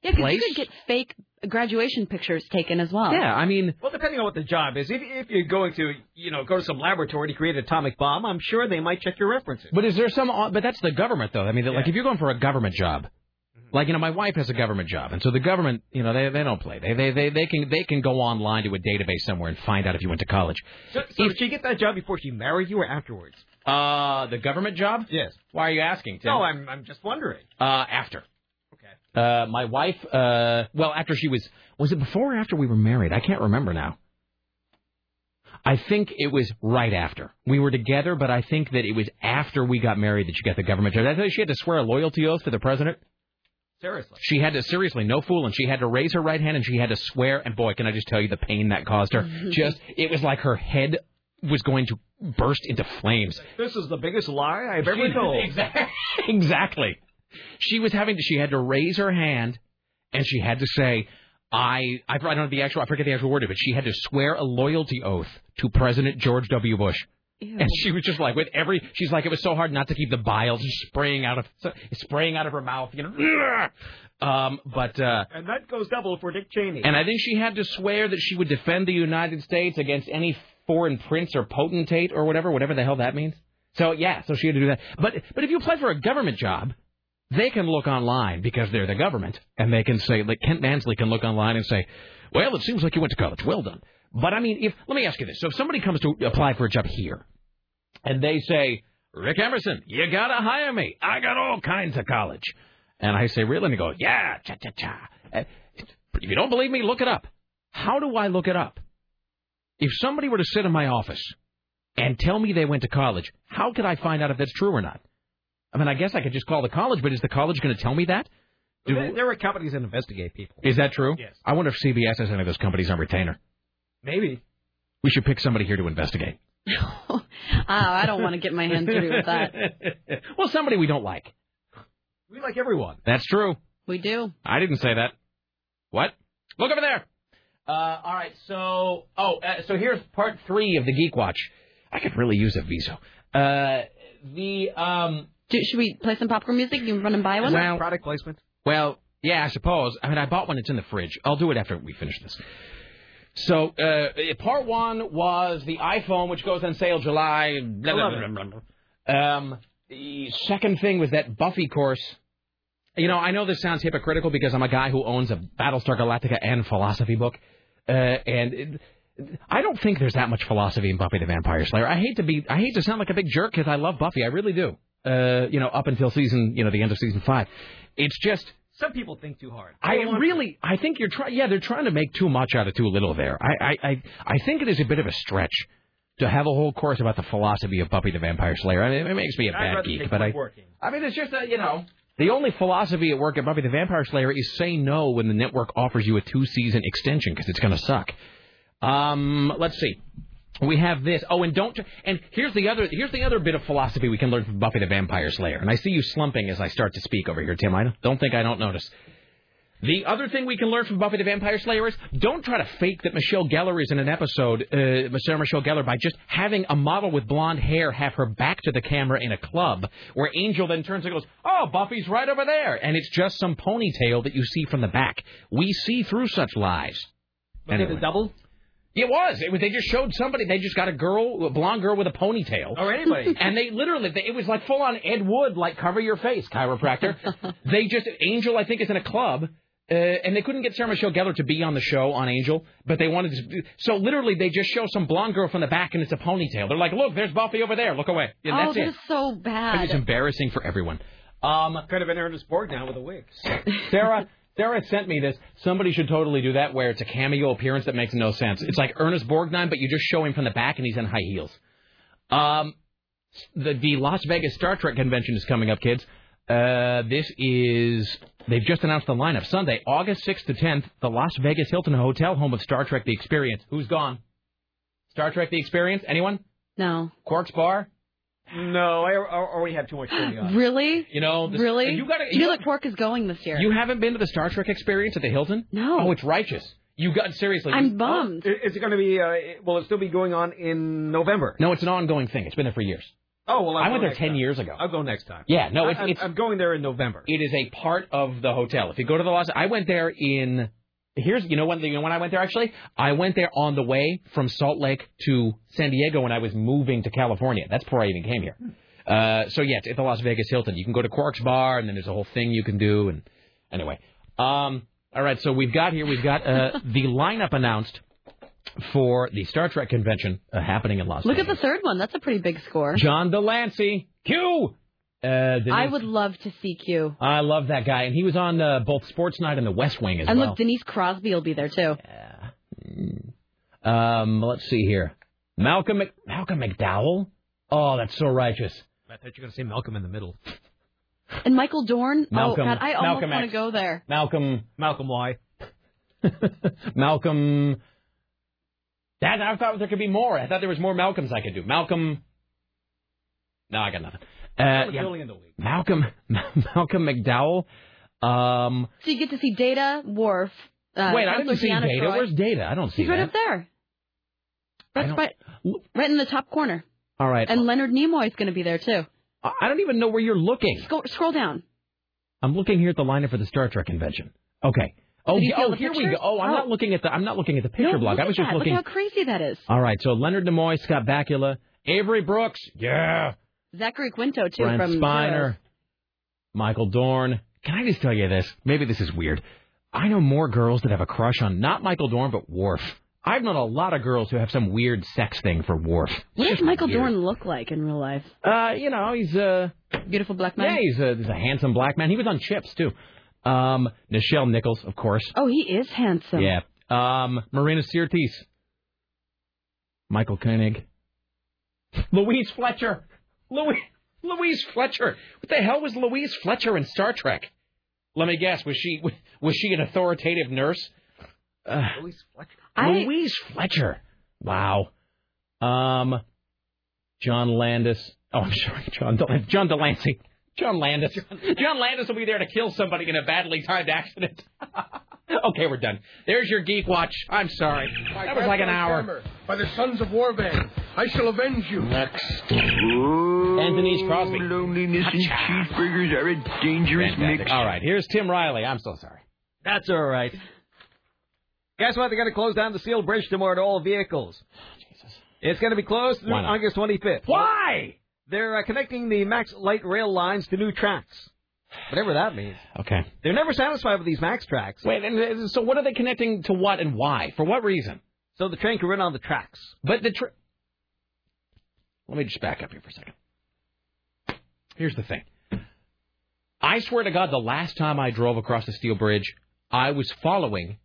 Yeah, because you could get fake graduation pictures taken as well. Yeah, I mean... Well, depending on what the job is. If you're going to, go to some laboratory to create an atomic bomb, I'm sure they might check your references. But is there some... But that's the government, though. I mean, if you're going for a government job... Like, my wife has a government job, and so the government, they don't play. They can go online to a database somewhere and find out if you went to college. So did she get that job before she married you or afterwards? The government job? Yes. Why are you asking, Tim? No, I'm just wondering. After. Okay. My wife, after she was it before or after we were married? I can't remember now. I think it was right after. We were together, but I think that it was after we got married that she got the government job. I thought she had to swear a loyalty oath to the president. Seriously. She had to, no fooling, she had to raise her right hand and she had to swear, and boy, can I just tell you the pain that caused her. It was like her head was going to burst into flames. This is the biggest lie I've ever told. Exactly. She had to raise her hand and she had to say, I don't know the actual, I forget the actual word of it, she had to swear a loyalty oath to President George W. Bush. Ew. And she was just like, she's like, it was so hard not to keep the bile just spraying out of her mouth, and that goes double for Dick Cheney. And I think she had to swear that she would defend the United States against any foreign prince or potentate or whatever the hell that means. So yeah, so she had to do that. But if you apply for a government job, they can look online because they're the government, and they can say, like Kent Mansley can look online and say, well, it seems like you went to college. Well done. But I mean, let me ask you this: so if somebody comes to apply for a job here, and they say, Rick Emerson, you gotta hire me. I got all kinds of college. And I say, really? And they go, yeah, cha-cha-cha. If you don't believe me, look it up. How do I look it up? If somebody were to sit in my office and tell me they went to college, how could I find out if that's true or not? I mean, I guess I could just call the college, but is the college going to tell me that? There are companies that investigate people. Is that true? Yes. I wonder if CBS has any of those companies on retainer. Maybe. We should pick somebody here to investigate. Oh, I don't want to get my hands dirty with that. Well, somebody we don't like. We like everyone. That's true. We do. I didn't say that. What? Look over there. All right. So, so here's part 3 of the Geek Watch. I could really use a Viso. Should we play some popcorn music? You run and buy one? Well, product placement. Well, yeah, I suppose. I mean, I bought one. It's in the fridge. I'll do it after we finish this. So, part 1 was the iPhone, which goes on sale July. The second thing was that Buffy course. I know this sounds hypocritical because I'm a guy who owns a Battlestar Galactica and philosophy book. I don't think there's that much philosophy in Buffy the Vampire Slayer. I hate to sound like a big jerk because I love Buffy. I really do. Up until the end of season 5. It's just... Some people think too hard. I think you're trying. Yeah, they're trying to make too much out of too little there. I think it is a bit of a stretch to have a whole course about the philosophy of Buffy the Vampire Slayer. I mean, it makes me a bad geek, but I mean, it's just the only philosophy at work at Buffy the Vampire Slayer is say no when the network offers you a 2-season extension because it's going to suck. Let's see. We have this. Oh, and don't. And here's the other bit of philosophy we can learn from Buffy the Vampire Slayer. And I see you slumping as I start to speak over here, Tim. I don't think I don't notice. The other thing we can learn from Buffy the Vampire Slayer is don't try to fake that Michelle Gellar is in an episode, Sarah Michelle Gellar, by just having a model with blonde hair have her back to the camera in a club where Angel then turns and goes, oh, Buffy's right over there. And it's just some ponytail that you see from the back. We see through such lies. Was it a double? It was. They just showed somebody. They just got a blonde girl with a ponytail. Or anybody. And they literally, it was like full on Ed Wood, like cover your face, chiropractor. Angel, I think, is in a club. And they couldn't get Sarah Michelle Gellar to be on the show on Angel. But they wanted to. So literally, they just show some blonde girl from the back and it's a ponytail. They're like, look, there's Buffy over there. Look away. And that's it. Oh, this is so bad. It's embarrassing for everyone. Could have been Ernest Borgnine with a wig. Sarah sent me this. Somebody should totally do that where it's a cameo appearance that makes no sense. It's like Ernest Borgnine, but you just show him from the back and he's in high heels. The Las Vegas Star Trek convention is coming up, kids. They've just announced the lineup. Sunday, August 6th to 10th, the Las Vegas Hilton Hotel, home of Star Trek The Experience. Who's gone? Star Trek The Experience? Anyone? No. Quark's Bar? No, I already had too much going on. Really? Really? You feel like Quark is going this year. You haven't been to the Star Trek Experience at the Hilton? No. Oh, it's righteous. Seriously. I'm bummed. Is it going to be, will it still be going on in November? No, it's an ongoing thing. It's been there for years. Oh well, I went there 10 years ago. I'll go next time. Yeah, no, I'm going there in November. It is a part of the hotel. If you go to the Los, I went there in. Here's when I went there actually. I went there on the way from Salt Lake to San Diego when I was moving to California. That's before I even came here. So yeah, it's at the Las Vegas Hilton. You can go to Quark's Bar, and then there's a whole thing you can do. And anyway, all right. So we've got the lineup announced for the Star Trek convention happening in Las Vegas. Look at the third one. That's a pretty big score. John DeLancey. Q! I would love to see Q. I love that guy. And he was on both Sports Night and The West Wing as well. And look, Denise Crosby will be there, too. Yeah. Let's see here. Malcolm McDowell? Oh, that's so righteous. I thought you were going to say Malcolm in the Middle. And Michael Dorn? Malcolm, oh, God, I almost want to go there. Malcolm Y. Malcolm... That, I thought there could be more. I thought there was more Malcolms I could do. Malcolm. No, I got nothing. In the league. Malcolm McDowell. So you get to see Data, Worf. Wait, I didn't see Data. Troy. Where's Data? I don't see. He's right up there. Right in the top corner. All right. And Leonard Nimoy is going to be there too. I don't even know where you're looking. Scroll down. I'm looking here at the lineup for the Star Trek convention. Okay. Oh, here we go. Oh, I'm not looking at the picture block. I was just looking. Look how crazy that is. All right, so Leonard Nimoy, Scott Bakula, Avery Brooks, yeah, Zachary Quinto too, Brent from Spiner, Michael Dorn. Can I just tell you this? Maybe this is weird. I know more girls that have a crush on not Michael Dorn but Worf. I've known a lot of girls who have some weird sex thing for Worf. What does Michael Dorn look like in real life? He's a beautiful black man. Yeah, he's a handsome black man. He was on Chips too. Nichelle Nichols, of course. Oh, he is handsome. Yeah. Marina Sirtis. Michael Koenig. Louise Fletcher. Louise Fletcher. What the hell was Louise Fletcher in Star Trek? Let me guess. Was she an authoritative nurse? Louise Fletcher. Louise Fletcher. Wow. John Landis. Oh, I'm sorry. John DeLancey. John Landis. John Landis will be there to kill somebody in a badly timed accident. Okay, we're done. There's your Geek Watch. I'm sorry. That was like an hour. By the sons of Warvan, I shall avenge you. Next. And Denise Crosby. Loneliness and cheeseburgers are a dangerous mix. All right, here's Tim Riley. I'm so sorry. That's all right. Guess what? They're going to close down the Seal Bridge tomorrow to all vehicles. Jesus. It's going to be closed through August 25th. Why? They're connecting the Max Light Rail lines to new tracks, whatever that means. Okay. They're never satisfied with these Max tracks. Wait, and so what are they connecting to what and why? For what reason? So the train can run on the tracks. But let me just back up here for a second. Here's the thing. I swear to God, the last time I drove across the Steel Bridge, I was following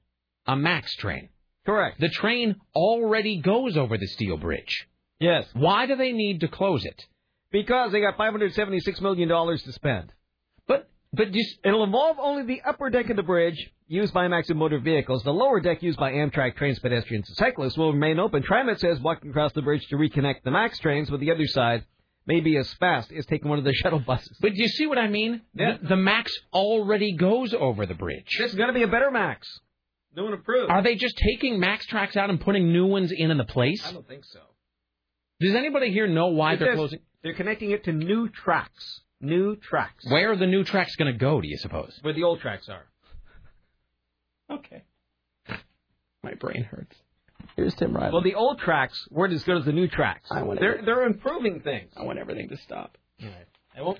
a Max train. Correct. The train already goes over the Steel Bridge. Yes. Why do they need to close it? Because they got $576 million to spend. But it'll involve only the upper deck of the bridge used by Max and motor vehicles. The lower deck used by Amtrak trains, pedestrians, and cyclists will remain open. TriMet says walking across the bridge to reconnect the Max trains with the other side may be as fast as taking one of the shuttle buses. But do you see what I mean? Yeah. The Max already goes over the bridge. This is going to be a better Max. No one approved. Are they just taking Max tracks out and putting new ones in the place? I don't think so. Does anybody here know why they're closing? They're connecting it to new tracks. New tracks. Where are the new tracks going to go, do you suppose? Where the old tracks are. Okay. My brain hurts. Here's Tim Riley. Well, the old tracks weren't as good as the new tracks. They're improving things. I want everything to stop. All right.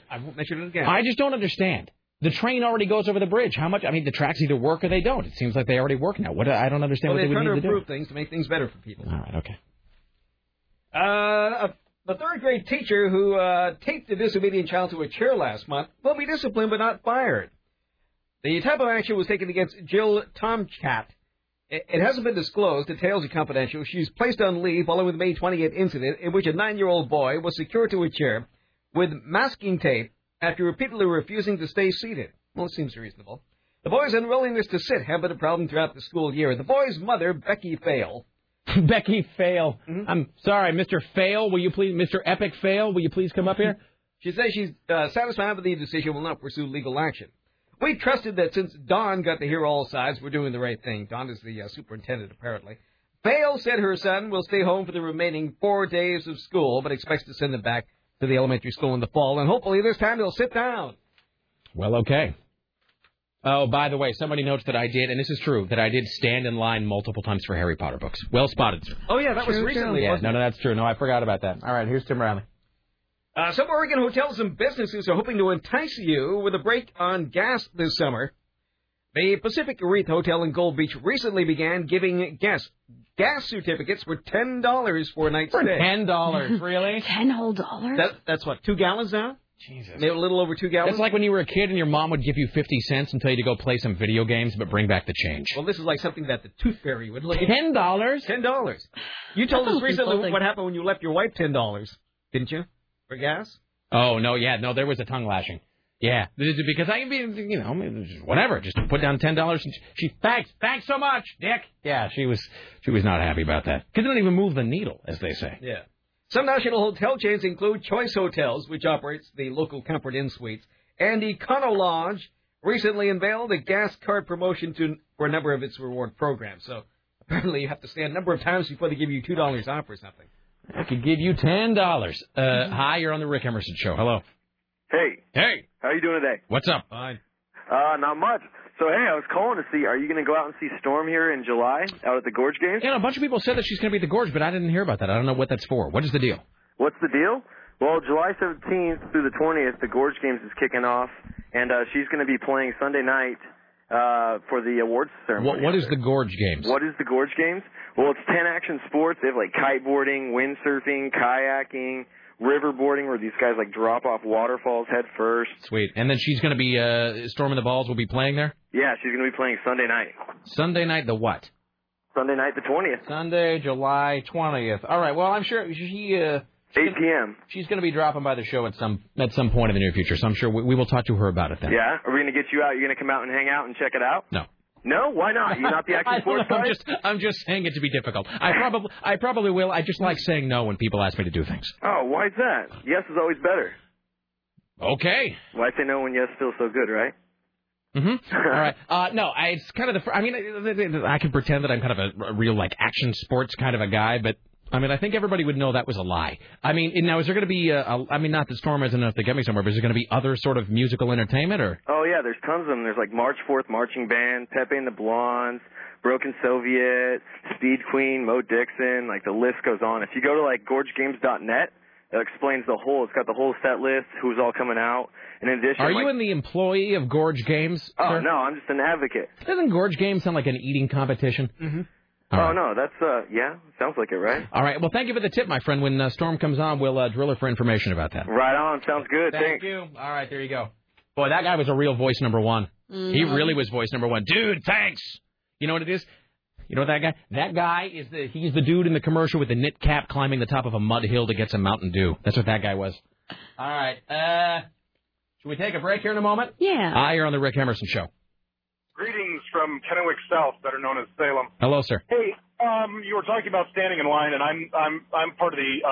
I won't mention it again. I just don't understand. The train already goes over the bridge. How much? I mean, the tracks either work or they don't. It seems like they already work now. I don't understand what they would need to do. They're trying to improve things to make things better for people. All right, okay. The third-grade teacher who taped a disobedient child to a chair last month will be disciplined but not fired. The type of action was taken against Jill Tomcat. It hasn't been disclosed. Details are confidential. She's placed on leave following the May 28th incident in which a 9-year-old boy was secured to a chair with masking tape after repeatedly refusing to stay seated. Well, it seems reasonable. The boy's unwillingness to sit had been a problem throughout the school year. The boy's mother, Becky Fail... Becky Fail. Mm-hmm. I'm sorry, Mr. Fail, will you please, Mr. Epic Fail, will you please come up here? She says she's satisfied with the decision, will not pursue legal action. We trusted that since Don got to hear all sides, we're doing the right thing. Don is the superintendent, apparently. Fail said her son will stay home for the remaining 4 days of school, but expects to send him back to the elementary school in the fall, and hopefully this time they'll sit down. Well, okay. Oh, by the way, somebody notes that I did, and this is true, that I did stand in line multiple times for Harry Potter books. Well spotted, sir. Oh, yeah, that was recently. Yeah, no, that's true. No, I forgot about that. All right, here's Tim Riley. Some Oregon hotels and businesses are hoping to entice you with a break on gas this summer. The Pacific Wreath Hotel in Gold Beach recently began giving guests gas certificates for $10 for a night's stay. $10, really? $10 whole dollars? That's what, 2 gallons now? Jesus. Maybe a little over 2 gallons? It's like when you were a kid and your mom would give you 50 cents and tell you to go play some video games, but bring back the change. Well, this is like something that the Tooth Fairy would look at. $10? $10. You told us recently what happened when you left your wife $10, didn't you? For gas? Oh, no, yeah. No, there was a tongue lashing. Yeah. Because I can be, you know, whatever. Just put down $10. And she, thanks so much, Dick. Yeah, she was not happy about that. Because they don't even move the needle, as they say. Yeah. Some national hotel chains include Choice Hotels, which operates the local Comfort Inn Suites, and Econo Lodge recently unveiled a gas card promotion for a number of its reward programs. So apparently you have to stay a number of times before they give you $2 off or something. I could give you $10. Hi, you're on the Rick Emerson Show. Hello. Hey. Hey. How are you doing today? What's up? Fine. Not much. So, hey, I was calling to see, are you going to go out and see Storm here in July out at the Gorge Games? Yeah, a bunch of people said that she's going to be at the Gorge, but I didn't hear about that. I don't know what that's for. What is the deal? What's the deal? Well, July 17th through the 20th, the Gorge Games is kicking off, and she's going to be playing Sunday night for the awards ceremony. What is the Gorge Games? What is the Gorge Games? Well, it's 10 action sports. They have, like, kiteboarding, windsurfing, kayaking, riverboarding, where these guys, like, drop off waterfalls head first. Sweet. And then she's going to be, Storm and the Balls will be playing there? Yeah, she's going to be playing Sunday night. Sunday night the what? Sunday night the 20th. Sunday, July 20th. All right, well, I'm sure she... 8 p.m. She's going to be dropping by the show at some point in the near future, so I'm sure we will talk to her about it then. Yeah? Are we going to get you out? You're going to come out and hang out and check it out? No. No? Why not? You're not the action sports guy? I'm just saying it to be difficult. I probably will. I just like saying no when people ask me to do things. Oh, why is that? Yes is always better. Okay. Why say no when yes feels so good, right? Mm-hmm. All right. It's kind of the... I mean, I can pretend that I'm kind of a real, like, action sports kind of a guy, but... I mean, I think everybody would know that was a lie. I mean, now, is there going to be, not that Storm isn't enough to get me somewhere, but is there going to be other sort of musical entertainment? Or? Oh, yeah, there's tons of them. There's, like, March 4th Marching Band, Pepe and the Blondes, Broken Soviet, Speed Queen, Moe Dixon. Like, the list goes on. If you go to, like, gorgegames.net, it explains the whole. It's got the whole set list, who's all coming out. In addition, are you in the employee of Gorge Games, sir? Oh, no, I'm just an advocate. Doesn't Gorge Games sound like an eating competition? Mm-hmm. Right. Oh, no, that's, sounds like it, right? All right, well, thank you for the tip, my friend. When Storm comes on, we'll drill her for information about that. Right on, sounds good. Thanks. You. All right, there you go. Boy, that guy was a real voice number one. Mm-hmm. He really was voice number one. Dude, thanks. You know what it is? You know that guy? That guy is he's the dude in the commercial with the knit cap climbing the top of a mud hill to get some Mountain Dew. That's what that guy was. All right, should we take a break here in a moment? Yeah. Hi, you're on the Rick Emerson Show. Greetings from Kennewick South, better known as Salem. Hello, sir. Hey, you were talking about standing in line, and I'm part of the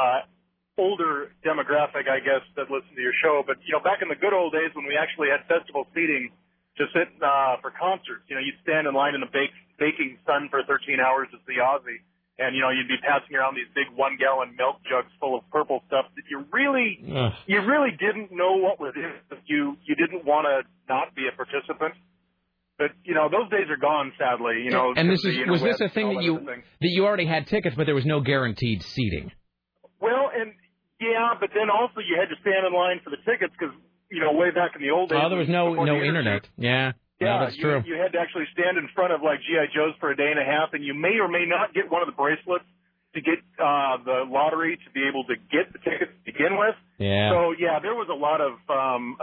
older demographic, I guess, that listened to your show. But you know, back in the good old days when we actually had festival seating to sit for concerts, you know, you'd stand in line in the baking sun for 13 hours to see Ozzy, and you know, you'd be passing around these big 1-gallon milk jugs full of purple stuff that you really didn't know what was in it. You didn't want to not be a participant. But, you know, those days are gone, sadly. You know, and was this a thing that you already had tickets, but there was no guaranteed seating? Well, and yeah, but then also you had to stand in line for the tickets because, you know, way back in the old days. Oh, there was no internet. Yeah, no, that's true. You had to actually stand in front of, like, G.I. Joe's for a day and a half, and you may or may not get one of the bracelets to get the lottery to be able to get the tickets to begin with. Yeah. So, yeah, there was a lot of,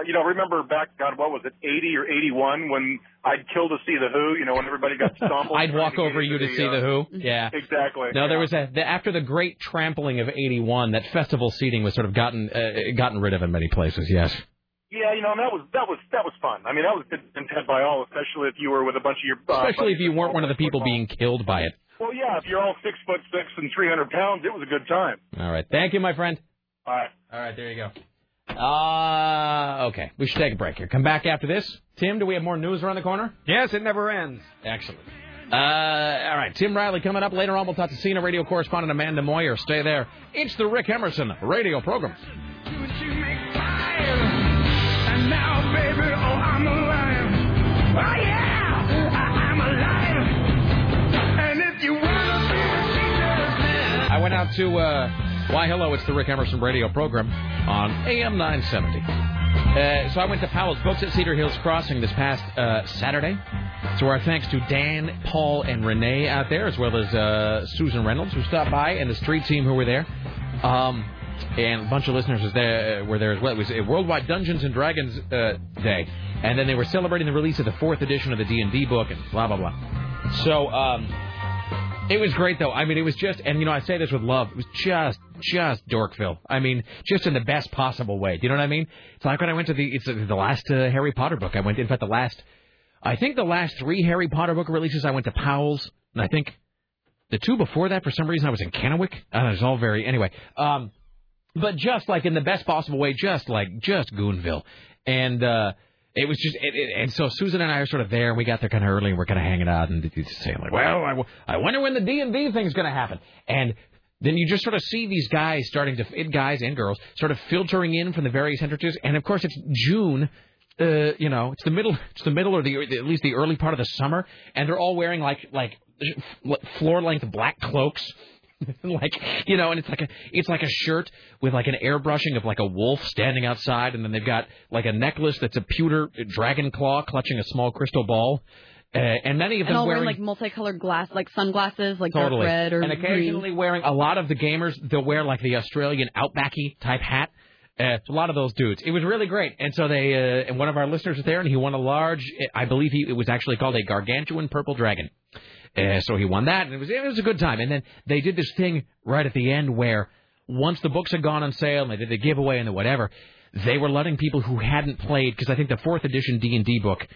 you know, remember back, God, what was it, 80 or 81, when I'd kill to see The Who, you know, when everybody got stumbled. I'd walk over you to see The Who. Yeah. Exactly. No, there was after the great trampling of 81, that festival seating was sort of gotten rid of in many places, yes. Yeah, you know, and that was fun. I mean, that was intent by all, especially if you were with a bunch of your... especially if you weren't one of the people being killed by it. Well, yeah, if you're all 6'6" and 300 pounds, it was a good time. All right. Thank you, my friend. All right. All right, there you go. Okay, we should take a break here. Come back after this. Tim, do we have more news around the corner? Yes, it never ends. Excellent. All right, Tim Riley coming up. Later on, we'll talk to senior radio correspondent Amanda Moyer. Stay there. It's the Rick Emerson radio program. I went out to, why hello, it's the Rick Emerson radio program on AM 970. So I went to Powell's Books at Cedar Hills Crossing this past Saturday. So our thanks to Dan, Paul, and Renee out there, as well as Susan Reynolds, who stopped by, and the street team who were there. And a bunch of listeners were there as well. It was a Worldwide Dungeons & Dragons Day. And then they were celebrating the release of the 4th edition of the D&D book and blah, blah, blah. So it was great, though. I mean, it was just, and, you know, I say this with love, it was just Dorkville. I mean, just in the best possible way. Do you know what I mean? It's like when I went to the last Harry Potter book I went to. In fact, the last three Harry Potter book releases, I went to Powell's, and I think the two before that, for some reason, I was in Kennewick. I don't know, it's all very... Anyway, but just, like, in the best possible way, just Goonville. And it was just... and so Susan and I are sort of there, and we got there kind of early, and we're kind of hanging out, and it's saying, like, well, I wonder when the D&D thing's going to happen. And then you just sort of see these guys starting to... Guys and girls sort of filtering in from the various entrances. And, of course, it's June... you know, it's the middle, or at least the early part of the summer, and they're all wearing like floor-length black cloaks, like, you know, and it's like a shirt with like an airbrushing of like a wolf standing outside, and then they've got like a necklace that's a pewter dragon claw clutching a small crystal ball, and many of them wearing like multicolored glass, like sunglasses, like totally. Dark red or green, and occasionally wearing a lot of the gamers, they'll wear like the Australian outbacky type hat. A lot of those dudes. It was really great. And so they, and one of our listeners was there, and he won a large, I believe it was actually called a gargantuan purple dragon. So he won that, and it was a good time. And then they did this thing right at the end where once the books had gone on sale, and they did the giveaway and the whatever, they were letting people who hadn't played, because I think the 4th edition D&D book,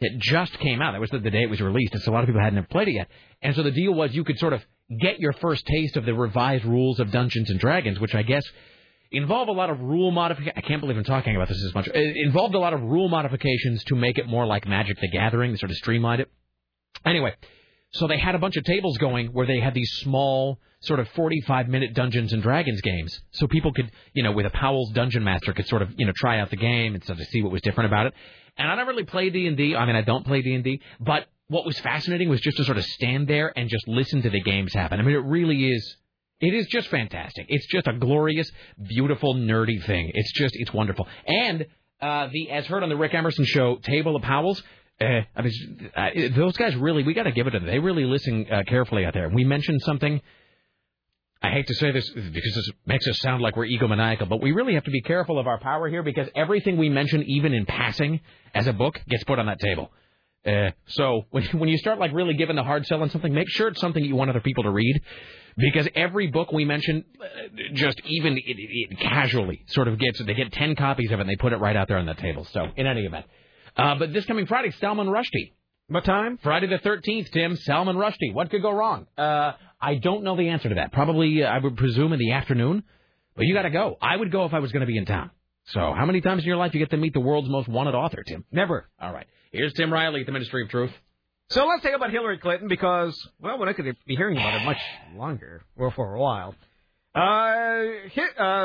it just came out. That was the day it was released, and so a lot of people hadn't played it yet. And so the deal was you could sort of get your first taste of the revised rules of Dungeons & Dragons, which I guess... involved a lot of rule modifications. I can't believe I'm talking about this as much. It involved a lot of rule modifications to make it more like Magic the Gathering. They sort of streamlined it. Anyway, so they had a bunch of tables going where they had these small sort of 45-minute Dungeons and Dragons games. So people could, you know, with a Powell's Dungeon Master could sort of, you know, try out the game and sort of see what was different about it. And I don't really play D&D. I mean, I don't play D&D. But what was fascinating was just to sort of stand there and just listen to the games happen. I mean, it really is... It is just fantastic. It's just a glorious, beautiful, nerdy thing. It's wonderful. And the As Heard on the Rick Emerson Show table of Powell's, I mean, those guys really, we got to give it to them. They really listen carefully out there. We mentioned something, I hate to say this because this makes us sound like we're egomaniacal, but we really have to be careful of our power here because everything we mention, even in passing, as a book, gets put on that table. So when you start like really giving the hard sell on something, make sure it's something you want other people to read, because every book we mention, just even it casually sort of gets, they get 10 copies of it and they put it right out there on the table. So in any event, but this coming Friday, Salman Rushdie. What time? Friday the 13th, Tim. Salman Rushdie. What could go wrong? I don't know the answer to that. Probably, I would presume in the afternoon, but you got to go. I would go if I was going to be in town. So how many times in your life you get to meet the world's most wanted author, Tim? Never. All right. Here's Tim Riley at the Ministry of Truth. So let's talk about Hillary Clinton because, well, we're not going to be hearing about it much longer, well, for a while.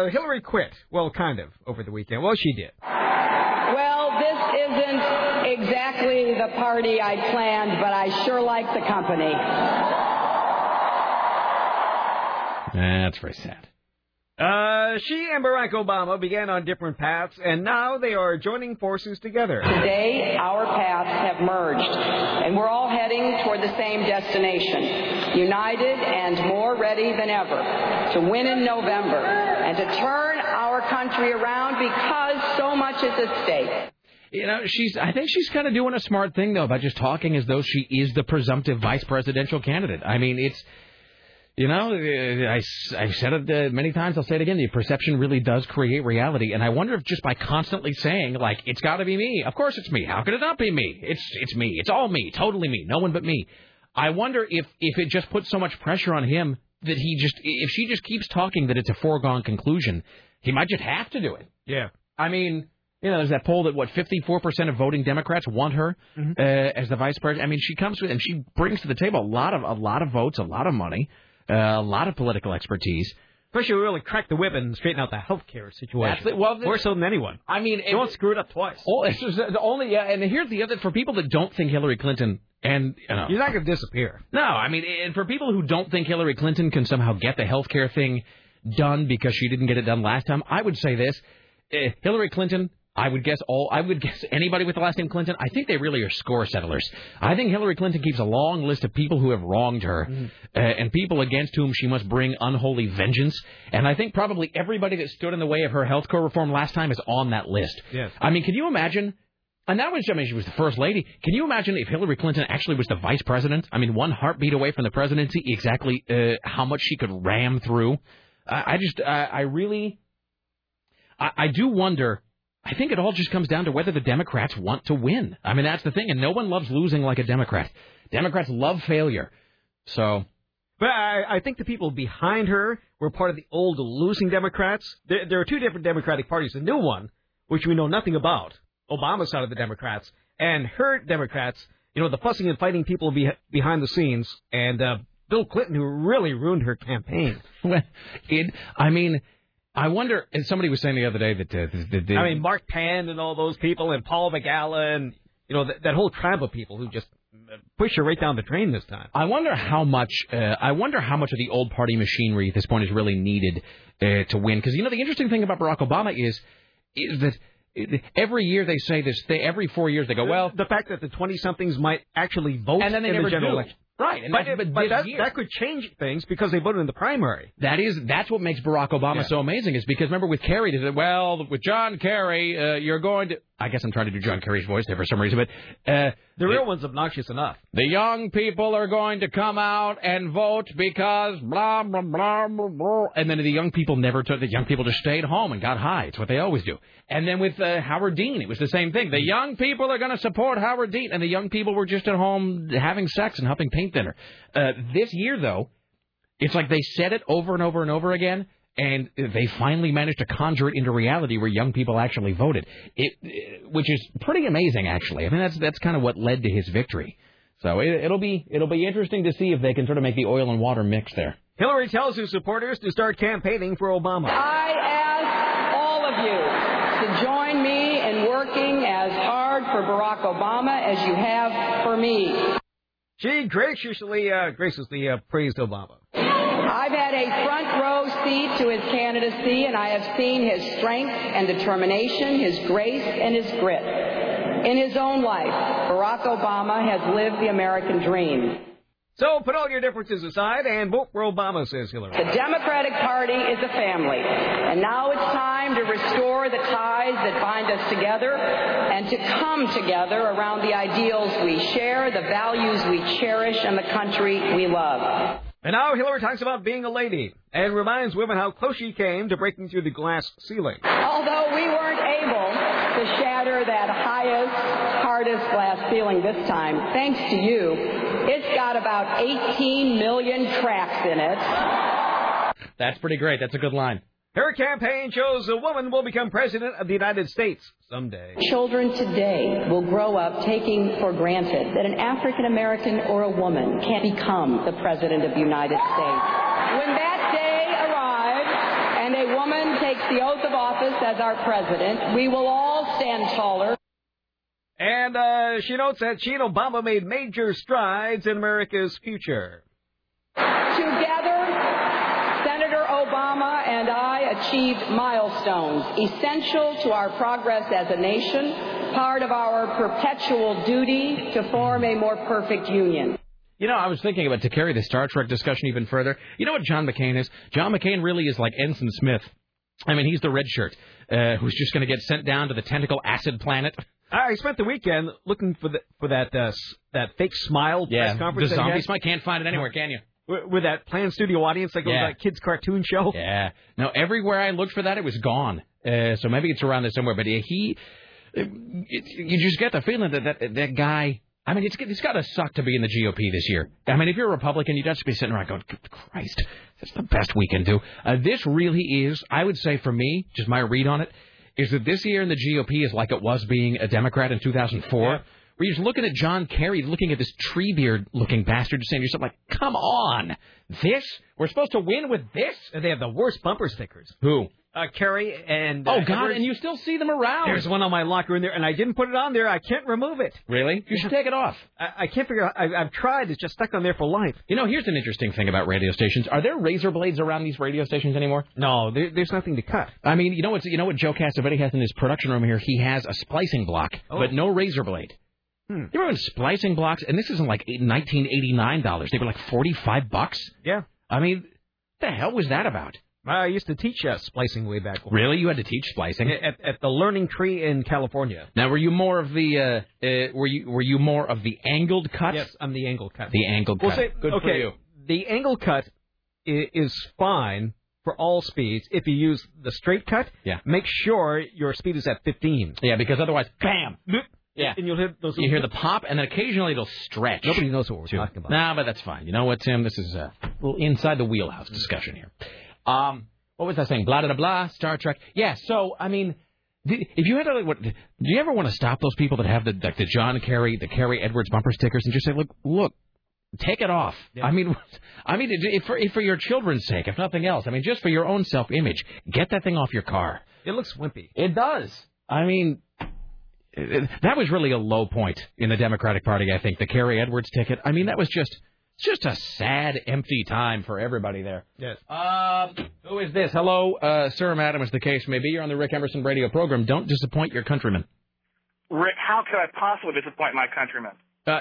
Hillary quit, well, kind of, over the weekend. Well, she did. Well, this isn't exactly the party I planned, but I sure like the company. That's very sad. She and Barack Obama began on different paths, and now they are joining forces together. Today, our paths have merged, and we're all heading toward the same destination, united and more ready than ever to win in November and to turn our country around because so much is at stake. You know, I think she's kind of doing a smart thing, though, by just talking as though she is the presumptive vice presidential candidate. I mean, it's... You know, I've said it many times, I'll say it again, the perception really does create reality, and I wonder if just by constantly saying, like, it's got to be me, of course it's me, how could it not be me, it's me, it's all me, totally me, no one but me, I wonder if it just puts so much pressure on him that if she just keeps talking that it's a foregone conclusion, he might just have to do it. Yeah. I mean... You know, there's that poll that, 54% of voting Democrats want her as the vice president. I mean, she comes with, and she brings to the table a lot of votes, a lot of money, a lot of political expertise. First, you really crack the whip and straighten out the health care situation. More so than anyone. I mean, don't screw it up twice. And here's the other, for people that don't think Hillary Clinton, and you're not going to disappear. No, I mean, and for people who don't think Hillary Clinton can somehow get the health care thing done because she didn't get it done last time, I would say this. Hillary Clinton, I would guess anybody with the last name Clinton, I think they really are score settlers. I think Hillary Clinton keeps a long list of people who have wronged her and people against whom she must bring unholy vengeance. And I think probably everybody that stood in the way of her health care reform last time is on that list. Yes. I mean, can you imagine? And that was, I mean, she was the first lady. Can you imagine if Hillary Clinton actually was the vice president? I mean, one heartbeat away from the presidency, exactly how much she could ram through. I do wonder. I think it all just comes down to whether the Democrats want to win. I mean, that's the thing, and no one loves losing like a Democrat. Democrats love failure. So, but I think the people behind her were part of the old losing Democrats. There are two different Democratic parties. The new one, which we know nothing about, Obama's side of the Democrats, and her Democrats, you know, the fussing and fighting people behind the scenes, and Bill Clinton, who really ruined her campaign. I wonder, and somebody was saying the other day that... Mark Pan and all those people and Paul Begala and, you know, that whole tribe of people who just push her right down the drain this time. I wonder how much of the old party machinery at this point is really needed to win. Because, you know, the interesting thing about Barack Obama is that every year they say this, every 4 years they go, well... The fact that the 20-somethings might actually vote and then they in never the general election. Right, and that could change things because they voted in the primary. That's what makes Barack Obama so amazing is because, remember, with Kerry, they said, well, with John Kerry, you're going to... I guess I'm trying to do John Kerry's voice there for some reason, but... the real one's obnoxious enough. The young people are going to come out and vote because blah, blah, blah, blah, blah. And then the young people never took... The young people just stayed home and got high. It's what they always do. And then with Howard Dean, it was the same thing. The young people are going to support Howard Dean. And the young people were just at home having sex and huffing paint thinner. This year, though, it's like they said it over and over and over again. And they finally managed to conjure it into reality where young people actually voted, which is pretty amazing, actually. I mean, that's kind of what led to his victory. So it'll be interesting to see if they can sort of make the oil and water mix there. Hillary tells his supporters to start campaigning for Obama. I ask all of you to join me in working as hard for Barack Obama as you have for me. She graciously praised Obama. I've had a front row seat to his candidacy, and I have seen his strength and determination, his grace and his grit. In his own life, Barack Obama has lived the American dream. So put all your differences aside and vote for Obama, says Hillary. The Democratic Party is a family, and now it's time to restore the ties that bind us together and to come together around the ideals we share, the values we cherish, and the country we love. And now Hillary talks about being a lady and reminds women how close she came to breaking through the glass ceiling. Although we weren't able to shatter that highest, hardest glass ceiling this time, thanks to you, it's got about 18 million cracks in it. That's pretty great. That's a good line. Her campaign shows a woman will become president of the United States someday. Children today will grow up taking for granted that an African American or a woman can become the president of the United States. When that day arrives and a woman takes the oath of office as our president, we will all stand taller. And she notes that she and Obama made major strides in America's future. Together, Senator Obama and I achieved milestones essential to our progress as a nation, part of our perpetual duty to form a more perfect union. You know, I was thinking about, to carry the Star Trek discussion even further, you know what John McCain is? John McCain really is like Ensign Smith. I mean, he's the red shirt who's just going to get sent down to the tentacle acid planet. I spent the weekend looking for that fake smile press conference. The zombie smile. Can't find it anywhere, can you? With that planned studio audience that goes to that kids' cartoon show? Yeah. No, everywhere I looked for that, it was gone. So maybe it's around there somewhere. But you just get the feeling that guy, I mean, it's got to suck to be in the GOP this year. I mean, if you're a Republican, you'd have to be sitting around going, good Christ, that's the best we can do. This really is, I would say for me, just my read on it, is that this year in the GOP is like it was being a Democrat in 2004. Yeah. Where you're looking at John Kerry, looking at this tree beard-looking bastard, saying to yourself, like, come on, this? We're supposed to win with this? And they have the worst bumper stickers. Who? Kerry and... oh, God, Edwards. And you still see them around. There's one on my locker in there, and I didn't put it on there. I can't remove it. Really? You should take it off. I can't figure out. I've tried. It's just stuck on there for life. You know, here's an interesting thing about radio stations. Are there razor blades around these radio stations anymore? No, there's nothing to cut. I mean, you know what Joe Cassavetti has in his production room here? He has a splicing block, but no razor blade. Hmm. You remember splicing blocks? And this isn't like $19.89. They were like $45. Yeah. I mean, what the hell was that about? I used to teach splicing way back when. Really? You had to teach splicing at the Learning Tree in California. Now, were you more of the angled cut? Yes, I'm the angled cut. The angled cut. For you. The angled cut is fine for all speeds. If you use the straight cut, make sure your speed is at 15. Yeah, because otherwise, bam. Yeah. And you hear the pop, and then occasionally it'll stretch. Nobody knows what we're talking about. Nah, but that's fine. You know what, Tim? This is a little inside the wheelhouse discussion here. What was I saying? Blah, blah, blah, Star Trek. Yeah, so, I mean, if you had to, do you ever want to stop those people that have the John Kerry, the Kerry Edwards bumper stickers and just say, look, take it off. Yeah. I mean, if for your children's sake, if nothing else, I mean, just for your own self-image, get that thing off your car. It looks wimpy. It does. I mean, that was really a low point in the Democratic Party, I think, the Kerry Edwards ticket. I mean, that was just a sad, empty time for everybody there. Yes. Who is this? Hello, sir, madam, as the case may be. You're on the Rick Emerson radio program. Don't disappoint your countrymen. Rick, how could I possibly disappoint my countrymen?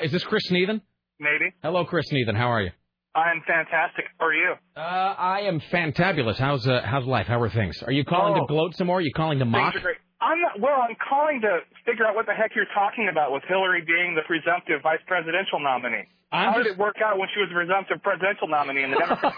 Is this Chris Sneathan? Maybe. Hello, Chris Sneathan. How are you? I am fantastic. How are you? I am fantabulous. How's life? How are things? Are you calling to gloat some more? Are you calling to mock? Things are great. I'm calling to figure out what the heck you're talking about with Hillary being the presumptive vice presidential nominee. How did it work out when she was the presumptive presidential nominee in the Democrats?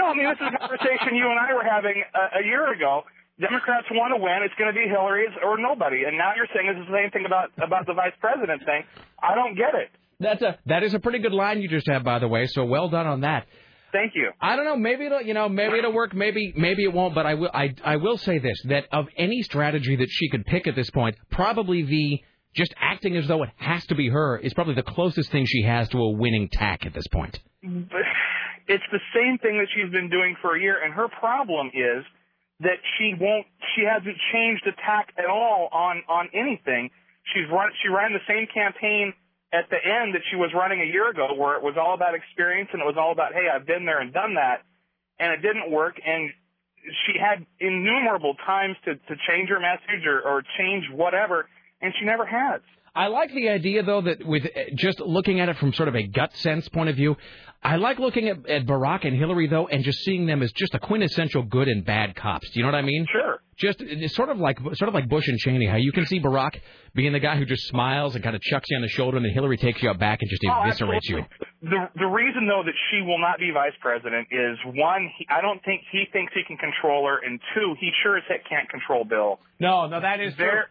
No, I mean, this is a conversation you and I were having a year ago. Democrats want to win. It's going to be Hillary's or nobody. And now you're saying this is the same thing about the vice president thing. I don't get it. That is a pretty good line you just had, by the way. So well done on that. Thank you. I don't know. Maybe it'll work. Maybe it won't. But I will. I will say this: that of any strategy that she could pick at this point, probably just acting as though it has to be her is probably the closest thing she has to a winning tack at this point. But it's the same thing that she's been doing for a year, and her problem is that she hasn't changed the tack at all on anything. She ran the same campaign at the end that she was running a year ago, where it was all about experience and it was all about, hey, I've been there and done that, and it didn't work, and she had innumerable times to change her message or change whatever, and she never has. I like the idea, though, that with just looking at it from sort of a gut sense point of view, I like looking at Barack and Hillary, though, and just seeing them as just the quintessential good and bad cops. Do you know what I mean? Sure. Just it's sort of like Bush and Cheney, how you can see Barack being the guy who just smiles and kind of chucks you on the shoulder, and then Hillary takes you out back and just eviscerates you. The reason, though, that she will not be vice president is, one, I don't think he thinks he can control her, and two, he sure as heck can't control Bill. No, that is true.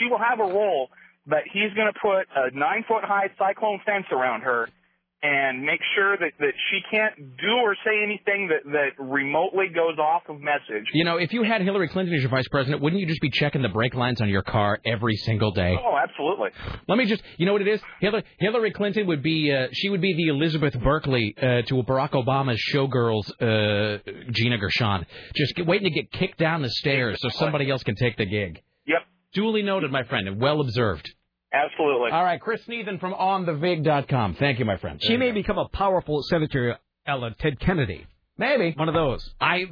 She will have a role, but he's going to put a 9-foot-high cyclone fence around her and make sure that she can't do or say anything that remotely goes off of message. You know, if you had Hillary Clinton as your vice president, wouldn't you just be checking the brake lines on your car every single day? Oh, absolutely. Let me just, you know what it is? Hillary Clinton would be, she would be the Elizabeth Berkley to Barack Obama's showgirls, Gina Gershon. Just waiting to get kicked down the stairs so somebody else can take the gig. Yep. Duly noted, my friend, and well observed. Absolutely. All right, Chris Sneathan from onthevig.com. Thank you, my friend. She may become a powerful senator, Ella Ted Kennedy. Maybe. One of those. I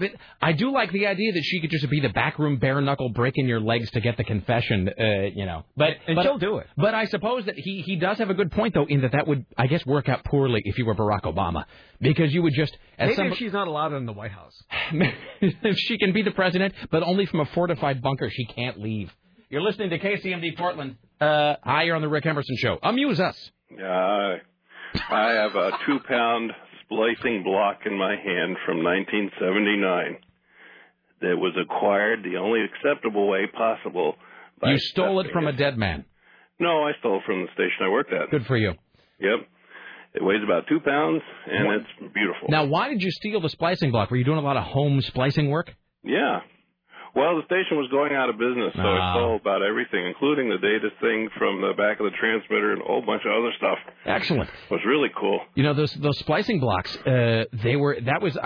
do like the idea that she could just be the backroom bare-knuckle breaking your legs to get the confession, you know. But she'll do it. But I suppose that he does have a good point, though, in that would, I guess, work out poorly if you were Barack Obama. Because you would just... Maybe if she's not allowed in the White House. She can be the president, but only from a fortified bunker. She can't leave. You're listening to KCMD Portland. Hi, you're on the Rick Emerson Show. Amuse us. I have a 2-pound splicing block in my hand from 1979 that was acquired the only acceptable way possible. You stole it from a dead man. No, I stole it from the station I worked at. Good for you. Yep. It weighs about 2 pounds, and it's beautiful. Now, why did you steal the splicing block? Were you doing a lot of home splicing work? Yeah. Well, the station was going out of business, so it's all about everything, including the data thing from the back of the transmitter and a whole bunch of other stuff. Excellent. It was really cool. You know, those splicing blocks, they were, that was,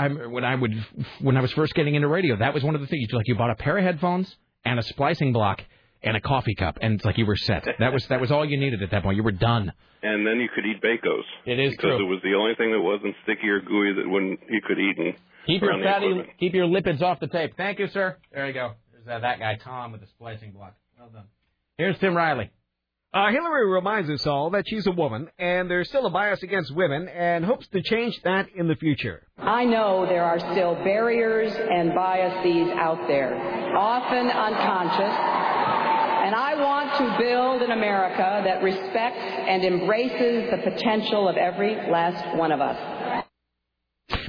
when I was first getting into radio, that was one of the things. Like, you bought a pair of headphones and a splicing block and a coffee cup, and it's like you were set. That was all you needed at that point. You were done. And then you could eat Bacos. It is true. Because it was the only thing that wasn't sticky or gooey that you could eat. And keep your lipids off the tape. Thank you, sir. There you go. There's that guy, Tom, with the splicing block. Well done. Here's Tim Riley. Hillary reminds us all that she's a woman, and there's still a bias against women, and hopes to change that in the future. I know there are still barriers and biases out there, often unconscious. And I want to build an America that respects and embraces the potential of every last one of us.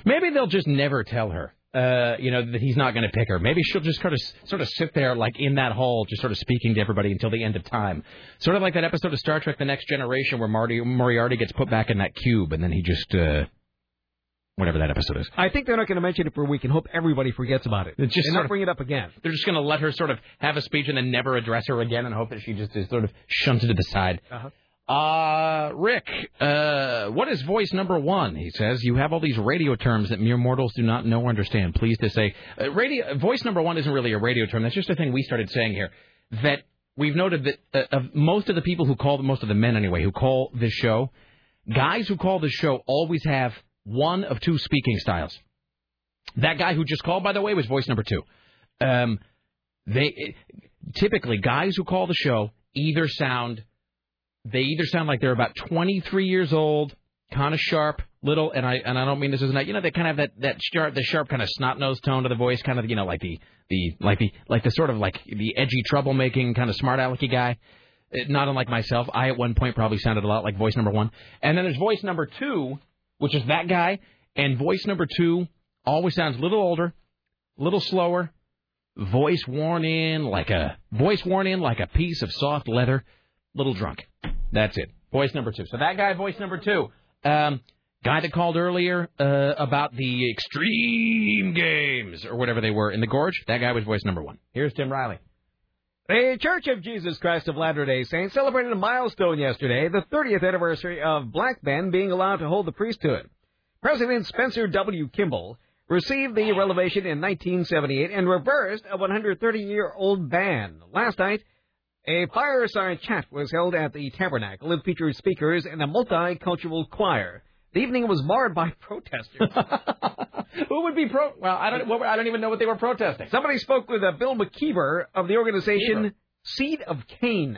Maybe they'll just never tell her, that he's not going to pick her. Maybe she'll just sort of sit there like in that hall, just sort of speaking to everybody until the end of time. Sort of like that episode of Star Trek: The Next Generation where Moriarty gets put back in that cube and then he just... whatever that episode is. I think they're not going to mention it for a week and hope everybody forgets about it. Just not bring it up again. They're just going to let her sort of have a speech and then never address her again and hope that she just is sort of shunted to the side. Uh-huh. Rick, what is voice number one? He says, you have all these radio terms that mere mortals do not know or understand. Pleased to say, voice number one isn't really a radio term. That's just a thing we started saying here, that we've noted that most of the people who call, most of the men anyway, who call this show, guys who call this show always have one of two speaking styles. That guy who just called, by the way, was voice number two. Typically, guys who call the show either sound like they're about 23 years old, kind of sharp, little, and I don't mean this as a, they kind of have that sharp kind of snot-nosed tone to the voice, kind of like the edgy troublemaking kind of smart alecky guy. Not unlike myself, I at one point probably sounded a lot like voice number one. And then there's voice number two, which is that guy, and voice number two always sounds a little older, a little slower, voice worn in like a piece of soft leather, little drunk. That's it. Voice number two. So that guy, voice number two, guy that called earlier about the extreme games or whatever they were in the gorge. That guy was voice number one. Here's Tim Riley. The Church of Jesus Christ of Latter-day Saints celebrated a milestone yesterday, the 30th anniversary of black men being allowed to hold the priesthood. President Spencer W. Kimball received the revelation in 1978 and reversed a 130-year-old ban. Last night, a fireside chat was held at the Tabernacle. It featured speakers and a multicultural choir. The evening was marred by protesters. Who would be I don't even know what they were protesting. Somebody spoke with Bill McKeever of the organization Seed of Cain.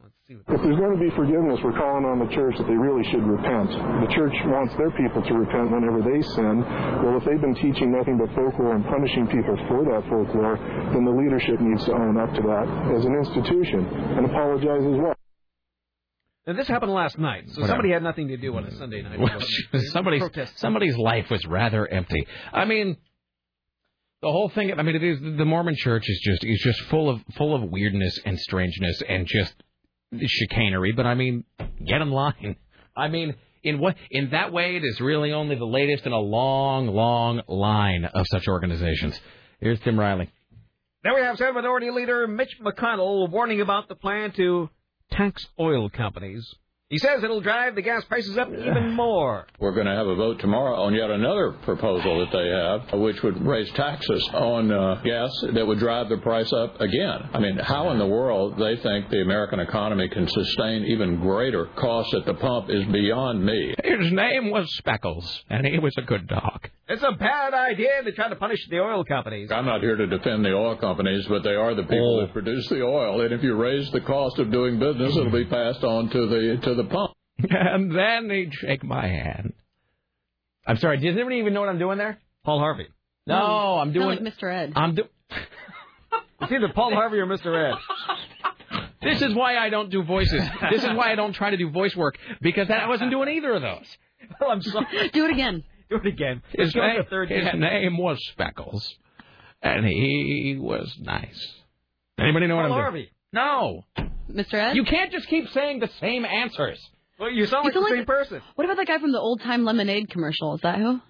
Let's see what if there's going to be forgiveness, we're calling on the church that they really should repent. The church wants their people to repent whenever they sin. Well, if they've been teaching nothing but folklore and punishing people for that folklore, then the leadership needs to own up to that as an institution and apologize as well. Now, this happened last night, so somebody had nothing to do on a Sunday night. Somebody's life was rather empty. I mean, the whole thing. I mean, it is the Mormon Church is just full of weirdness and strangeness and just chicanery. But I mean, get in line. I mean, in that way, it is really only the latest in a long, long line of such organizations. Here's Tim Riley. Now we have Salvador leader Mitch McConnell warning about the plan to tax oil companies. He says it'll drive the gas prices up even more. We're going to have a vote tomorrow on yet another proposal that they have, which would raise taxes on gas that would drive the price up again. I mean, how in the world they think the American economy can sustain even greater costs at the pump is beyond me. His name was Speckles, and he was a good dog. It's a bad idea to try to punish the oil companies. I'm not here to defend the oil companies, but they are the people that produce the oil, and if you raise the cost of doing business, it'll be passed on to the pump. And then they'd shake my hand. I'm sorry, does anybody even know what I'm doing there? Paul Harvey. No, I'm doing... Not like Mr. Ed. It's either Paul Harvey or Mr. Ed. This is why I don't do voices. This is why I don't try to do voice work, because I wasn't doing either of those. Well, I'm sorry. Do it again. His name was Speckles, and he was nice. Anybody know what I'm Harvey. Doing? No. Mr. Ed? You can't just keep saying the same answers. Well, you sound like the same person. What about that guy from the old-time Lemonade commercial? Is that who?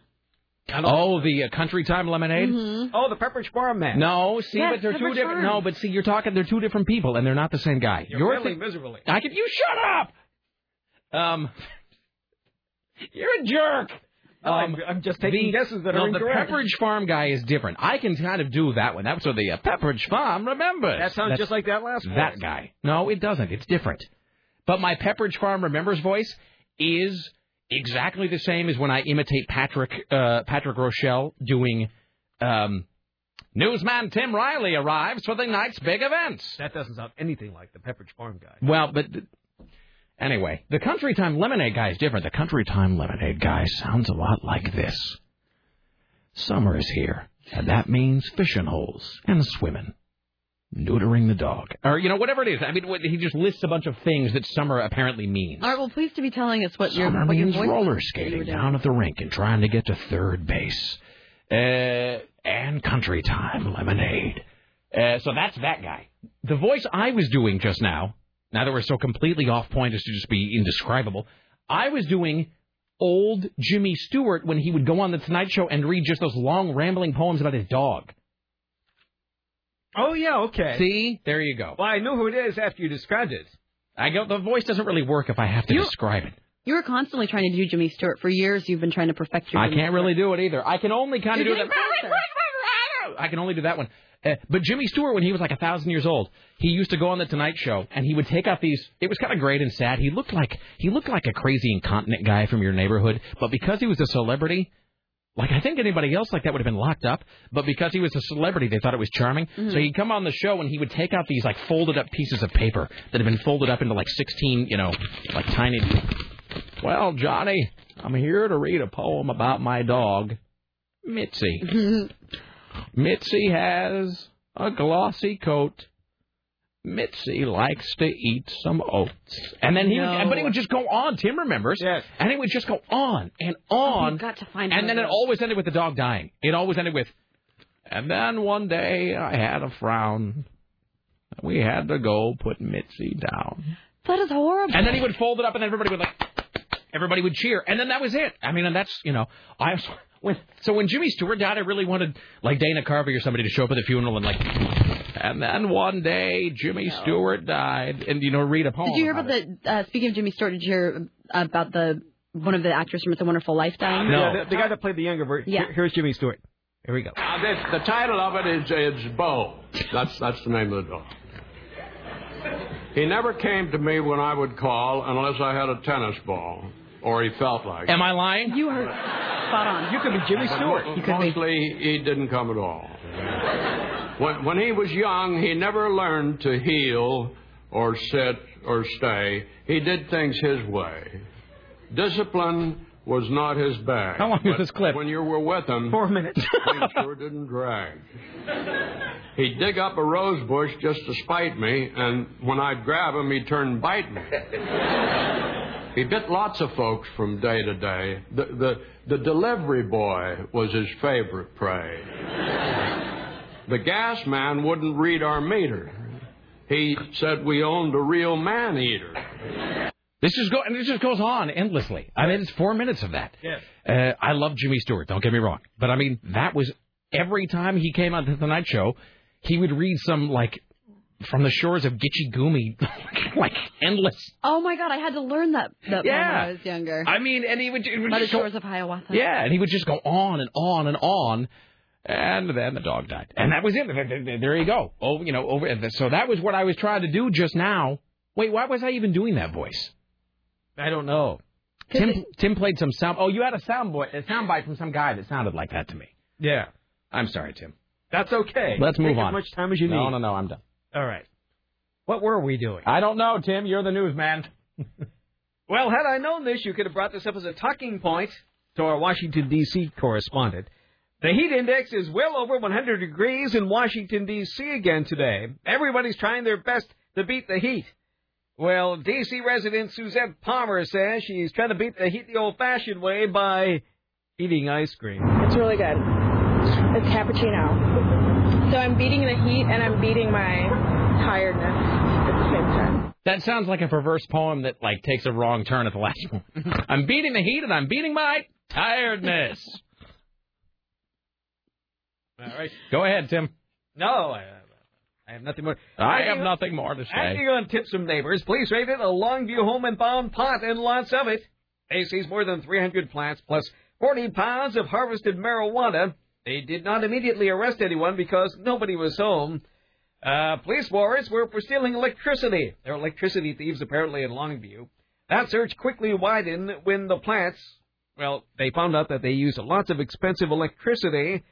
Oh, the Country Time Lemonade? Mm-hmm. Oh, the Pepperidge Farm Man. No, see, yes, but they're two different... No, but see, you're talking... They're two different people, and they're not the same guy. You're really miserably. You shut up! You're a jerk! I'm just taking guesses that are incorrect. The Pepperidge Farm guy is different. I can kind of do that one. That's what the Pepperidge Farm remembers. That sounds just like that last one. That guy. No, it doesn't. It's different. But my Pepperidge Farm remembers voice is... exactly the same as when I imitate Patrick Rochelle doing Newsman Tim Riley arrives for the night's big events. That doesn't sound anything like the Pepperidge Farm guy. Well, but anyway, the Country Time Lemonade guy is different. The Country Time Lemonade guy sounds a lot like this. Summer is here, and that means fishing holes and swimming, neutering the dog, or, you know, whatever it is. I mean, he just lists a bunch of things that summer apparently means. All right, well, please to be telling us what your voice means. Roller skating down at the rink and trying to get to third base. And Country Time Lemonade. So that's that guy. The voice I was doing just now that we're so completely off point as to just be indescribable, I was doing old Jimmy Stewart when he would go on The Tonight Show and read just those long, rambling poems about his dog. Oh, yeah, okay. See? There you go. Well, I know who it is after you described it. The voice doesn't really work if I have to describe it. You were constantly trying to do Jimmy Stewart. For years, you've been trying to perfect your... I can't really do it either. I can only kind of do that. I can only do that one. But Jimmy Stewart, when he was like 1,000 years old, he used to go on The Tonight Show, and he would take out these... It was kind of great and sad. He looked like a crazy incontinent guy from your neighborhood, but because he was a celebrity... Like, I think anybody else like that would have been locked up, but because he was a celebrity, they thought it was charming. Mm-hmm. So he'd come on the show, and he would take out these, like, folded-up pieces of paper that had been folded up into, like, 16, you know, like, tiny... Well, Johnny, I'm here to read a poem about my dog, Mitzi. Mitzi has a glossy coat. Mitzi likes to eat some oats. And then but he would just go on. Tim remembers. Yes. And it would just go on and on. Got to find and then it always ended with the dog dying. It always ended with, and then one day I had a frown. We had to go put Mitzi down. That is horrible. And then he would fold it up and everybody would cheer. And then that was it. I mean, and that's, you know, I'm sorry. So when Jimmy Stewart died, I really wanted, like, Dana Carvey or somebody to show up at the funeral and, like, and then one day Jimmy Stewart died, and, you know, read a poem. Did you hear about speaking of Jimmy Stewart, did you hear about one of the actors from It's a Wonderful Life dying? No. Yeah, the guy that played the younger version. Yeah. Here's Jimmy Stewart. Here we go. The title of it is Bo. That's the name of the dog. He never came to me when I would call unless I had a tennis ball. Or he felt like it. Am I lying? You are spot on. You could be Jimmy Stewart. Mostly, he didn't come at all. When he was young, he never learned to heel or sit or stay. He did things his way. Discipline was not his bag. How long is this clip? When you were with him... 4 minutes. He sure didn't drag. He'd dig up a rose bush just to spite me, and when I'd grab him, he'd turn and bite me. He bit lots of folks from day to day. The delivery boy was his favorite prey. The gas man wouldn't read our meter. He said we owned a real man-eater. This just goes on endlessly. I mean, it's 4 minutes of that. Yes. I love Jimmy Stewart, don't get me wrong. But, I mean, that was every time he came on to The Tonight Show, he would read some, like... From the shores of Gitche Gumee, like endless. Oh my God, I had to learn that when I was younger. I mean, and he would just the shores of Hiawatha. Yeah, and he would just go on and on and on, and then the dog died, and that was it. There you go. Oh, you know, over. So that was what I was trying to do just now. Wait, why was I even doing that voice? I don't know. Tim played some sound. Oh, you had a soundbite from some guy that sounded like that to me. Yeah, I'm sorry, Tim. That's okay. Let's move on. Take as much time as you need. No, I'm done. All right. What were we doing? I don't know, Tim. You're the newsman. Well, had I known this, you could have brought this up as a talking point to our Washington, D.C. correspondent. The heat index is well over 100 degrees in Washington, D.C. again today. Everybody's trying their best to beat the heat. Well, D.C. resident Suzette Palmer says she's trying to beat the heat the old-fashioned way by eating ice cream. It's really good. It's cappuccino. So I'm beating the heat, and I'm beating my tiredness at the same time. That sounds like a perverse poem that, like, takes a wrong turn at the last one. I'm beating the heat, and I'm beating my tiredness. All right. Go ahead, Tim. No, I have nothing more. I have nothing more to say. Acting on tips from neighbors, police raided a Longview home and found pot and lots of it. They seized more than 300 plants plus 40 pounds of harvested marijuana. They did not immediately arrest anyone because nobody was home. Police warrants were for stealing electricity. There are electricity thieves apparently in Longview. That search quickly widened when the plants, well, they found out that they used lots of expensive electricity.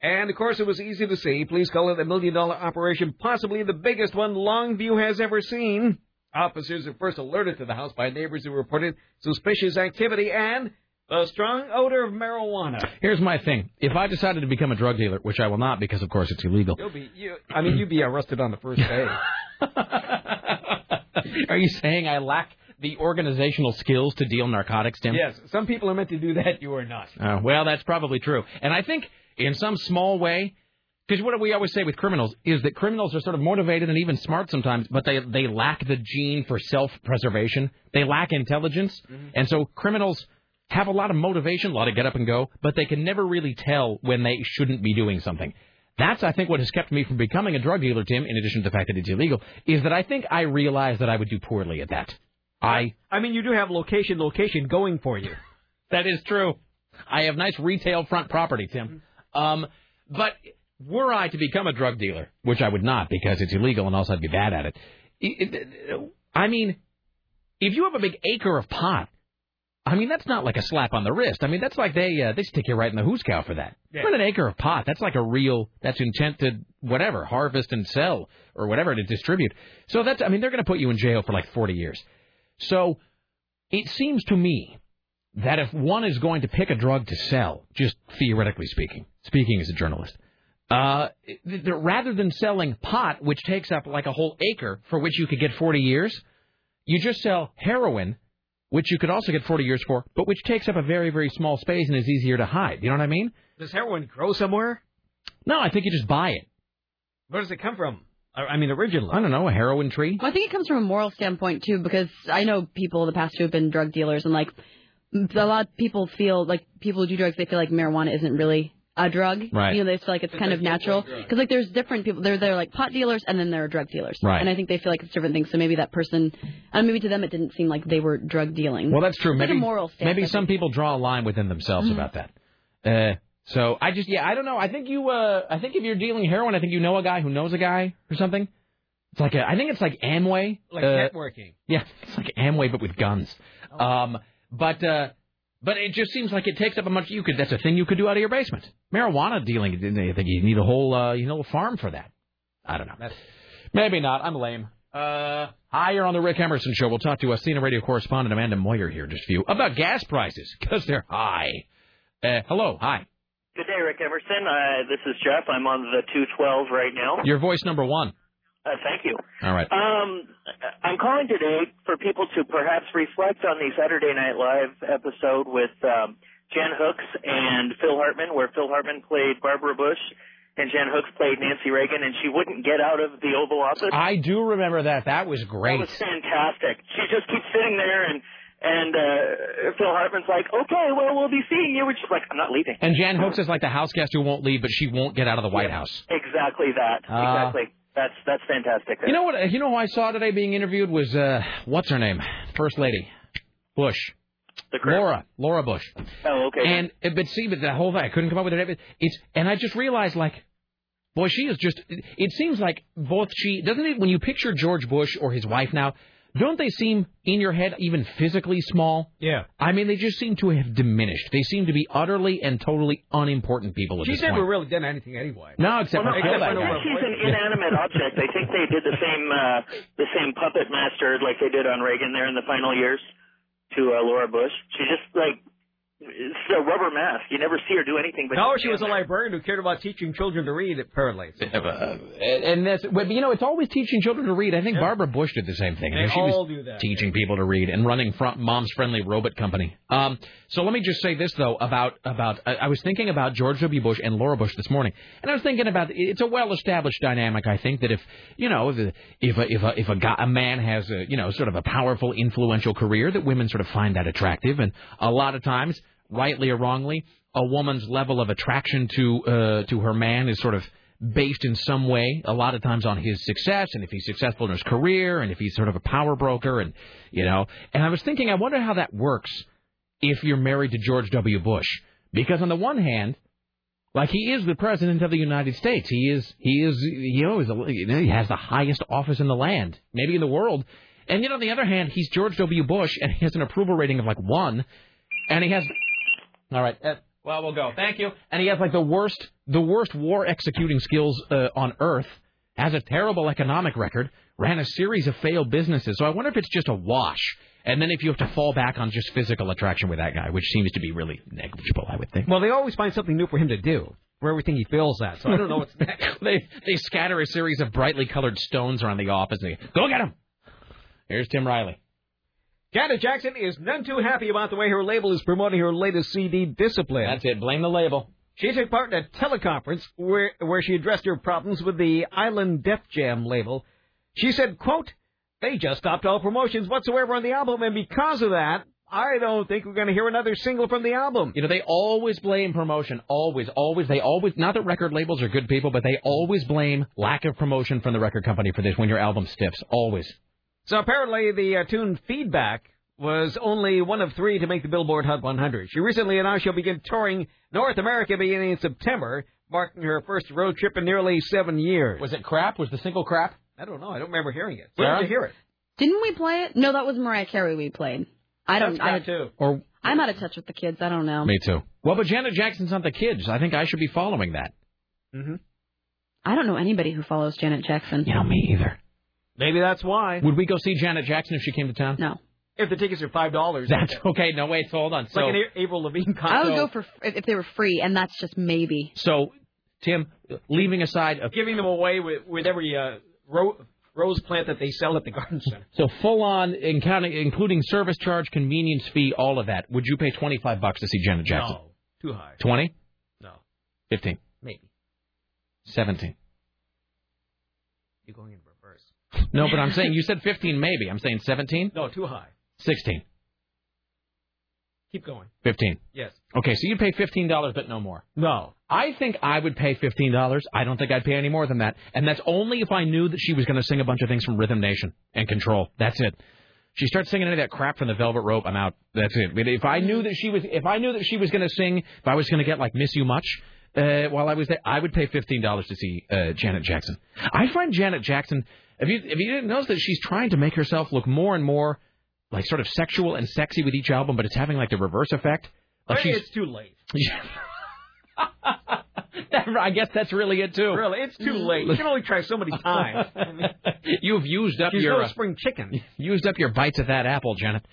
And, of course, it was easy to see. Police call it $1 million operation, possibly the biggest one Longview has ever seen. Officers were first alerted to the house by neighbors who reported suspicious activity and a strong odor of marijuana. Here's my thing. If I decided to become a drug dealer, which I will not because, of course, it's illegal. You'd be arrested on the first day. Are you saying I lack the organizational skills to deal narcotics, Tim? Yes. Some people are meant to do that. You are not. Well, that's probably true. And I think in some small way, because what we always say with criminals is that criminals are sort of motivated and even smart sometimes, but they lack the gene for self-preservation. They lack intelligence. Mm-hmm. And so criminals have a lot of motivation, a lot of get up and go, but they can never really tell when they shouldn't be doing something. That's, I think, what has kept me from becoming a drug dealer, Tim, in addition to the fact that it's illegal, is that I think I realized that I would do poorly at that. You do have location going for you. That is true. I have nice retail front property, Tim. But were I to become a drug dealer, which I would not because it's illegal and also I'd be bad at it. If you have a big acre of pot, that's not like a slap on the wrist. That's like they stick you right in the who's cow for that. Yeah. But an acre of pot, that's like that's intent to whatever, harvest and sell or whatever to distribute. So that's, they're going to put you in jail for like 40 years. So it seems to me that if one is going to pick a drug to sell, just theoretically speaking as a journalist, rather than selling pot, which takes up like a whole acre for which you could get 40 years, you just sell heroin, which you could also get 40 years for, but which takes up a very, very small space and is easier to hide. You know what I mean? Does heroin grow somewhere? No, I think you just buy it. Where does it come from? Originally. I don't know, a heroin tree? Well, I think it comes from a moral standpoint, too, because I know people in the past who have been drug dealers, and, a lot of people feel, people who do drugs, they feel like marijuana isn't really a drug. Right. They feel like it's kind of natural. Because, there's different people. There are, pot dealers, and then there are drug dealers. Right. And I think they feel like it's different things, so maybe that person, maybe to them it didn't seem like they were drug dealing. Well, that's true. Maybe, a moral standpoint. Maybe some people draw a line within themselves about that. So I just, I don't know. I think you, if you're dealing heroin, I think you know a guy who knows a guy or something. It's like I think it's like Amway. Like networking. Yeah, it's like Amway, but with guns. Oh. But it just seems like it takes up a much, that's a thing you could do out of your basement. Marijuana dealing, I think you need a whole, farm for that. I don't know. Maybe not. I'm lame. Hi, you're on the Rick Emerson Show. We'll talk to CNN radio correspondent Amanda Moyer here in just a few about gas prices, because they're high. Hello. Hi. Good day, Rick Emerson. This is Jeff. I'm on the 212 right now. Your voice number one. Thank you. All right. I'm calling today for people to perhaps reflect on the Saturday Night Live episode with Jan Hooks and Phil Hartman, where Phil Hartman played Barbara Bush and Jan Hooks played Nancy Reagan, and she wouldn't get out of the Oval Office. I do remember that. That was great. That was fantastic. She just keeps sitting there and Phil Hartman's like, okay, well, we'll be seeing you. And she's like, I'm not leaving. And Jan Hooks is like the house guest who won't leave, but she won't get out of the White House. Exactly that. Exactly. That's fantastic. There. You know what? You know who I saw today being interviewed was what's her name? First Lady Bush. Laura Bush. Oh, okay. And but the whole thing, I couldn't come up with it. And I just realized boy, she is just. It seems like both when you picture George Bush or his wife now. Don't they seem, in your head, even physically small? Yeah. They just seem to have diminished. They seem to be utterly and totally unimportant people at this point. She's never really done anything anyway. No, except for that guy. I think she's an inanimate object. I think they did the same puppet master like they did on Reagan there in the final years to Laura Bush. She just, it's a rubber mask. You never see her do anything. But she was a librarian who cared about teaching children to read, apparently. And that's, it's always teaching children to read. I think Barbara Bush did the same thing. They all do that. Teaching people to read and running Mom's Friendly Robot Company. So let me just say this, though, about I was thinking about George W. Bush and Laura Bush this morning. And I was thinking about, it's a well-established dynamic, I think, that if a man has a sort of a powerful, influential career, that women sort of find that attractive. And a lot of times, rightly or wrongly, a woman's level of attraction to her man is sort of based in some way, a lot of times on his success, and if he's successful in his career, and if he's sort of a power broker, and, you know. And I was thinking, I wonder how that works if you're married to George W. Bush. Because on the one hand, like, he is the president of the United States. He has the highest office in the land, maybe in the world. And yet on the other hand, he's George W. Bush, and he has an approval rating of like 1, and he has... All right, well, we'll go. Thank you. And he has like the worst war executing skills on earth, has a terrible economic record, ran a series of failed businesses. So I wonder if it's just a wash. And then if you have to fall back on just physical attraction with that guy, which seems to be really negligible, I would think. Well, they always find something new for him to do for everything he fails at. So I don't know what's next. They scatter a series of brightly colored stones around the office. And they go get him. Here's Tim Riley. Janet Jackson is none too happy about the way her label is promoting her latest CD, Discipline. That's it. Blame the label. She took part in a teleconference where she addressed her problems with the Island Def Jam label. She said, quote, "They just stopped all promotions whatsoever on the album, and because of that, I don't think we're going to hear another single from the album." You know, they always blame promotion. Always. Not that record labels are good people, but they always blame lack of promotion from the record company for this when your album stiffs. Always. So apparently the tune Feedback was only one of 3 to make the Billboard Hot 100. She recently announced she'll begin touring North America beginning in September, marking her first road trip in nearly 7 years. Was it crap? Was the single crap? I don't know. I don't remember hearing it. Where did you hear it? Didn't we play it? No, that was Mariah Carey we played. I'm out of touch with the kids. I don't know. Me too. Well, but Janet Jackson's not the kids. I think I should be following that. Mm-hmm. I don't know anybody who follows Janet Jackson. You know, me either. Maybe that's why. Would we go see Janet Jackson if she came to town? No. If the tickets are $5. That's okay. No, wait, hold on. So, like an Avril Lavigne concert. I would go for if they were free, and that's just maybe. So, Tim, leaving aside... Giving them away with every rose plant that they sell at the garden center. So full-on, including service charge, convenience fee, all of that, would you pay $25 to see Janet Jackson? No. Too high. 20? No. 15? Maybe. 17? You're going in for... No, but I'm saying, you said 15 maybe. I'm saying 17? No, too high. 16. Keep going. 15. Yes. Okay, so you'd pay $15, but no more. No. I think I would pay $15. I don't think I'd pay any more than that. And that's only if I knew that she was going to sing a bunch of things from Rhythm Nation and Control. That's it. She starts singing any of that crap from the Velvet Rope, I'm out. That's it. If I knew that she was going to sing, if I was going to get like Miss You Much, while I was there, I would pay $15 to see Janet Jackson. I find Janet Jackson... If you didn't notice that she's trying to make herself look more and more like sort of sexual and sexy with each album, but it's having like the reverse effect. Like it's too late. I guess that's really it too. Really, it's too late. You can only try so many times. I mean, you've used up your spring chicken. Used up your bites of that apple, Janet.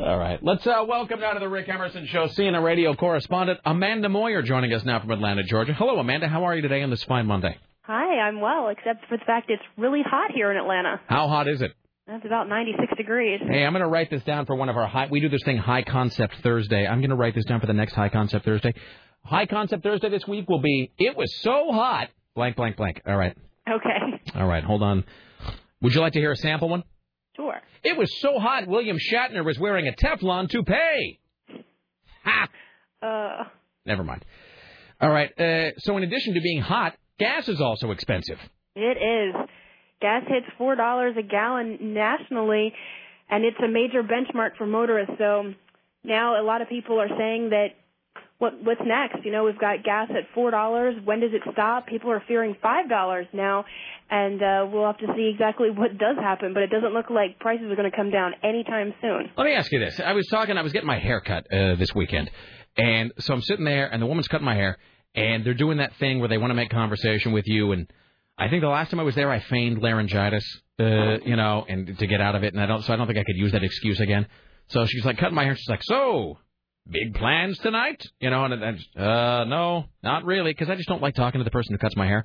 All right, let's welcome now to the Rick Emerson Show, CNN radio correspondent Amanda Moyer joining us now from Atlanta, Georgia. Hello, Amanda. How are you today on this fine Monday? Hi, I'm well, except for the fact it's really hot here in Atlanta. How hot is it? That's about 96 degrees. Hey, I'm going to write this down for one of our high... We do this thing, High Concept Thursday. I'm going to write this down for the next High Concept Thursday. High Concept Thursday this week will be, it was so hot, blank, blank, blank. All right. Okay. All right, hold on. Would you like to hear a sample one? Sure. It was so hot, William Shatner was wearing a Teflon toupee. Ha! Never mind. All right, so in addition to being hot, gas is also expensive. It is. Gas hits $4 a gallon nationally, and it's a major benchmark for motorists. So now a lot of people are saying that what's next? You know, we've got gas at $4. When does it stop? People are fearing $5 now, and we'll have to see exactly what does happen. But it doesn't look like prices are going to come down anytime soon. Let me ask you this. I was getting my hair cut this weekend, and so I'm sitting there, and the woman's cutting my hair. And they're doing that thing where they want to make conversation with you. And I think the last time I was there, I feigned laryngitis, and to get out of it. And I don't think I could use that excuse again. So she's like cutting my hair. She's like, so big plans tonight? And no, not really, because I just don't like talking to the person who cuts my hair.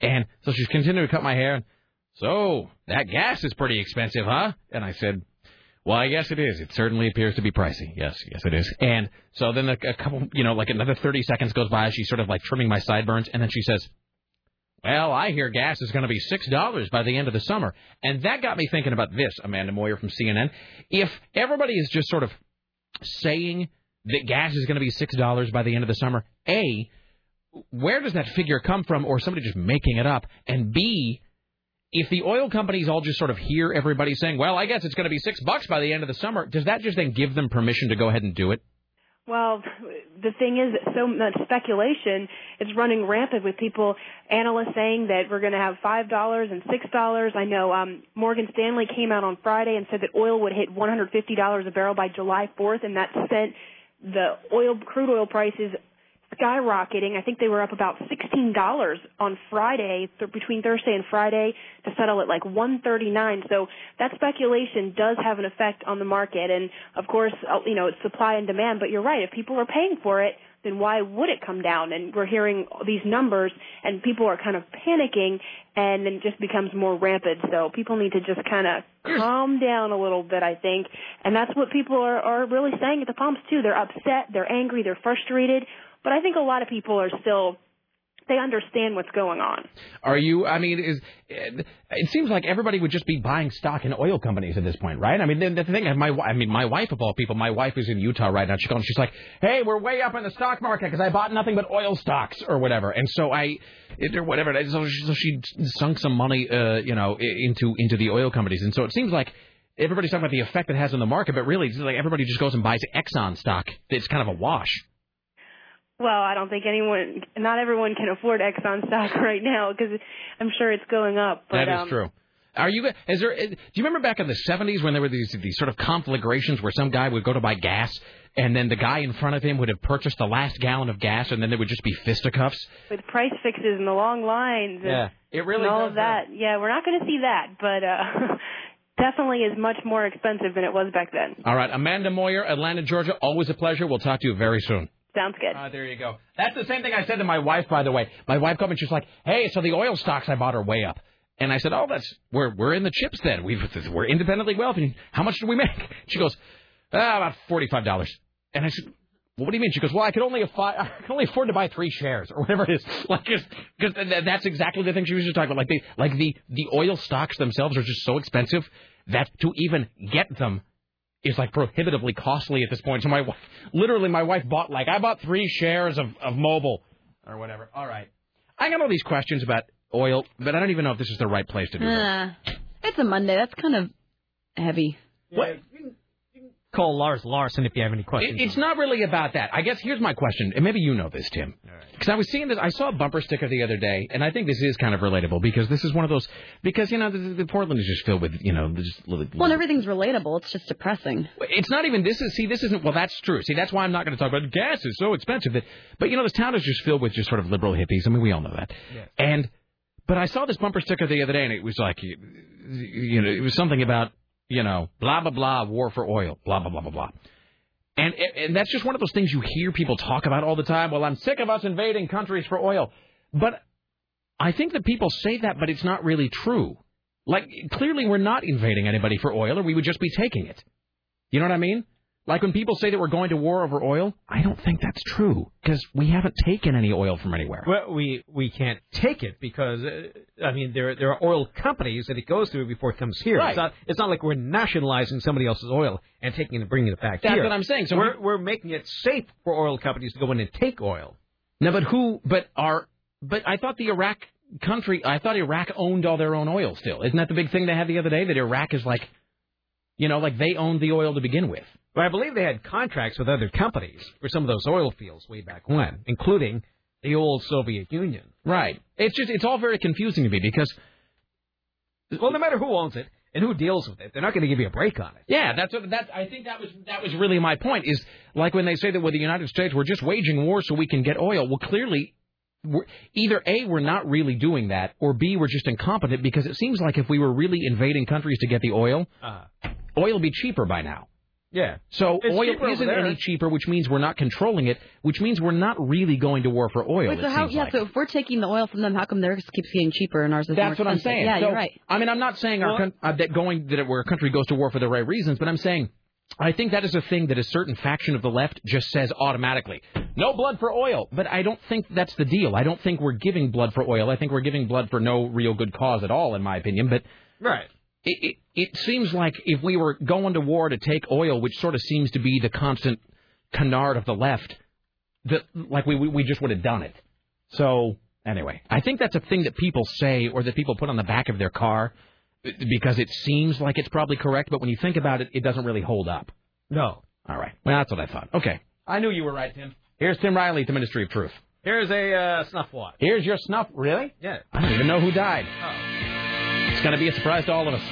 And so she's continuing to cut my hair. So that gas is pretty expensive, huh? And I said, well, yes, it is. It certainly appears to be pricey. Yes, it is. And so then a couple, like another 30 seconds goes by. She's sort of like trimming my sideburns. And then she says, well, I hear gas is going to be $6 by the end of the summer. And that got me thinking about this, Amanda Moyer from CNN. If everybody is just sort of saying that gas is going to be $6 by the end of the summer, A, where does that figure come from, or somebody just making it up? And B, if the oil companies all just sort of hear everybody saying, well, I guess it's going to be $6 by the end of the summer, does that just then give them permission to go ahead and do it? Well, the thing is that so much speculation is running rampant with people, analysts saying that we're going to have $5 and $6. I know Morgan Stanley came out on Friday and said that oil would hit $150 a barrel by July 4th, and that sent the crude oil prices skyrocketing. I think they were up about $16 on Friday, between Thursday and Friday, to settle at like $139. So that speculation does have an effect on the market. And, of course, you know, it's supply and demand. But you're right. If people are paying for it, then why would it come down? And we're hearing these numbers, and people are kind of panicking, and then it just becomes more rampant. So people need to just kind of calm down a little bit, I think. And that's what people are really saying at the pumps, too. They're upset. They're angry. They're frustrated. But I think a lot of people are still, they understand what's going on. Are you, I mean, it seems like everybody would just be buying stock in oil companies at this point, right? I mean, the thing, my wife of all people, my wife is in Utah right now. She calls, she's like, hey, we're way up in the stock market because I bought nothing but oil stocks or whatever. And so she sunk some money, into the oil companies. And so it seems like everybody's talking about the effect it has on the market, but really it's like everybody just goes and buys Exxon stock. It's kind of a wash. Well, I don't think not everyone can afford Exxon stock right now because I'm sure it's going up. But, that is true. Do you remember back in the 70s when there were these sort of conflagrations where some guy would go to buy gas and then the guy in front of him would have purchased the last gallon of gas and then there would just be fisticuffs? With price fixes and the long lines and all of that. Yeah, we're not going to see that, but definitely is much more expensive than it was back then. All right. Amanda Moyer, Atlanta, Georgia, always a pleasure. We'll talk to you very soon. Sounds good. There you go. That's the same thing I said to my wife, by the way. My wife called me and she's like, hey, so the oil stocks I bought are way up. And I said, oh, we're in the chips then. We're independently wealthy. How much do we make? She goes, about $45. And I said, well, what do you mean? She goes, well, I can only afford to buy 3 shares or whatever it is. Like, because that's exactly the thing she was just talking about. Like the oil stocks themselves are just so expensive that to even get them is like prohibitively costly at this point. So my wife bought I bought 3 shares of Mobil or whatever. All right. I got all these questions about oil, but I don't even know if this is the right place to do it. It's a Monday. That's kind of heavy. Yeah, what? You can call Lars Larson if you have any questions. It's not really about that. I guess here's my question, and maybe you know this, Tim. Because I was seeing this. I saw a bumper sticker the other day, and I think this is kind of relatable because this is one of those. Because the Portland is just filled with and everything's relatable. It's just depressing. It's not even this. This isn't. Well, that's true. See, that's why I'm not going to talk about it. Gas is so expensive. But this town is just filled with just sort of liberal hippies. I mean, we all know that. Yes. But I saw this bumper sticker the other day, and it was like, it was something about blah blah blah, war for oil, blah blah blah blah blah. And that's just one of those things you hear people talk about all the time. Well, I'm sick of us invading countries for oil. But I think that people say that, but it's not really true. Like, clearly we're not invading anybody for oil, or we would just be taking it. You know what I mean? Like when people say that we're going to war over oil, I don't think that's true, because we haven't taken any oil from anywhere. Well, we can't take it because, there are oil companies that it goes through before it comes here. Right. It's not like we're nationalizing somebody else's oil and taking it and bringing it back here. That's what I'm saying. So we're making it safe for oil companies to go in and take oil. No, but I thought Iraq owned all their own oil still. Isn't that the big thing they had the other day, that Iraq is like, they owned the oil to begin with? But I believe they had contracts with other companies for some of those oil fields way back when, including the old Soviet Union. Right. It's all very confusing to me because, well, no matter who owns it and who deals with it, they're not going to give you a break on it. Yeah, I think that was really my point, is like when they say that with the United States, we're just waging war so we can get oil. Well, clearly, either A, we're not really doing that, or B, we're just incompetent, because it seems like if we were really invading countries to get the oil, oil would be cheaper by now. Yeah. So oil isn't any cheaper, which means we're not controlling it, which means we're not really going to war for oil. Wait, so if we're taking the oil from them, how come theirs keeps getting cheaper and ours is more expensive? That's what I'm saying. Yeah, so, you're right. I mean, I'm not saying our country goes to war for the right reasons, but I'm saying I think that is a thing that a certain faction of the left just says automatically. No blood for oil. But I don't think that's the deal. I don't think we're giving blood for oil. I think we're giving blood for no real good cause at all, in my opinion. But right. It seems like if we were going to war to take oil, which sort of seems to be the constant canard of the left, that like we just would have done it. So anyway, I think that's a thing that people say or that people put on the back of their car because it seems like it's probably correct, but when you think about it, it doesn't really hold up. No. All right. Well, that's what I thought. Okay. I knew you were right, Tim. Here's Tim Riley at the Ministry of Truth. Here's a snuff watch. Here's your snuff. Really? Yeah. I don't even know who died. Oh. It's going to be a surprise to all of us.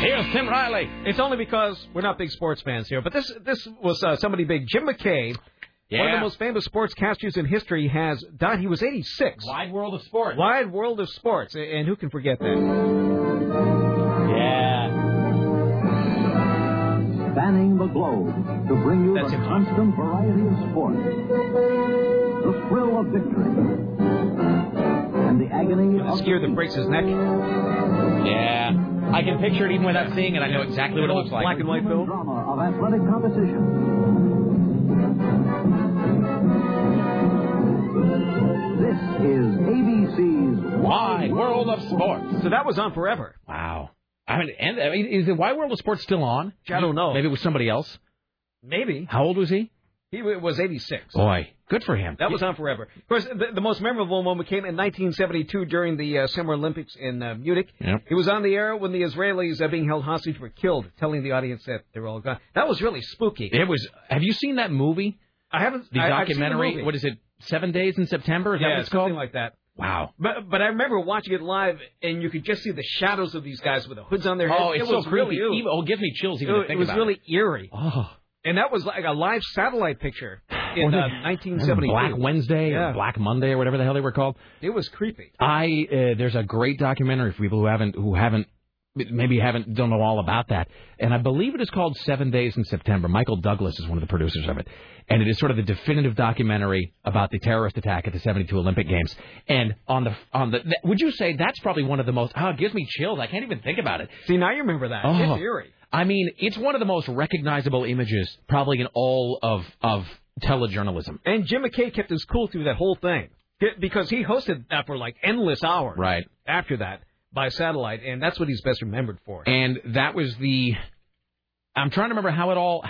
Here's Tim Riley. It's only because we're not big sports fans here, but this was somebody big. Jim McCabe. Yeah. One of the most famous sportscasters in history has died. He was 86. Wide world of sports. Wide world of sports. And who can forget that? Yeah. Spanning the globe to bring you the constant variety of sports. The thrill of victory. And the agony of the skier that breaks his neck. Yeah. I can picture it even without seeing it. I know exactly what it looks like. Black and white film. Drama of athletic competition. This is ABC's Wide World of Sports. So that was on forever. Wow. I mean, is the Wide World of Sports still on? I don't know. Maybe it was somebody else. Maybe. How old was he? He was 86. Boy, good for him. That was on forever. Of course, the most memorable moment came in 1972 during the Summer Olympics in Munich. Yep. It was on the air when the Israelis being held hostage were killed, telling the audience that they were all gone. That was really spooky. It was. Have you seen that movie? I haven't. The documentary. I've seen the movie. What is it? 7 Days in September? Is that what it's called? Something like that. Wow. But I remember watching it live, and you could just see the shadows of these guys with the hoods on their heads. Oh, it's so creepy. Really, oh, it gives me chills even to think about it. It was really eerie. Oh. And that was like a live satellite picture in 1972. Black Wednesday or Black Monday or whatever the hell they were called. It was creepy. There's a great documentary for people who don't know all about that. And I believe it is called 7 Days in September. Michael Douglas is one of the producers of it. And it is sort of the definitive documentary about the terrorist attack at the 72 Olympic Games. And would you say that's probably one of the most, it gives me chills. I can't even think about it. See, now you remember that. Oh. It's eerie. I mean, it's one of the most recognizable images probably in all of telejournalism. And Jim McKay kept his cool through that whole thing because he hosted that for like endless hours after that. By satellite, and that's what he's best remembered for. And that was I'm trying to remember how it all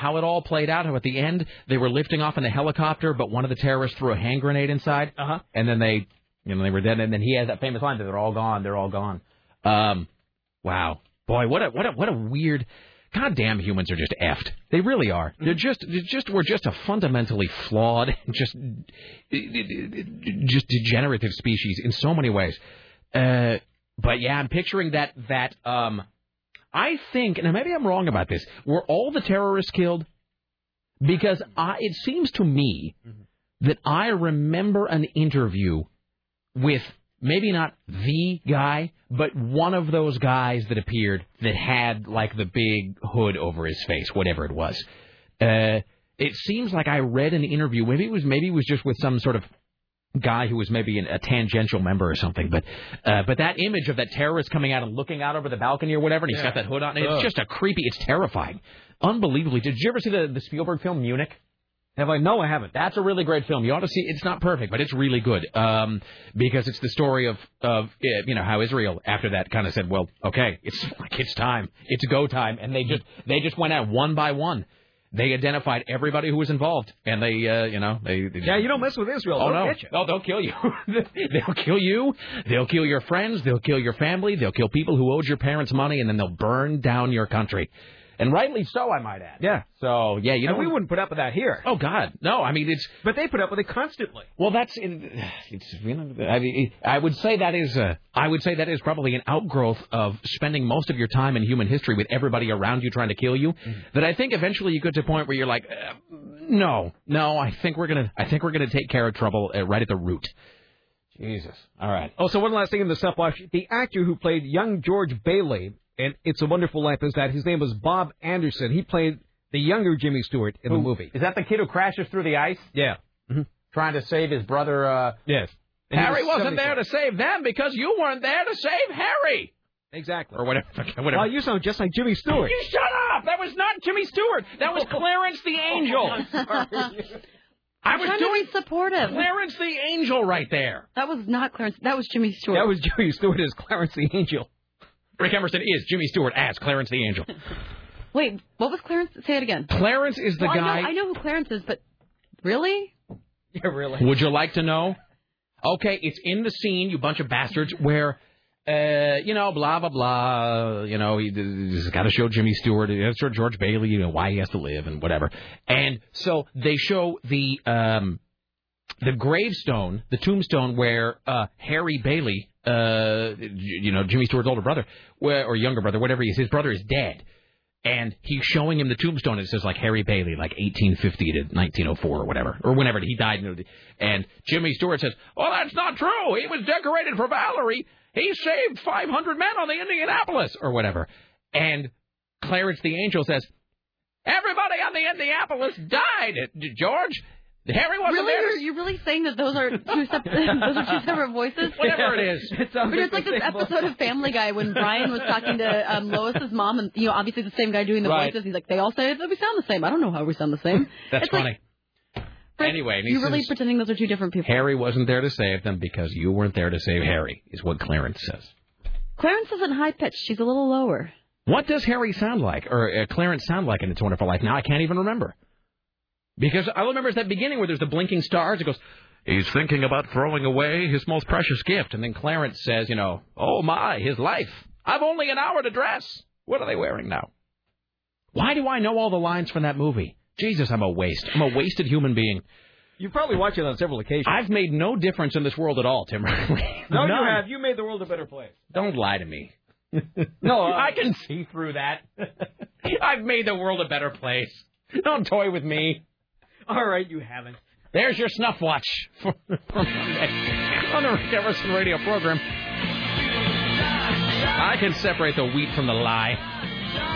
played out. How at the end they were lifting off in a helicopter, but one of the terrorists threw a hand grenade inside, and then they were dead. And then he had that famous line that they're all gone. They're all gone. Wow, boy, what a weird. Goddamn, humans are just effed. They really are. We're just a fundamentally flawed, just degenerative species in so many ways. But, yeah, I'm picturing that I think, and maybe I'm wrong about this, were all the terrorists killed? Because it seems to me that I remember an interview with maybe not the guy, but one of those guys that appeared that had, like, the big hood over his face, whatever it was. It seems like I read an interview. Maybe it was just with some sort of guy who was maybe a tangential member or something, but that image of that terrorist coming out and looking out over the balcony or whatever, and he's got that hood on, it's just it's terrifying. Unbelievably. Did you ever see the Spielberg film, Munich? Have I? No, I haven't. That's a really great film. You ought to see. It's not perfect, but it's really good, because it's the story of how Israel after that kind of said, well, okay, it's time. It's go time. And they just went out one by one. They identified everybody who was involved, and they you don't mess with Israel. They'll kill you. They'll kill you. They'll kill your friends. They'll kill your family. They'll kill people who owed your parents money, and then they'll burn down your country. And rightly so, I might add. Yeah. So, yeah, you know. And we wouldn't put up with that here. Oh, God. No, I mean, it's. But they put up with it constantly. Well, I would say that is probably an outgrowth of spending most of your time in human history with everybody around you trying to kill you. Mm-hmm. That I think eventually you get to a point where you're like, no, I think we're going to take care of trouble right at the root. Jesus. All right. Oh, so one last thing in the stuff watch. The actor who played young George Bailey and It's a Wonderful Life is that his name was Bob Anderson. He played the younger Jimmy Stewart in the movie. Is that the kid who crashes through the ice? Yeah. Mm-hmm. Trying to save his brother. Yes. And Harry wasn't there to save them because you weren't there to save Harry. Exactly. Or whatever. Well, you sound just like Jimmy Stewart. You shut up! That was not Jimmy Stewart. That was Clarence the Angel. I'm sorry. I was doing supportive. Clarence the Angel right there. That was not Clarence. That was Jimmy Stewart. That was Jimmy Stewart as Clarence the Angel. Rick Emerson is Jimmy Stewart as Clarence the Angel. Wait, what was Clarence? Say it again. Clarence is the guy. I know who Clarence is, but really? Yeah, really. Would you like to know? Okay, it's in the scene, you bunch of bastards, where, blah, blah, blah. You know, he's got to show Jimmy Stewart, show George Bailey, why he has to live and whatever. And so they show the gravestone, the tombstone where Harry Bailey, Jimmy Stewart's older brother, or younger brother, whatever he is, his brother is dead. And he's showing him the tombstone, and it says, like, Harry Bailey, like, 1850 to 1904 or whatever, or whenever he died. And Jimmy Stewart says, oh, that's not true. He was decorated for Valerie. He saved 500 men on the Indianapolis or whatever. And Clarence the Angel says, everybody on the Indianapolis died, George. Harry wasn't really there. You're really saying that those are two separate voices? Whatever it is. It's like this episode of Family Guy when Brian was talking to Lois's mom, and obviously the same guy doing the voices. He's like, they all say that we sound the same. I don't know how we sound the same. That's funny. Like, anyway, you're really pretending those are two different people. Harry wasn't there to save them because you weren't there to save Harry, is what Clarence says. Clarence isn't high pitched. She's a little lower. What does Harry sound like, or Clarence sound like in It's Wonderful Life? Now I can't even remember. Because all I remember is that beginning where there's the blinking stars. It goes, he's thinking about throwing away his most precious gift. And then Clarence says, oh, my, his life. I've only an hour to dress. What are they wearing now? Why do I know all the lines from that movie? Jesus, I'm a waste. I'm a wasted human being. You probably watched it on several occasions. I've made no difference in this world at all, Tim Riley. No, you have. You made the world a better place. Don't lie to me. No, I can see through that. I've made the world a better place. Don't toy with me. All right, you haven't. There's your snuff watch for on the Rick Emerson radio program. I can separate the wheat from the lie.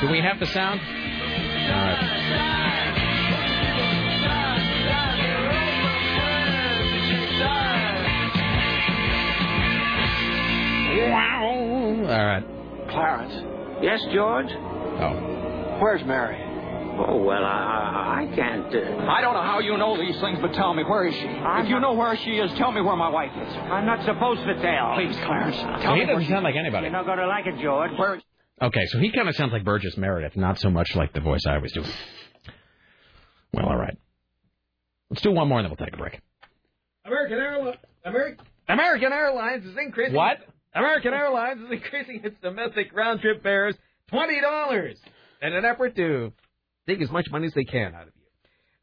Do we have the sound? All right. Wow. All right. Clarence. Yes, George? Oh. Where's Mary? Oh, well, I can't... I don't know how you know these things, but tell me, where is she? If you know where she is, tell me where my wife is. I'm not supposed to tell. Please, Clarence, tell me. He doesn't sound like anybody. You're not going to like it, George. Where... Okay, so he kind of sounds like Burgess Meredith, not so much like the voice I always do. Well, all right. Let's do one more, and then we'll take a break. American Airlines is increasing... What? American Airlines is increasing its domestic round-trip fares $20 in an effort to... take as much money as they can out of you.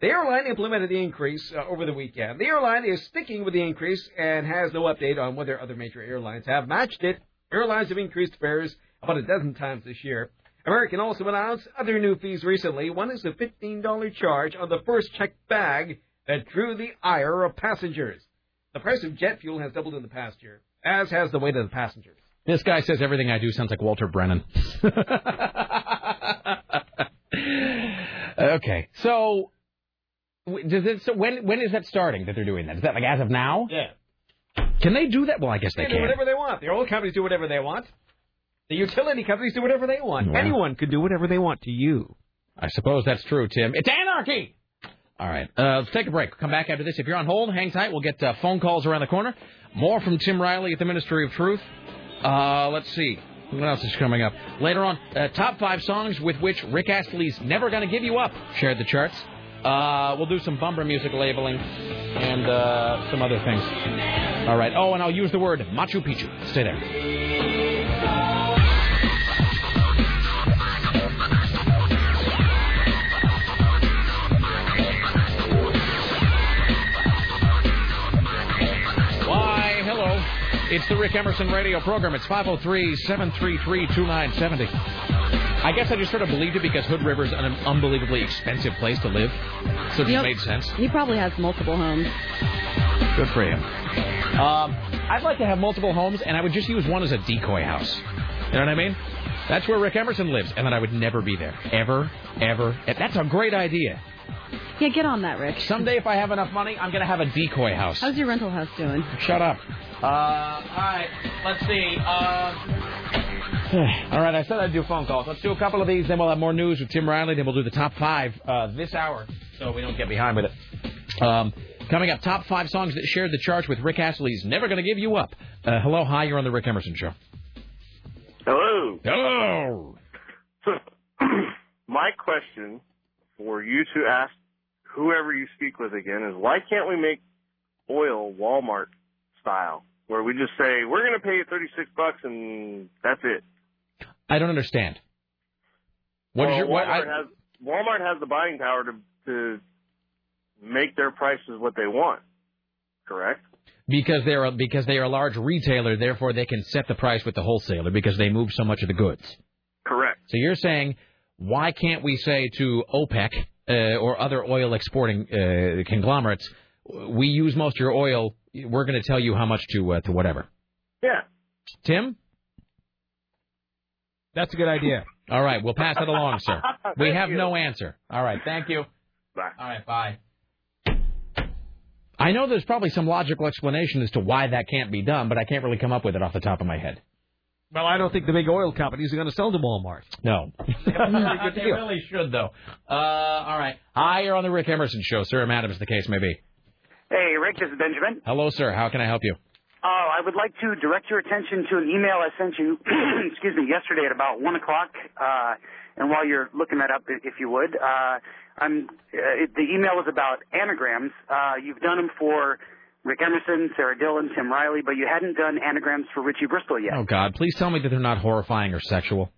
The airline implemented the increase over the weekend. The airline is sticking with the increase and has no update on whether other major airlines have matched it. Airlines have increased fares about a dozen times this year. American also announced other new fees recently. One is a $15 charge on the first checked bag that drew the ire of passengers. The price of jet fuel has doubled in the past year, as has the weight of the passengers. This guy says everything I do sounds like Walter Brennan. Okay, so when is that starting that they're doing that? Is that like as of now? Yeah. Can they do that? Well, I guess they can. They do whatever they want. The oil companies do whatever they want. The utility companies do whatever they want. Well, anyone could do whatever they want to you. I suppose that's true, Tim. It's anarchy! All right, let's take a break. We'll come back after this. If you're on hold, hang tight. We'll get phone calls around the corner. More from Tim Riley at the Ministry of Truth. Let's see. What else is coming up? Later on, top 5 songs with which Rick Astley's Never Gonna Give You Up shared the charts. We'll do some bumper music labeling and some other things. All right. Oh, and I'll use the word Machu Picchu. Stay there. It's the Rick Emerson radio program. It's 503-733-2970. I guess I just sort of believed it because Hood River's an unbelievably expensive place to live. So it just made sense. He probably has multiple homes. Good for him. I'd like to have multiple homes, and I would just use one as a decoy house. You know what I mean? That's where Rick Emerson lives, and then I would never be there. Ever. That's a great idea. Yeah, get on that, Rick. Someday, if I have enough money, I'm going to have a decoy house. How's your rental house doing? Shut up. All right, let's see. All right, I said I'd do phone calls. Let's do a couple of these, then we'll have more news with Tim Riley, then we'll do the top 5 this hour, so we don't get behind with it. Coming up, top five songs that shared the charts with Rick Astley's Never Gonna Give You Up. Hello, hi, you're on the Rick Emerson Show. Hello. Hello. My question for you to ask whoever you speak with again is, why can't we make oil Walmart style, where we just say, we're going to pay you $36 and that's it? I don't understand. What is your, what, Walmart has the buying power to make their prices what they want, correct? Because they are a large retailer, therefore they can set the price with the wholesaler because they move so much of the goods. Correct. So you're saying, why can't we say to OPEC or other oil exporting conglomerates, we use most of your oil, we're going to tell you how much to whatever? Yeah. Tim? That's a good idea. All right, we'll pass it along, sir. We have no answer. All right, thank you. Bye. All right, bye. I know there's probably some logical explanation as to why that can't be done, but I can't really come up with it off the top of my head. Well, I don't think the big oil companies are going to sell to Walmart. No. They really should, though. All right. Hi, you're on the Rick Emerson Show, sir or madam, as the case may be. Hey, Rick, this is Benjamin. Hello, sir. How can I help you? I would like to direct your attention to an email I sent you, excuse me, yesterday at about 1 o'clock. And while you're looking that up, if you would, the email was about anagrams. You've done them for Rick Emerson, Sarah Dillon, Tim Riley, but you hadn't done anagrams for Richie Bristol yet. Oh, God. Please tell me that they're not horrifying or sexual.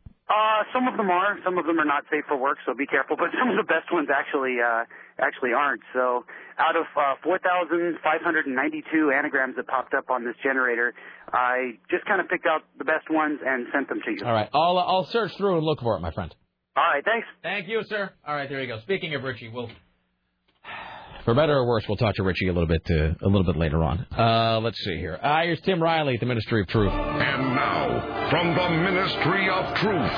Some of them are. Some of them are not safe for work, so be careful. But some of the best ones actually aren't. So out of 4,592 anagrams that popped up on this generator, I just kind of picked out the best ones and sent them to you. All right. I'll search through and look for it, my friend. All right. Thanks. Thank you, sir. All right. There you go. Speaking of Richie, we'll... For better or worse, we'll talk to Richie a little bit later on. Let's see here. Here's Tim Riley at the Ministry of Truth. And now, from the Ministry of Truth,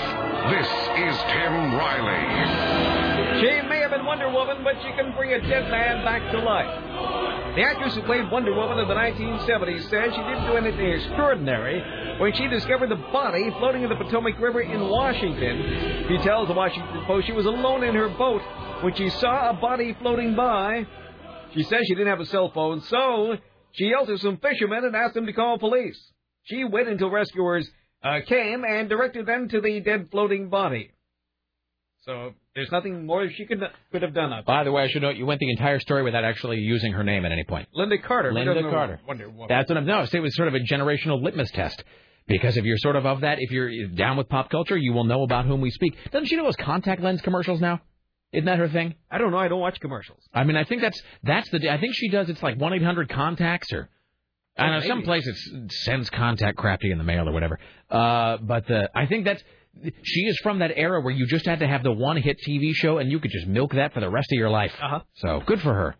this is Tim Riley. She may have been Wonder Woman, but she can bring a dead man back to life. The actress who played Wonder Woman in the 1970s said she didn't do anything extraordinary when she discovered the body floating in the Potomac River in Washington. She tells the Washington Post she was alone in her boat when she saw a body floating by. She says she didn't have a cell phone, so she yelled at some fishermen and asked them to call police. She waited until rescuers came and directed them to the dead floating body. So there's nothing more she could have done. By the way, I should note you went the entire story without actually using her name at any point. Linda Carter. Wonder Woman. That's what I've noticed. It was sort of a generational litmus test. Because if you're sort of that, if you're down with pop culture, you will know about whom we speak. Doesn't she know those contact lens commercials now? Isn't that her thing? I don't know. I don't watch commercials. I mean, I think that's the. I think she does. It's like 1-800-CONTACTS or I don't know, someplace it sends contact crap to you in the mail or whatever. But I think that's she is from that era where you just had to have the one-hit TV show and you could just milk that for the rest of your life. Uh-huh. So good for her.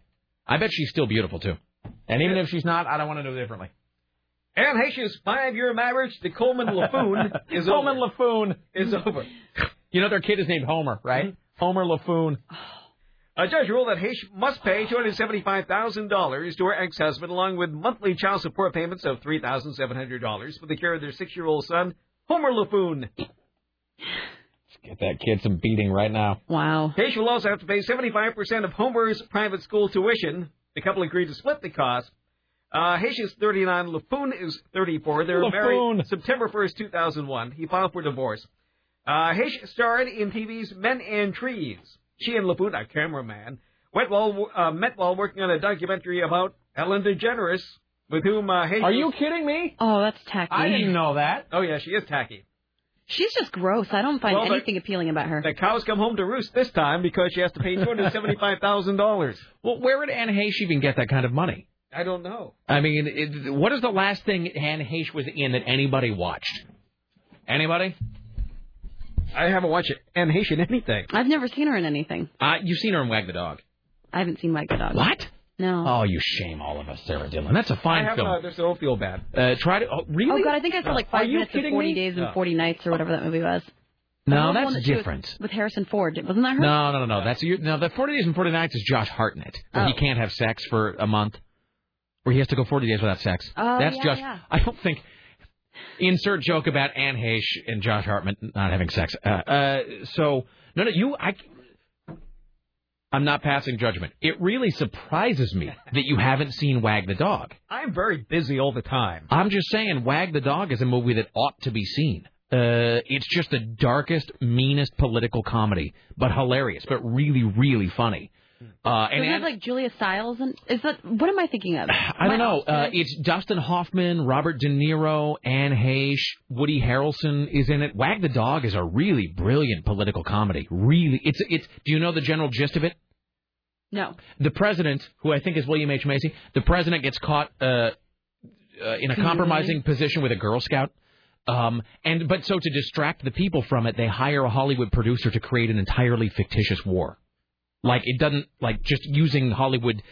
I bet she's still beautiful too. And even if she's not, I don't want to know differently. Anne Heche's 5-year marriage to Coleman LaFoon is over. Coleman LaFoon is over. You know their kid is named Homer, right? Mm-hmm. Homer LaFoon. A judge ruled that Heche must pay $275,000 to her ex-husband, along with monthly child support payments of $3,700 for the care of their 6-year-old son, Homer LaFoon. Let's get that kid some beating right now. Wow. Heche will also have to pay 75% of Homer's private school tuition. The couple agreed to split the cost. Heche is 39, LaFoon is 34. They were married September 1st, 2001. He filed for divorce. Heche starred in TV's Men and Trees. She and LaFoon, a cameraman, met while working on a documentary about Ellen DeGeneres, with whom Heche... Are you kidding me? Oh, that's tacky. I didn't know that. Oh, yeah, she is tacky. She's just gross. I don't find anything appealing about her. The cows come home to roost this time because she has to pay $275,000. Well, where would Anne Heche even get that kind of money? I don't know. I mean, what is the last thing Anne Heche was in that anybody watched? Anybody? I haven't watched Anne Heche in anything. I've never seen her in anything. You've seen her in Wag the Dog. I haven't seen Wag the Dog. What? No. Oh, you shame all of us, Sarah Dillon. That's a fine film. I haven't. Don't feel bad. Really? Oh, God, I think I saw like 5 minutes and 40 days and 40 nights or whatever that movie was. No, that's different. With Harrison Ford. Wasn't that her? No. The 40 days and 40 nights is Josh Hartnett. Oh. He can't have sex for a month. Or he has to go 40 days without sex. That's Josh. I don't think... Insert joke about Anne Heche and Josh Hartnett not having sex. So, no, you, I, I'm not passing judgment. It really surprises me that you haven't seen Wag the Dog. I'm very busy all the time. I'm just saying Wag the Dog is a movie that ought to be seen. It's just the darkest, meanest political comedy, but hilarious, but really, really funny. And is that like Julia Stiles? And is that what am I thinking of? I don't know. It's Dustin Hoffman, Robert De Niro, Anne Heche, Woody Harrelson is in it. Wag the Dog is a really brilliant political comedy. Really, it's. Do you know the general gist of it? No. The president, who I think is William H. Macy, the president gets caught in a compromising position with a Girl Scout. So to distract the people from it, they hire a Hollywood producer to create an entirely fictitious war. Like, it doesn't, like, just using Hollywood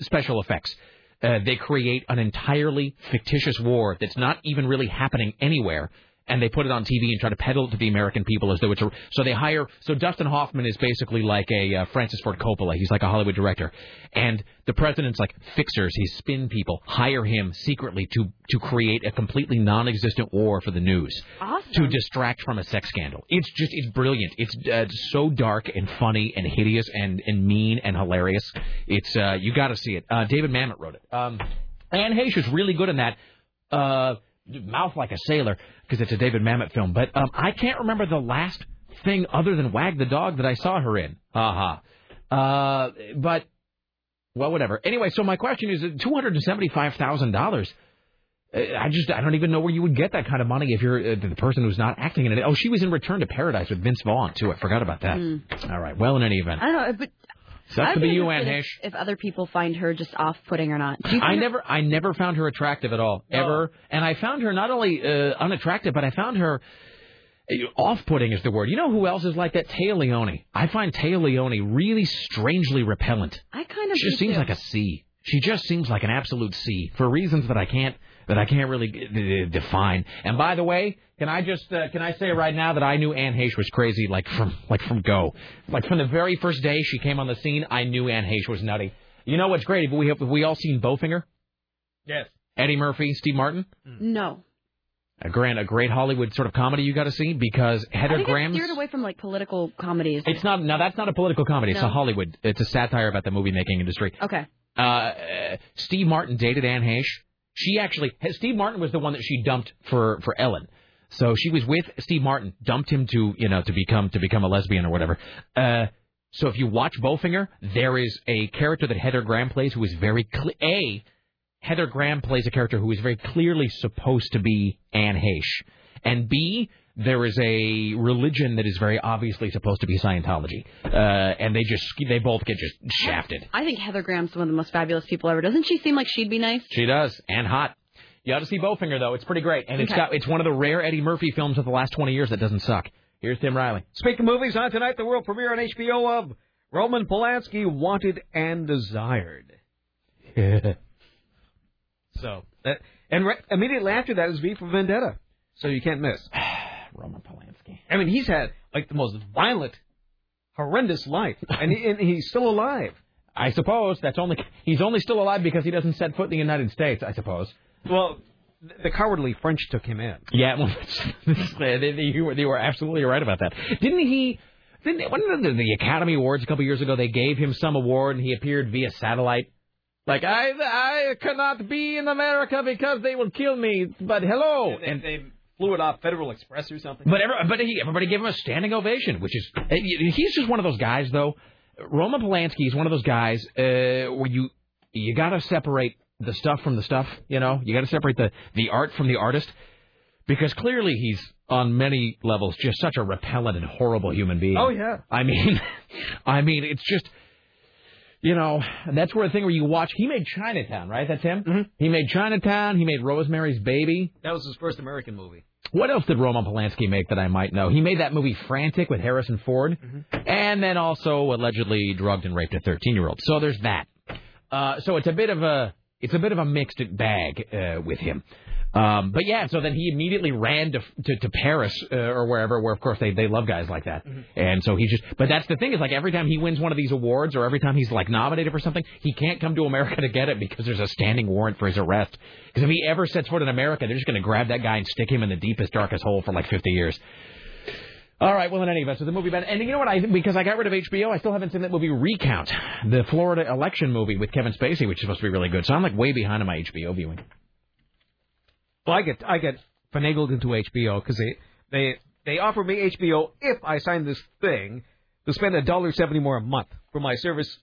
special effects. They create an entirely fictitious war that's not even really happening anywhere, and they put it on TV and try to peddle it to the American people as though it's a... So Dustin Hoffman is basically like a Francis Ford Coppola. He's like a Hollywood director. And the president's like fixers, he's spin people, hire him secretly to create a completely non-existent war for the news. Awesome. To distract from a sex scandal. It's brilliant. It's so dark and funny and hideous and mean and hilarious. It's you got to see it. David Mamet wrote it. Anne Heche is really good in that. Mouth Like a Sailor, because it's a David Mamet film. But I can't remember the last thing other than Wag the Dog that I saw her in. But, well, whatever. Anyway, so my question is, $275,000. I don't even know where you would get that kind of money if you're the person who's not acting in it. Oh, she was in Return to Paradise with Vince Vaughn, too. I forgot about that. All right. Well, in any event. I don't know, but... Sucks to be you, Anne Heche. If other people find her just off-putting or not. I never found her attractive at all, ever. And I found her not only unattractive, but I found her off-putting is the word. You know who else is like that? Taya Leone. I find Taya Leone really strangely repellent. She just seems like a C. She just seems like an absolute C for reasons that I can't really define. And by the way, can I say right now that I knew Anne Heche was crazy from the very first day she came on the scene. I knew Anne Heche was nutty. You know what's great? Have we all seen Bowfinger? Yes. Eddie Murphy, Steve Martin? No. A great Hollywood sort of comedy you got to see because Heather Graham steered away from like political comedies. It's not. No, that's not a political comedy. No. It's a Hollywood. It's a satire about the movie making industry. Okay. Steve Martin dated Anne Heche. Steve Martin was the one that she dumped for Ellen. So she was with Steve Martin, dumped him to become a lesbian or whatever. So if you watch Bowfinger, there is a character that Heather Graham plays who is very Heather Graham plays a character who is very clearly supposed to be Anne Heche, and B, there is a religion that is very obviously supposed to be Scientology, and they both get just shafted. I think Heather Graham's one of the most fabulous people ever. Doesn't she seem like she'd be nice? She does, and hot. You ought to see Bowfinger though; it's pretty great, and it's one of the rare Eddie Murphy films of the last 20 years that doesn't suck. Here's Tim Riley. Speaking of movies, on tonight the world premiere on HBO of Roman Polanski, Wanted and Desired. Yeah. So that, and immediately after that is V for Vendetta, so you can't miss. Roman Polanski. I mean, he's had, like, the most violent, horrendous life, and he's still alive. I suppose he's only still alive because he doesn't set foot in the United States, I suppose. Well, the cowardly French took him in. Yeah, well, you were absolutely right about that. Wasn't the Academy Awards a couple years ago, they gave him some award, and he appeared via satellite? Like, I cannot be in America because they will kill me, but hello. And they flew it off Federal Express or something. But everybody gave him a standing ovation, which is... He's just one of those guys, though. Roman Polanski is one of those guys where you got to separate the stuff from the stuff, you know? You got to separate the art from the artist, because clearly he's, on many levels, just such a repellent and horrible human being. Oh, yeah. I mean, it's just... You know, that's where the thing where you watch... He made Chinatown, right? That's him? Mm-hmm. He made Chinatown. He made Rosemary's Baby. That was his first American movie. What else did Roman Polanski make that I might know? He made that movie Frantic with Harrison Ford, and then also allegedly drugged and raped a 13-year-old. So there's that. So it's a bit of a mixed bag with him. But yeah, so then he immediately ran to Paris or wherever, where of course they love guys like that, and so he just. But that's the thing is like every time he wins one of these awards or every time he's like nominated for something, he can't come to America to get it because there's a standing warrant for his arrest. Because if he ever sets foot in America, they're just going to grab that guy and stick him in the deepest, darkest hole for like 50 years. All right, well, in any event, so the movie Ben. And you know what? Because I got rid of HBO, I still haven't seen that movie Recount, the Florida election movie with Kevin Spacey, which is supposed to be really good. So I'm, like, way behind on my HBO viewing. Well, I get finagled into HBO because they offer me HBO if I sign this thing to spend $1.70 more a month for my service,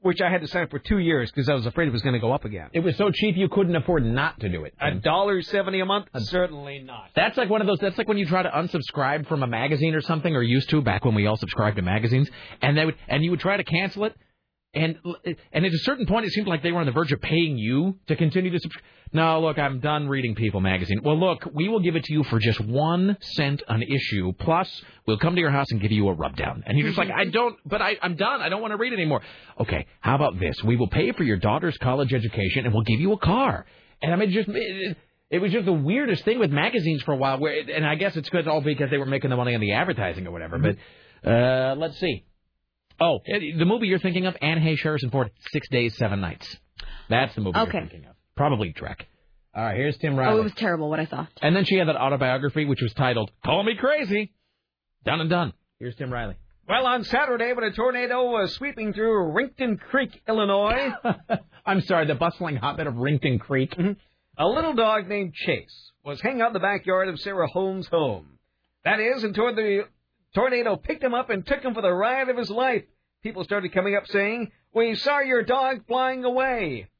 which I had to sign for 2 years because I was afraid it was going to go up again. It was so cheap you couldn't afford not to do it. $1.70 a month? Certainly not. That's like one of those. That's like when you try to unsubscribe from a magazine or something, or used to back when we all subscribed to magazines, and you would try to cancel it, and at a certain point it seemed like they were on the verge of paying you to continue to subscribe. No, look, I'm done reading People magazine. Well, look, we will give it to you for just 1 cent an issue, plus we'll come to your house and give you a rubdown. And you're just like, I'm done. I don't want to read anymore. Okay, how about this? We will pay for your daughter's college education, and we'll give you a car. And I mean, it was just the weirdest thing with magazines for a while, and I guess it's good all because they were making the money on the advertising or whatever, but let's see. Oh, the movie you're thinking of, Anne Heche, Harrison Ford, 6 Days, 7 Nights. That's the movie you're thinking of. Probably Trek. All right, here's Tim Riley. Oh, it was terrible what I saw. And then she had that autobiography, which was titled, Call Me Crazy. Done and done. Here's Tim Riley. Well, on Saturday, when a tornado was sweeping through Rincon Creek, Illinois. I'm sorry, the bustling hotbed of Rincon Creek. Mm-hmm. A little dog named Chase was hanging out in the backyard of Sarah Holmes' home. That is, until the tornado picked him up and took him for the ride of his life. People started coming up saying, we saw your dog flying away.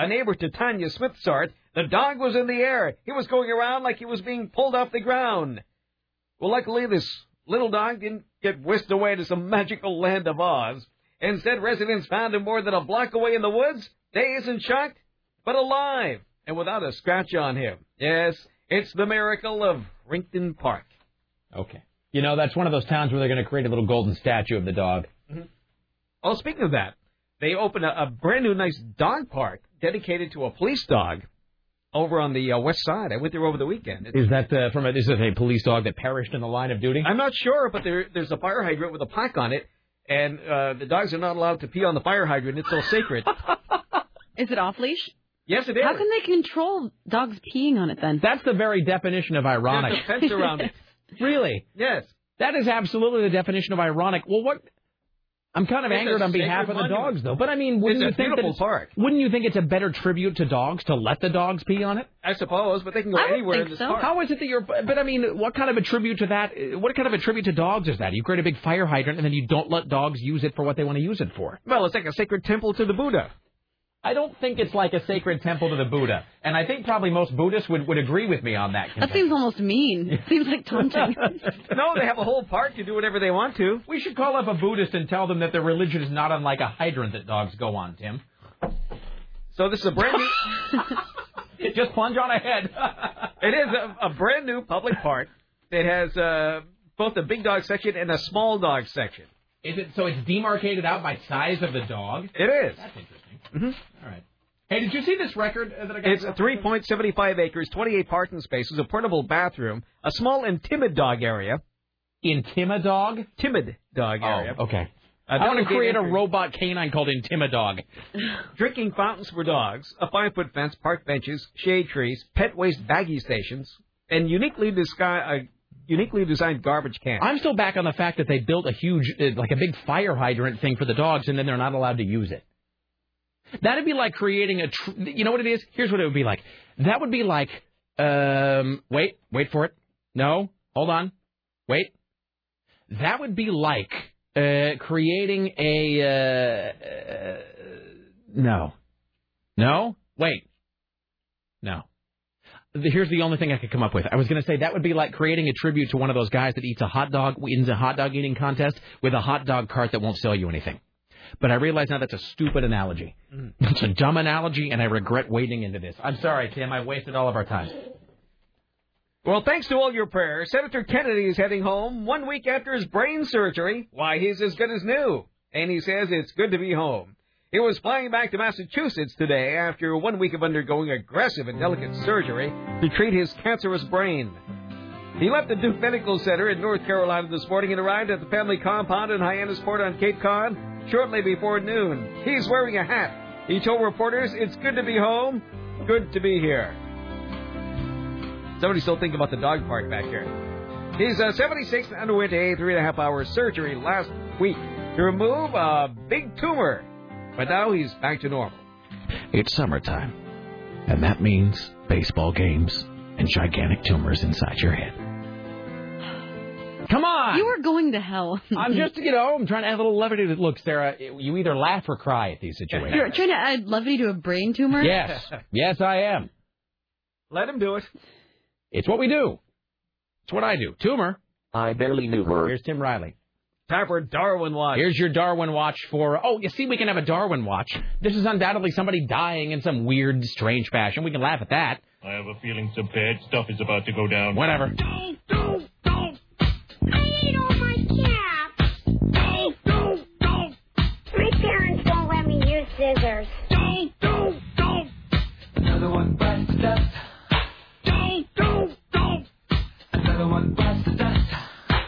A neighbor to Tanya Smithsart, the dog was in the air. He was going around like he was being pulled off the ground. Well, luckily, this little dog didn't get whisked away to some magical land of Oz. Instead, residents found him more than a block away in the woods, dazed and shocked, but alive and without a scratch on him. Yes, it's the miracle of Rincon Park. Okay. You know, that's one of those towns where they're going to create a little golden statue of the dog. Mm-hmm. Oh, speaking of that, they opened a brand-new nice dog park dedicated to a police dog over on the west side. I went there over the weekend. Is it a police dog that perished in the line of duty? I'm not sure, but there's a fire hydrant with a plaque on it, and the dogs are not allowed to pee on the fire hydrant. It's so sacred. Is it off-leash? Yes, it is. How can they control dogs peeing on it, then? That's the very definition of ironic. There's a fence around it. Really? Yes. That is absolutely the definition of ironic. Well, what... I'm kind of angered on behalf of the dogs, though. But, I mean, wouldn't you think it's a better tribute to dogs to let the dogs pee on it? I suppose, but they can go anywhere in this park. How is it that you're... But, I mean, what kind of a tribute to that... What kind of a tribute to dogs is that? You create a big fire hydrant, and then you don't let dogs use it for what they want to use it for. Well, it's like a sacred temple to the Buddha. I don't think it's like a sacred temple to the Buddha. And I think probably most Buddhists would agree with me on that. That seems almost mean. It seems like taunting. No, they have a whole park to do whatever they want to. We should call up a Buddhist and tell them that their religion is not unlike a hydrant that dogs go on, Tim. So this is a brand new... Just plunge on ahead. It is a brand new public park that has both a big dog section and a small dog section. Is it? So it's demarcated out by size of the dog? It is. That's interesting. Mm-hmm. All right. Hey, did you see this record that I got? It's 3.75 acres, 28 parking spaces, a portable bathroom, a small and timid dog area. Intimidog? Timid dog area. Oh, okay. I want to create a robot canine called Intimidog. Drinking fountains for dogs, a 5-foot fence, park benches, shade trees, pet waste bagging stations, and uniquely designed garbage cans. I'm still back on the fact that they built a huge, like a big fire hydrant thing for the dogs, and then they're not allowed to use it. That'd be like creating a... you know what it is? Here's what it would be like. That would be like... Wait for it. No. Hold on. Wait. That would be like creating a... No. Wait. No. Here's the only thing I could come up with. I was going to say that would be like creating a tribute to one of those guys that eats a hot dog, wins a hot dog eating contest with a hot dog cart that won't sell you anything. But I realize now that's a stupid analogy. It's a dumb analogy, and I regret wading into this. I'm sorry, Tim. I wasted all of our time. Well, thanks to all your prayers, Senator Kennedy is heading home 1 week after his brain surgery. Why, he's as good as new. And he says it's good to be home. He was flying back to Massachusetts today after 1 week of undergoing aggressive and delicate surgery to treat his cancerous brain. He left the Duke Medical Center in North Carolina this morning and arrived at the family compound in Hyannisport on Cape Cod shortly before noon. He's wearing a hat. He told reporters, it's good to be home, good to be here. Somebody's still thinking about the dog park back here. He's 76 and underwent a 3.5-hour surgery last week to remove a big tumor. But now he's back to normal. It's summertime, and that means baseball games and gigantic tumors inside your head. Come on! You are going to hell. I'm just, I'm trying to add a little levity to look, Sarah. You either laugh or cry at these situations. You're trying to add levity to a brain tumor? Yes. Yes, I am. Let him do it. It's what we do. It's what I do. Tumor. I barely knew her. Here's Tim Riley. Time for Darwin Watch. Here's your Darwin Watch for... Oh, you see, we can have a Darwin Watch. This is undoubtedly somebody dying in some weird, strange fashion. We can laugh at that. I have a feeling some bad stuff is about to go down. Whatever. Don't. I ate all my caps. Don't. My parents won't let me use scissors. Don't. Another one bites the dust. Don't. Another one bites the dust.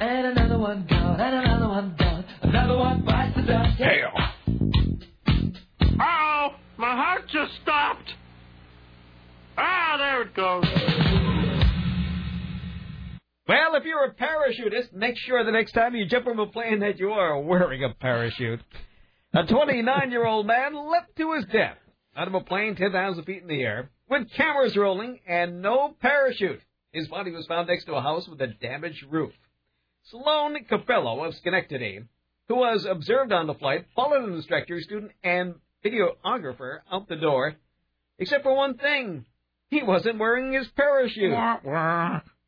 And another one down, and another one down. Another one bites the dust. Hell. Uh-oh, my heart just stopped. Ah, there it goes. Well, if you're a parachutist, make sure the next time you jump from a plane that you are wearing a parachute. A 29-year-old man leapt to his death out of a plane 10,000 feet in the air with cameras rolling and no parachute. His body was found next to a house with a damaged roof. Sloan Capello of Schenectady, who was observed on the flight, followed an instructor, student, and videographer out the door, except for one thing. He wasn't wearing his parachute.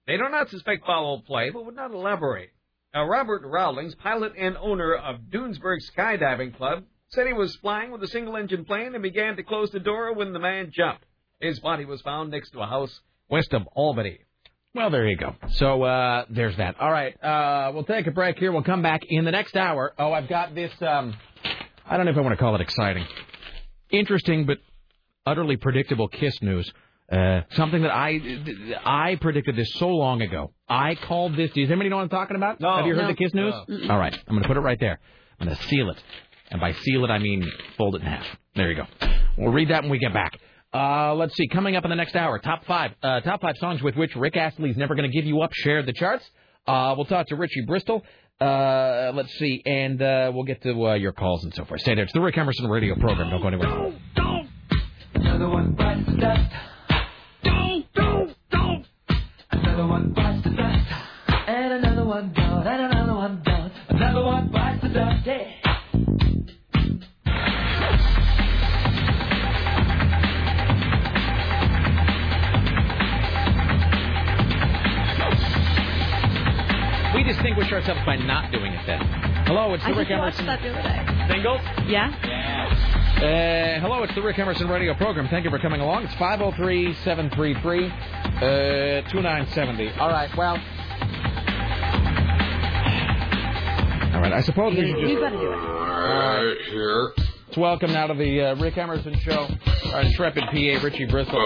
They do not suspect foul play, but would not elaborate. Now, Robert Rawlings, pilot and owner of Dunesburg Skydiving Club, said he was flying with a single-engine plane and began to close the door when the man jumped. His body was found next to a house west of Albany. Well, there you go. So there's that. All right, we'll take a break here. We'll come back in the next hour. Oh, I've got this, I don't know if I want to call it exciting. Interesting, but utterly predictable Kiss news. Something that I predicted this so long ago. I called this. Does anybody know what I'm talking about? No. Have you heard the Kiss news? No. All right. I'm going to put it right there. I'm going to seal it. And by seal it, I mean fold it in half. There you go. We'll read that when we get back. Let's see. Coming up in the next hour, top five songs with which Rick Astley's Never Gonna Give You Up shared the charts. We'll talk to Richie Bristol. Let's see. And we'll get to your calls and so forth. Stay there. It's the Rick Emerson radio program. Don't go anywhere. Don't. Another one bites the dust. Don't. Another one bites the dust. And another one down, and another one down. Another one bites the dust. Yeah. We distinguish ourselves by not doing it then. Hello, it's the Rick Emerson. I just watched that the other day. Single? Yeah. Hello, it's the Rick Emerson radio program. Thank you for coming along. It's 503-733-2970. All right, well. All right, I suppose we should just... You've got to do it. All right, here. Let's welcome now to the Rick Emerson show, our intrepid PA, Richie Bristol.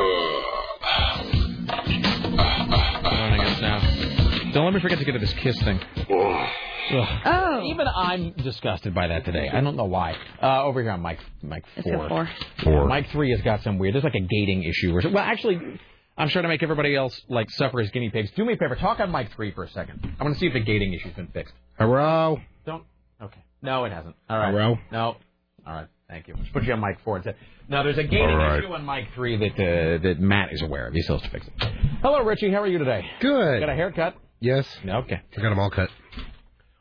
Joining us now. Don't let me forget to get to this Kiss thing. Oh. Even I'm disgusted by that today. I don't know why. Over here on Mike 4. Four. Mike 3 has got some weird. There's like a gating issue or something. Well, actually, I'm sure to make everybody else like suffer as guinea pigs. Do me a favor. Talk on Mike 3 for a second. I want to see if the gating issue's been fixed. Hello? Don't. Okay. No, it hasn't. All right. Hello? No. All right. Thank you. Let's put you on Mike 4 instead. Now, there's a gating issue on Mike 3 that Matt is aware of. He still has to fix it. Hello, Richie. How are you today? Good. Got a haircut? Yes. Okay. I got them all cut.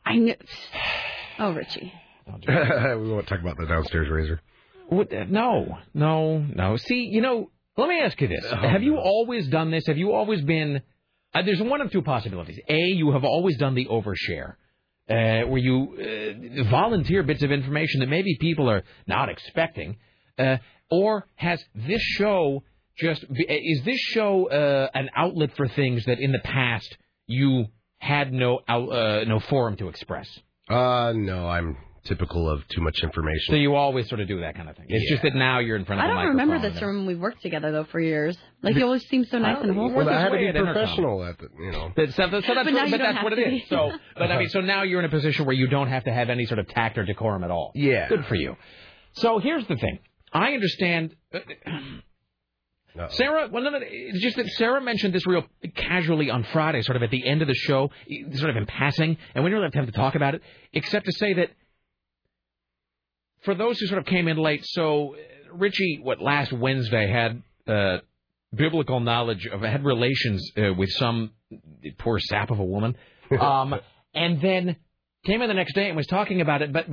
I knew. Oh, Richie. We won't talk about the downstairs razor. No. See, let me ask you this. Have you always done this? Have you always been... there's one of two possibilities. A, you have always done the overshare, where you volunteer bits of information that maybe people are not expecting. Or has this show is this show an outlet for things that in the past... You had no forum to express. No, I'm typical of too much information. So you always sort of do that kind of thing. It's just that now you're in front of a microphone. I don't remember this from when we worked together, though, for years. Like, it always seemed so nice and wholesome. Well, I had to be professional at it, that's what it is. So, but I mean, so now you're in a position where you don't have to have any sort of tact or decorum at all. Yeah. Good for you. So here's the thing. I understand... Uh-oh. Sarah, well, no, it's just that Sarah mentioned this real casually on Friday, sort of at the end of the show, sort of in passing, and we didn't really have time to talk about it, except to say that for those who sort of came in late, so Richie, last Wednesday had biblical knowledge of, had relations with some poor sap of a woman, and then came in the next day and was talking about it, but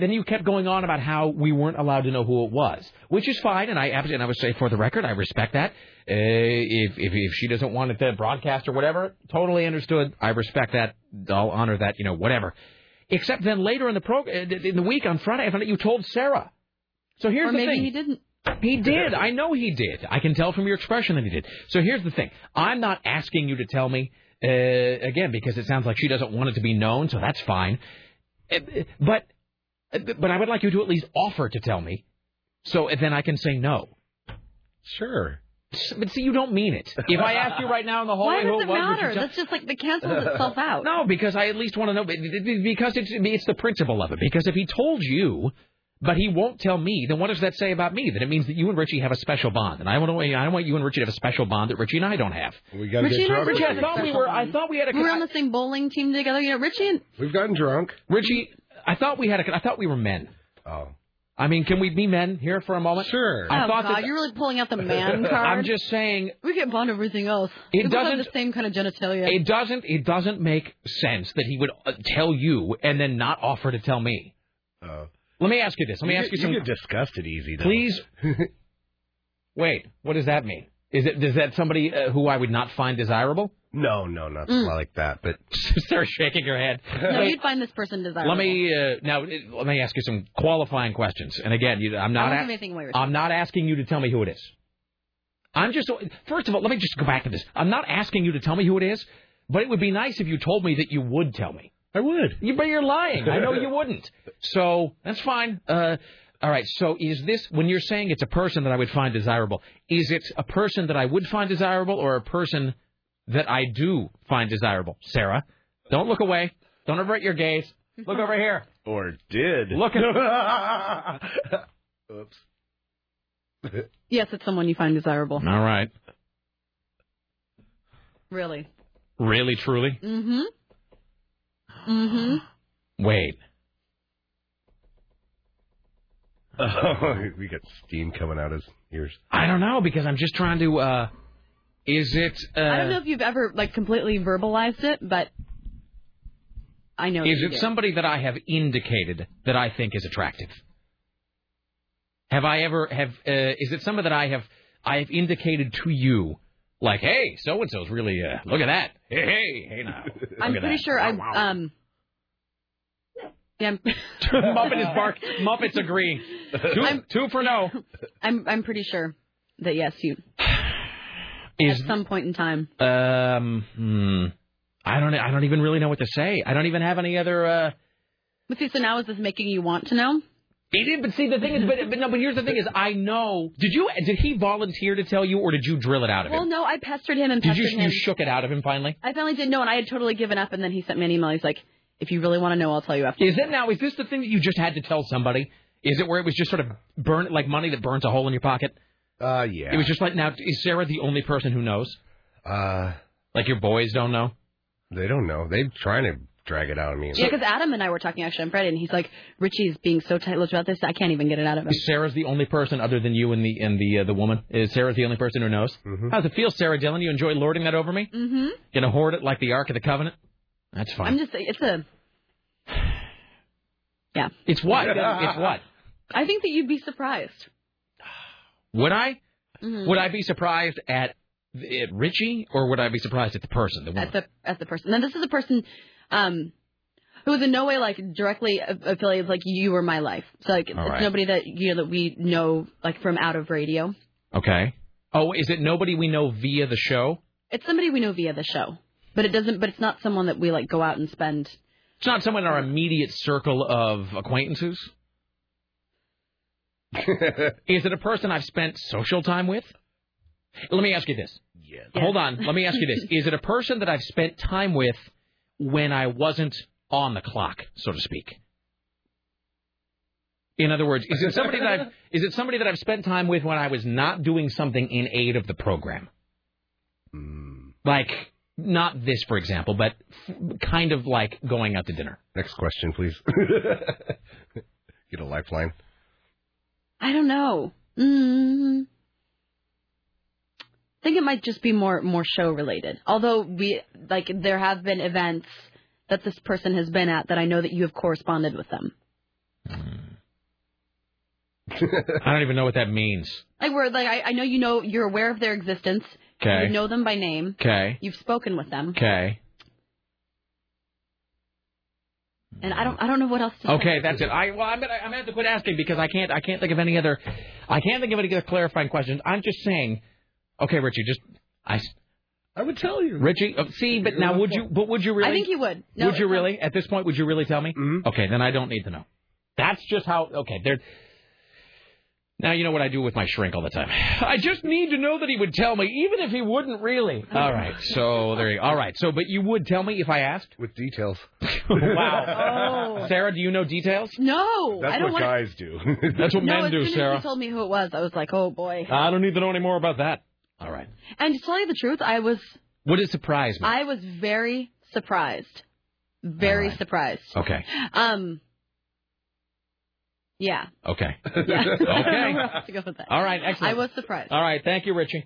then you kept going on about how we weren't allowed to know who it was, which is fine, and I would say for the record, I respect that. If she doesn't want it to broadcast or whatever, totally understood. I respect that. I'll honor that. You know, whatever. Except then later in the in the week on Friday, I found out you told Sarah. So here's the thing. Or maybe he didn't. He did. I know he did. I can tell from your expression that he did. So here's the thing. I'm not asking you to tell me. Again, because it sounds like she doesn't want it to be known, so that's fine. But I would like you to at least offer to tell me, so then I can say no. Sure. But see, you don't mean it. If I asked you right now in the hallway, who it was, why does it matter? That's just like it cancels itself out. No, because I at least want to know. Because it's the principle of it. Because if he told you, but he won't tell me, then what does that say about me? Then it means that you and Richie have a special bond, and I want you and Richie to have a special bond that Richie and I don't have. We got Richie and Richie, I thought we had a. We're on the same bowling team together, you know. Richie and we've gotten drunk. Richie, I thought we were men. Oh. I mean, can we be men here for a moment? Sure. Oh God, you're really pulling out the man card. I'm just saying. We can bond everything else. It doesn't have the same kind of genitalia. It doesn't make sense that he would tell you and then not offer to tell me. Oh. Let me ask you this. You get disgusted easy, though. Please. Wait, what does that mean? Is that somebody who I would not find desirable? No, not like that. But start shaking your head. No, you'd find this person desirable. Let me ask you some qualifying questions. And again, I'm not asking you to tell me who it is. I'm just. First of all, let me just go back to this. I'm not asking you to tell me who it is, but it would be nice if you told me that you would tell me. I would. But you're lying. I know you wouldn't. So that's fine. All right. So is this, when you're saying it's a person that I would find desirable, is it a person that I would find desirable or a person that I do find desirable? Sarah, don't look away. Don't avert your gaze. Look over here. Or did. Look at Oops. Yes, it's someone you find desirable. All right. Really? Really, truly? Mm-hmm. Mm-hmm. Wait. Oh, we got steam coming out his ears. I don't know, because I'm just trying to, is it... I don't know if you've ever, completely verbalized it, but I know... Is it somebody that I have indicated that I think is attractive? Have I ever... is it somebody that I have indicated to you... Like, hey, so-and-so's really, look at that. Hey, now. I'm pretty sure I'm, Yeah. Muppet is bark. Muppet's agreeing. Two for no. I'm pretty sure that, yes, you. At some point in time. I don't even really know what to say. I don't even have any other, But see, so now is this making you want to know? But see, the thing is, but here's the thing is, I know. Did he volunteer to tell you, or did you drill it out of him? Well, no, I pestered him and pestered him. You shook it out of him finally? I finally did, no, and I had totally given up, and then he sent me an email. He's like, if you really want to know, I'll tell you after. Is this the thing that you just had to tell somebody? Is it where it was just sort of burnt, like money that burns a hole in your pocket? Yeah. It was just like, now, is Sarah the only person who knows? Like your boys don't know? They don't know. They're trying to... drag it out of me. Yeah, because Adam and I were talking actually on Friday, and he's like, Richie's being so tight-lipped about this, I can't even get it out of him. Sarah's the only person other than you and the woman? Is Sarah's the only person who knows? Mm-hmm. How's it feel, Sarah Dillon? You enjoy lording that over me? Mm-hmm. Gonna hoard it like the Ark of the Covenant? That's fine. Yeah. It's what? It's what? I think that you'd be surprised. Would I? Mm-hmm. Would I be surprised at Richie, or would I be surprised at the person, the woman? At the person. Now, this is a person... who was in no way directly affiliated with you were my life. So it's nobody that that we know from out of radio. Okay. Oh, is it nobody we know via the show? It's somebody we know via the show, but it's not someone that we go out and spend. It's not someone in our immediate circle of acquaintances. Is it a person I've spent social time with? Let me ask you this. Yes. Hold on. Let me ask you this. Is it a person that I've spent time with? When I wasn't on the clock, so to speak. In other words, is it somebody that I've spent time with when I was not doing something in aid of the program? Like, not this, for example, but kind of like going out to dinner. Next question, please. Get a lifeline. I don't know. I think it might just be more show related. Although there have been events that this person has been at that I know that you have corresponded with them. I don't even know what that means. I know you're aware of their existence. Okay. You know them by name. Okay. You've spoken with them. Okay. And I don't know what else to say. Okay, that's it. I'm gonna have to quit asking because I can't think of any other clarifying questions. I'm just saying, okay, Richie, I would tell you. Richie, see, but now would you really? I think you would. No, would you really? At this point, would you really tell me? Mm-hmm. Okay, then I don't need to know. That's just how, okay, there. Now you know what I do with my shrink all the time. I just need to know that he would tell me, even if he wouldn't really. All right, so there you go. All right, so, but you would tell me if I asked? With details. Wow. Oh. Sarah, do you know details? No. That's guys do. That's what men do, Sarah. As soon as you told me who it was, I was like, oh, boy. I don't need to know any more about that. All right. And to tell you the truth, What did surprise me? I was very surprised. Very surprised. Okay. Yeah. Okay. Yeah. Okay. I don't know where else to go with that. All right. Excellent. I was surprised. All right. Thank you, Richie.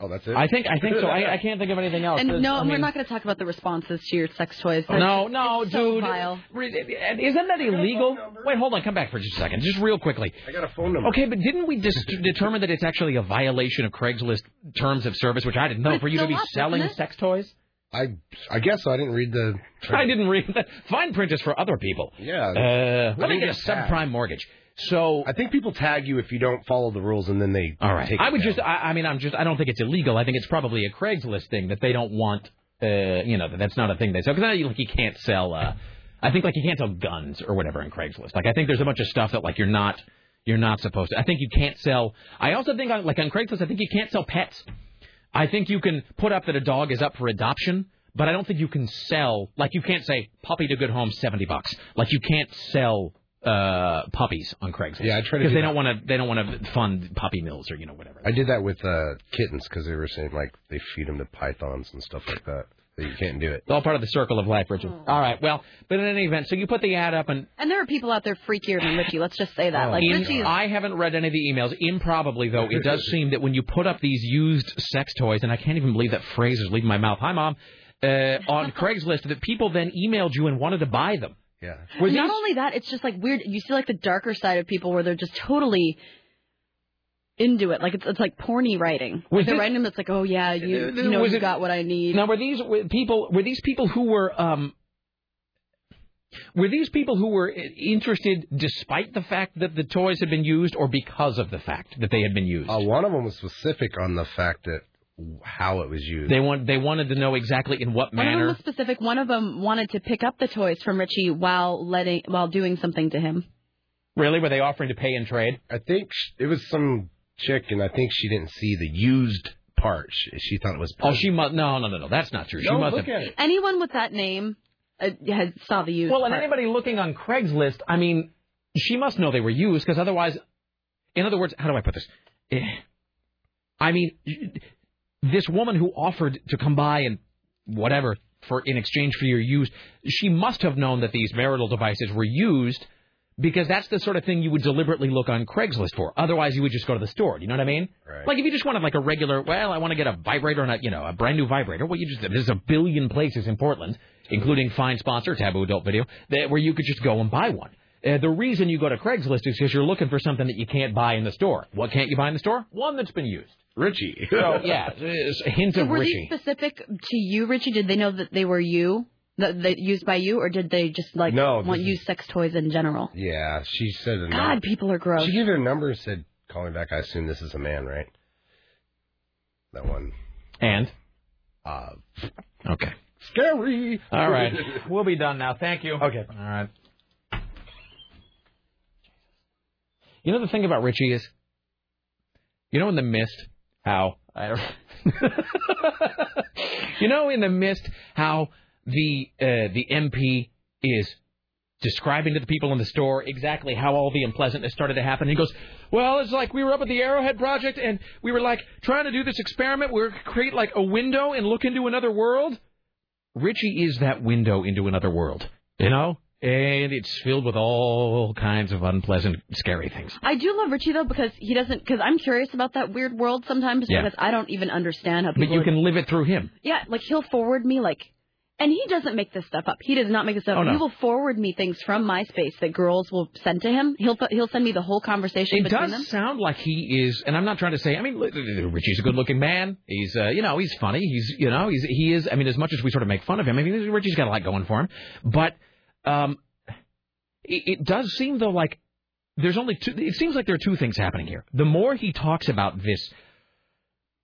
Oh, that's it? I think so. I can't think of anything else. And we're not going to talk about the responses to your sex toys. No, dude. So isn't that illegal? Wait, hold on. Come back for just a second. Just real quickly. I got a phone number. Okay, but didn't we determine that it's actually a violation of Craigslist terms of service, which I didn't know, for you to be selling sex toys? I guess so. I didn't read the... I didn't read that. Fine print is for other people. Yeah. Let me get a subprime mortgage. So... I think people tag you if you don't follow the rules, and then they... All right. I don't think it's illegal. I think it's probably a Craigslist thing that they don't want... that's not a thing they sell. Because you can't sell... I think, you can't sell guns or whatever in Craigslist. I think there's a bunch of stuff that, you're not supposed to... I think you can't sell... I also think, on Craigslist, I think you can't sell pets... I think you can put up that a dog is up for adoption, but I don't think you can sell... you can't say, puppy to good home, $70. You can't sell puppies on Craigslist. Yeah, I try to because they don't want to fund puppy mills or, whatever. I did that with kittens because they were saying, they feed them to pythons and stuff like that. So you can't do it. It's all part of the circle of life, Richard. Oh. All right, well, but in any event, so you put the ad up and... And there are people out there freakier than Richie, let's just say that. I haven't read any of the emails. Improbably, though, it does seem that when you put up these used sex toys, and I can't even believe that phrase is leaving my mouth, hi, Mom, on Craigslist, that people then emailed you and wanted to buy them. Yeah. Not only that, it's just, weird. You see, the darker side of people where they're just totally... into it, it's like porny writing. They're writing them. It's like, oh yeah, you got what I need. Now, were these people who were interested despite the fact that the toys had been used, or because of the fact that they had been used? One of them was specific on the fact that how it was used. They wanted to know exactly in what manner. One of them was specific. One of them wanted to pick up the toys from Richie while doing something to him. Really? Were they offering to pay in trade? I think it was some chick, and I think she didn't see the used part. She thought it was... Perfect. Oh, she must... No. That's not true. She must have... Anyone with that name saw the used part. Well, and anybody looking on Craigslist, she must know they were used, because otherwise... In other words, how do I put this? This woman who offered to come by and whatever in exchange for your used... She must have known that these marital devices were used... Because that's the sort of thing you would deliberately look on Craigslist for. Otherwise, you would just go to the store. Do you know what I mean? Right. If you just wanted a regular, I want to get a vibrator and a brand new vibrator. Well, there's a billion places in Portland, including Fine Sponsor, Taboo Adult Video, where you could just go and buy one. The reason you go to Craigslist is because you're looking for something that you can't buy in the store. What can't you buy in the store? One that's been used. Richie. So yeah, a hint of Richie. Were these specific to you, Richie? Did they know that they were you? That used by you, or did they just want used sex toys in general? Yeah, she said a number. God, people are gross. She gave her number and said, "Call me back." I assume this is a man, right? That one. And? Okay. Scary. All right, we'll be done now. Thank you. Okay. All right. You know the thing about Richie is, in The Mist, how in The Mist how. The MP is describing to the people in the store exactly how all the unpleasantness started to happen. And he goes, well, it's like we were up at the Arrowhead Project, and we were, like, trying to do this experiment where we create, like, a window and look into another world. Richie is that window into another world, you know? And it's filled with all kinds of unpleasant, scary things. I do love Richie, though, because he doesn't... Because I'm curious about that weird world sometimes, because I don't even understand how people... But you can live it through him. Yeah, like, he'll forward me, like... And he doesn't make this stuff up. He does not make this stuff up. Oh, no. He will forward me things from MySpace that girls will send to him. He'll send me the whole conversation between them. It does sound like he is, and I'm not trying to say, I mean, Richie's a good-looking man. He's, you know, he's funny. He's, you know, he is, I mean, as much as we sort of make fun of him, I mean, Richie's got a lot going for him. But it does seem, though, like there's only two, it seems like there are two things happening here. The more he talks about this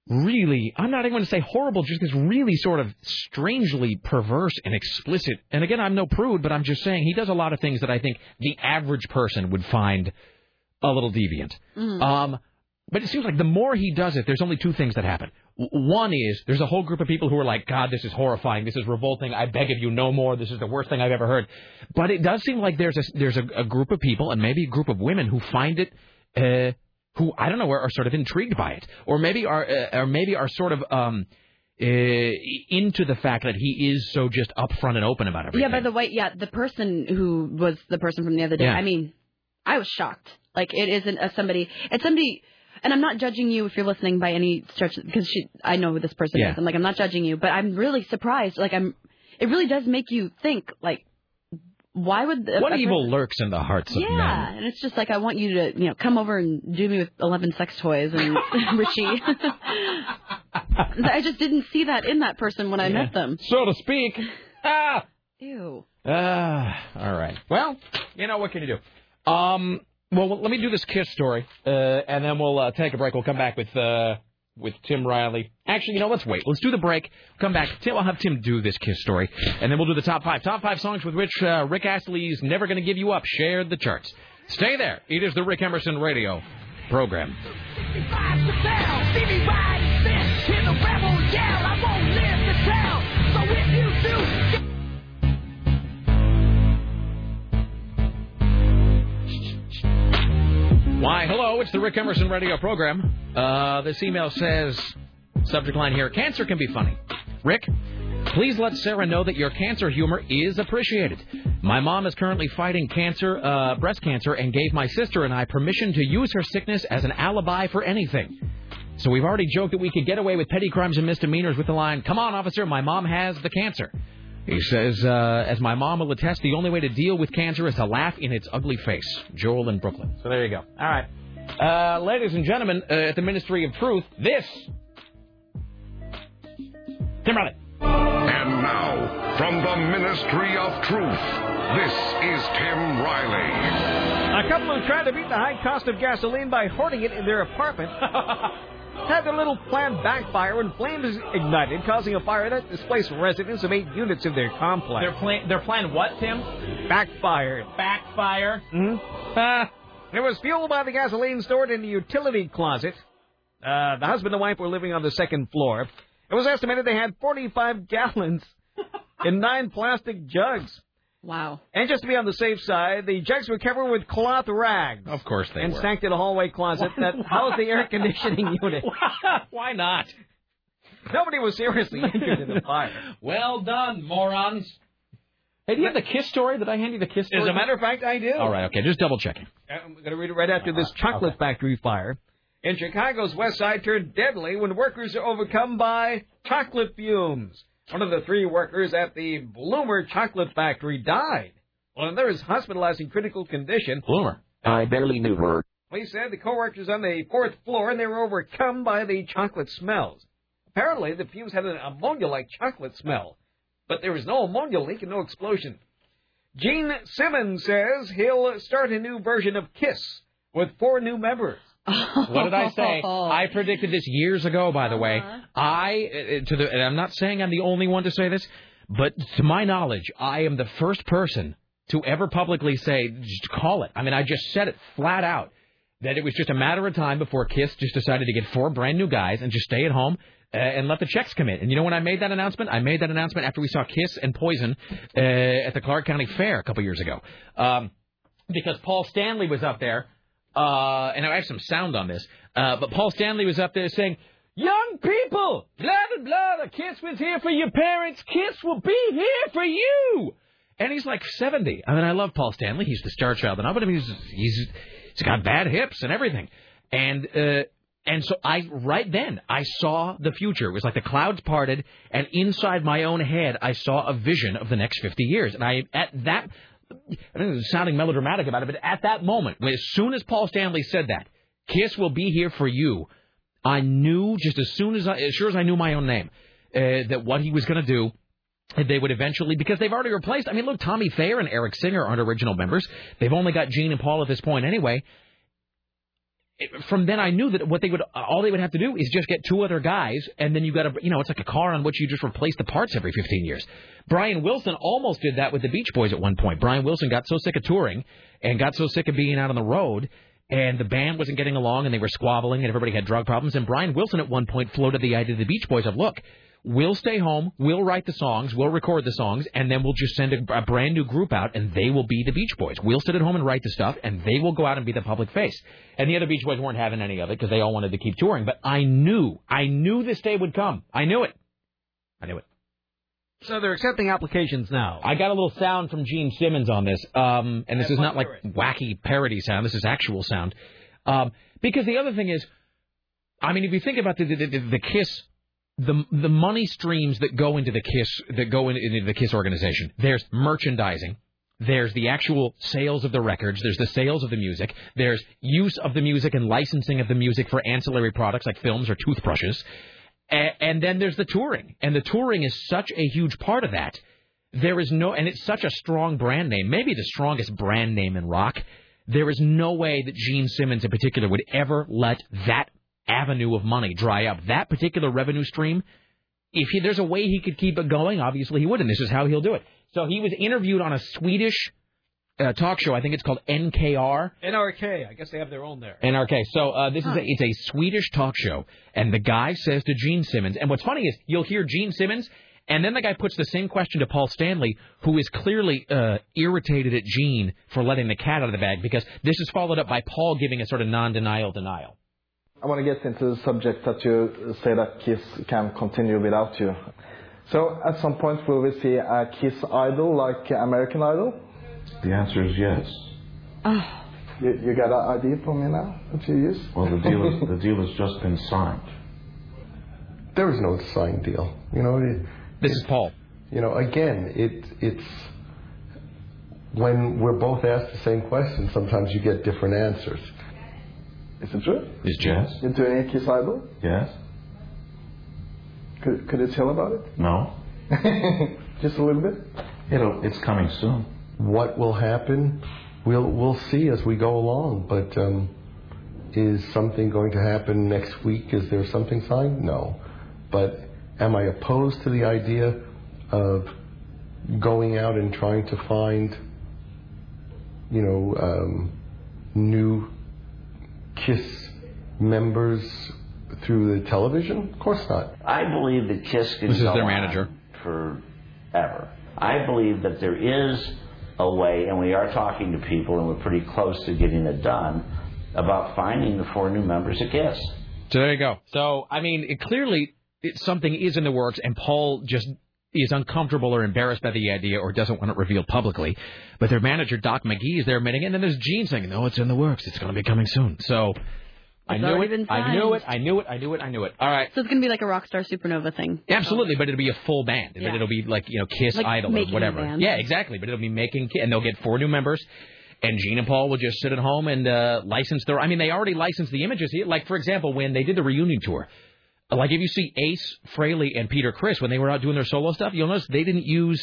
really, I'm not even going to say horrible, just this really sort of strangely perverse and explicit. And again, I'm no prude, but I'm just saying he does a lot of things that I think the average person would find a little deviant. Mm. But it seems like the more he does it, there's only two things that happen. One is there's a whole group of people who are like, God, this is horrifying. This is revolting. I beg of you, no more. This is the worst thing I've ever heard. But it does seem like there's a group of people and maybe a group of women who find it who, I don't know, are sort of intrigued by it, or maybe are sort of into the fact that he is so just upfront and open about everything. Yeah, by the way, the person who was the person from the other day, I mean, I was shocked. Like, it isn't somebody, and I'm not judging you if you're listening by any stretch, because I know who this person is. I'm like, I'm not judging you, but I'm really surprised. Like, it really does make you think, like, why would what evil lurks in the hearts of men? Yeah, and it's just like, I want you to, you know, come over and do me with 11 sex toys and Richie. I just didn't see that in that person when I met them, so to speak. Ah. Ew. All right. Well, you know, what can you do? Well, let me do this Kiss story, and then we'll take a break. We'll come back with Tim Riley. Actually, you know, let's wait. Let's do the break. Come back. I'll have Tim do this Kiss story, and then we'll do the top five. Top five songs with which Rick Astley's Never Gonna Give You Up shared the charts. Stay there. It is the Rick Emerson Radio program. Why, hello, it's the Rick Emerson Radio program. This email says, subject line here, cancer can be funny. Rick, please let Sarah know that your cancer humor is appreciated. My mom is currently fighting cancer, breast cancer, and gave my sister and I permission to use her sickness as an alibi for anything. So we've already joked that we could get away with petty crimes and misdemeanors with the line, come on, officer, my mom has the cancer. He says, as my mom will attest, the only way to deal with cancer is to laugh in its ugly face. Joel in Brooklyn. So there you go. All right. Ladies and gentlemen, at the Ministry of Truth, this... Tim Riley. And now, from the Ministry of Truth, this is Tim Riley. A couple who tried to beat the high cost of gasoline by hoarding it in their apartment... had their little plan backfire and flames ignited, causing a fire that displaced residents of 8 units of their complex. Their plan what, Tim? Backfired. Backfire? Mm-hmm. It was fueled by the gasoline stored in the utility closet. The husband and wife were living on the second floor. It was estimated they had 45 gallons in 9 plastic jugs. Wow. And just to be on the safe side, the jugs were covered with cloth rags. Of course they were. And stacked in a hallway closet that housed the air conditioning unit. Why not? Nobody was seriously injured in the fire. Well done, morons. Hey, do you have the Kiss story? Did I hand you the Kiss story? As a matter of fact, I do. All right, okay, just double checking. I'm going to read it right after this chocolate factory fire. In Chicago's West Side turned deadly when workers are overcome by chocolate fumes. One of the 3 workers at the Bloomer Chocolate Factory died. Well, another is hospitalized in critical condition. Bloomer. I barely knew her. Police said the co-workers on the 4th floor, and they were overcome by the chocolate smells. Apparently, the fumes had an ammonia-like chocolate smell, but there was no ammonia leak and no explosion. Gene Simmons says he'll start a new version of Kiss with 4 new members. What did I say? I predicted this years ago, by the way. And I'm not saying I'm the only one to say this, but to my knowledge, I am the first person to ever publicly say, just call it. I mean, I just said it flat out. that it was just a matter of time before Kiss just decided to get four brand new guys and just stay at home and let the checks come in. And you know when I made that announcement? I made that announcement after we saw Kiss and Poison at the Clark County Fair a couple years ago. Because Paul Stanley was up there, and I have some sound on this, but Paul Stanley was up there saying, "Young people, blah, blah, blah, Kiss was here for your parents. Kiss will be here for you." And he's like 70. I mean, I love Paul Stanley. He's the star child. And all, but I mean, he's got bad hips and everything. And so I saw the future. It was like the clouds parted, and inside my own head, I saw a vision of the next 50 years. And I don't know, sounding melodramatic about it, but at that moment, as soon as Paul Stanley said that, "Kiss will be here for you," I knew just as sure as I knew my own name, that what he was going to do, they would eventually, because they've already replaced, I mean, look, Tommy Thayer and Eric Singer aren't original members. They've only got Gene and Paul at this point anyway. From then I knew that all they would have to do is just get two other guys, and then you got to, you know, it's like a car on which you just replace the parts every 15 years. Brian Wilson almost did that with the Beach Boys at one point. Brian Wilson got so sick of touring and got so sick of being out on the road, and the band wasn't getting along, and they were squabbling, and everybody had drug problems, and Brian Wilson at one point floated the idea to the Beach Boys of, look, we'll stay home, we'll write the songs, we'll record the songs, and then we'll just send a brand new group out, and they will be the Beach Boys. We'll sit at home and write the stuff, and they will go out and be the public face. And the other Beach Boys weren't having any of it because they all wanted to keep touring, but I knew this day would come. I knew it. So they're accepting applications now. I got a little sound from Gene Simmons on this, and this is not like wacky parody sound. This is actual sound. Because the other thing is, I mean, if you think about the Kiss, the money streams that go into the KISS organization, there's merchandising, there's the actual sales of the records, there's the sales of the music, there's use of the music and licensing of the music for ancillary products like films or toothbrushes. And then there's the touring, and the touring is such a huge part of that. And it's such a strong brand name, maybe the strongest brand name in rock. There is no way that Gene Simmons in particular would ever let that avenue of money dry up, that particular revenue stream. If there's a way he could keep it going, obviously he would, and this is how he'll do it. So he was interviewed on a Swedish talk show. I think it's called NRK. I guess they have their own there. NRK. So it's a Swedish talk show, and the guy says to Gene Simmons, and what's funny is you'll hear Gene Simmons, and then the guy puts the same question to Paul Stanley, who is clearly irritated at Gene for letting the cat out of the bag, because this is followed up by Paul giving a sort of non-denial denial. I want to get into the subject that you say that Kiss can continue without you. So at some point, will we see a Kiss idol like American Idol? The answer is yes. Oh. You got an idea for me now that you use? Well, the deal has just been signed. There is no signed deal. You know, this is Paul. You know, again, it's when we're both asked the same question, sometimes you get different answers. Is it true? Yes. You're doing a Kiss idol? Yes. Could you tell about it? No. Just a little bit? It's coming soon. What will happen, we'll see as we go along. But is something going to happen next week? Is there something signed? No. But am I opposed to the idea of going out and trying to find, new Kiss members through the television? Of course not. I believe that Kiss can go on forever. I believe that there is a way, and we are talking to people, and we're pretty close to getting it done, about finding the four new members of Kiss. So there you go. So, I mean, something is in the works, and Paul just is uncomfortable or embarrassed by the idea or doesn't want it revealed publicly. But their manager, Doc McGee, is there admitting it. And then there's Gene saying, no, it's in the works. It's going to be coming soon. So I knew it. All right. So it's going to be like a Rockstar Supernova thing. Absolutely, but it'll be a full band. Yeah. It'll be like, Kiss like Idol or whatever. Yeah, exactly. But it'll be making Kiss. And they'll get four new members. And Gene and Paul will just sit at home and license their... I mean, they already licensed the images. Like, for example, when they did the reunion tour, like if you see Ace, Frehley, and Peter Criss when they were out doing their solo stuff, you'll notice they didn't use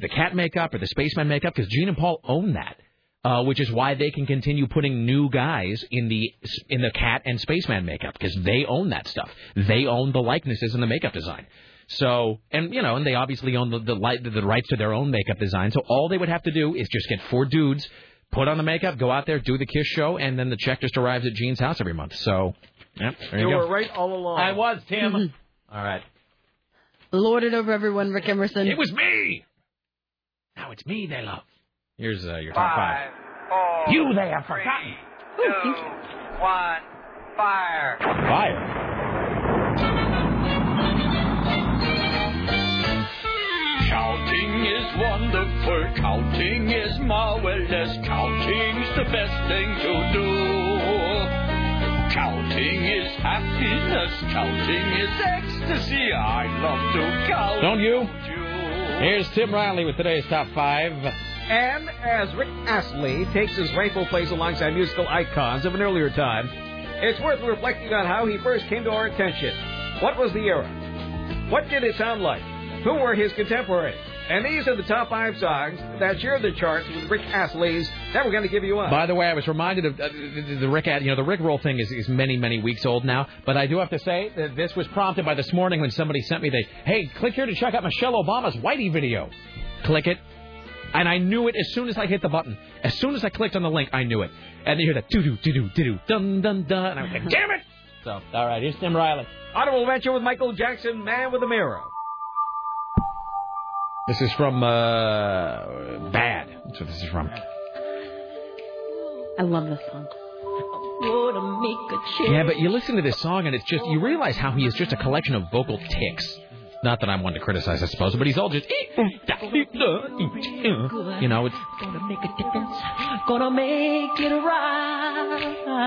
the cat makeup or the spaceman makeup because Gene and Paul own that, which is why they can continue putting new guys in the cat and spaceman makeup because they own that stuff. They own the likenesses and the makeup design. So, and they obviously own the rights to their own makeup design. So all they would have to do is just get four dudes, put on the makeup, go out there, do the Kiss show, and then the check just arrives at Gene's house every month. So, yep, there you go. You were right all along. I was, Tim. Mm-hmm. All right. Lorded over everyone, Rick Emerson. It was me! Now it's me they love. Here's your top five. Four, you they have forgotten. Three, two, one, fire. Fire. Counting is wonderful. Counting is marvelous. Counting's the best thing to do. Counting is happiness. Counting is ecstasy. I love to count. Don't you? Here's Tim Riley with today's top five. And as Rick Astley takes his rightful place alongside musical icons of an earlier time, it's worth reflecting on how he first came to our attention. What was the era? What did it sound like? Who were his contemporaries? And these are the top five songs that shared the charts with Rick Astley's that we're going to give you up. By the way, I was reminded of the Rick, you know, the Rick Roll thing is many weeks old now. But I do have to say that this was prompted by this morning when somebody sent me the, hey, click here to check out Michelle Obama's Whitey video. Click it. And I knew it as soon as I hit the button. As soon as I clicked on the link, I knew it. And you hear that doo-doo, doo-doo, doo-doo, dun-dun-dun. And I was like, damn it! So, all right, here's Tim Riley. Audible venture with Michael Jackson, Man with a Mirror. This is from Bad. That's what this is from. I love this song. Yeah, but you listen to this song and it's just, you realize how he is just a collection of vocal tics. Not that I'm one to criticize, I suppose, but he's all just, you know, it's gonna make a difference, gonna make it right.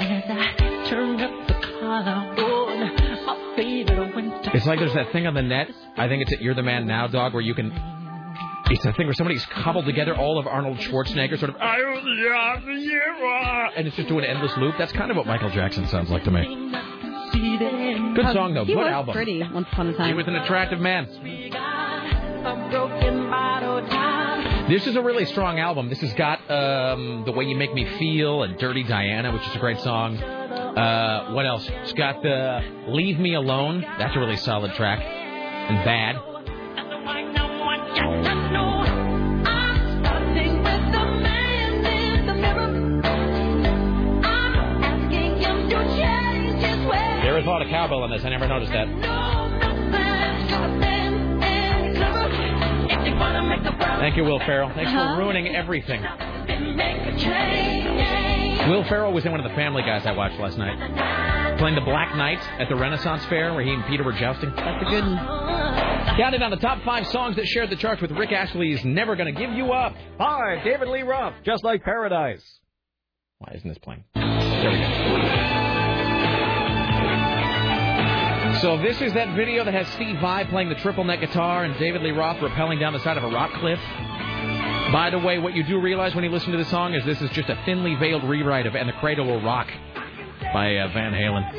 As I turned up the collar on my favorite winter. It's like there's that thing on the net. I think it's at You're the Man Now, Dog, where you can. It's a thing where somebody's cobbled together all of Arnold Schwarzenegger, sort of, I was young, you are, and it's just doing an endless loop. That's kind of what Michael Jackson sounds like to me. Good song, though. He good was album. Pretty once upon a time. He was an attractive man. This is a really strong album. This has got The Way You Make Me Feel and Dirty Diana, which is a great song. What else? It's got the Leave Me Alone. That's a really solid track. And Bad. There is a lot of cowbell in this. I never noticed that. Thank you, Will Ferrell. Thanks for ruining everything. Will Ferrell was in one of the Family Guys I watched last night. Playing the Black Knight at the Renaissance Fair where he and Peter were jousting. That's a good one. Counted on the top five songs that shared the charts with Rick Astley's Never Gonna Give You Up. Hi, David Lee Roth, Just Like Paradise. Why isn't this playing? There we go. So this is that video that has Steve Vai playing the triple neck guitar and David Lee Roth rappelling down the side of a rock cliff. By the way, what you do realize when you listen to the song is this is just a thinly veiled rewrite of And the Cradle Will Rock by Van Halen.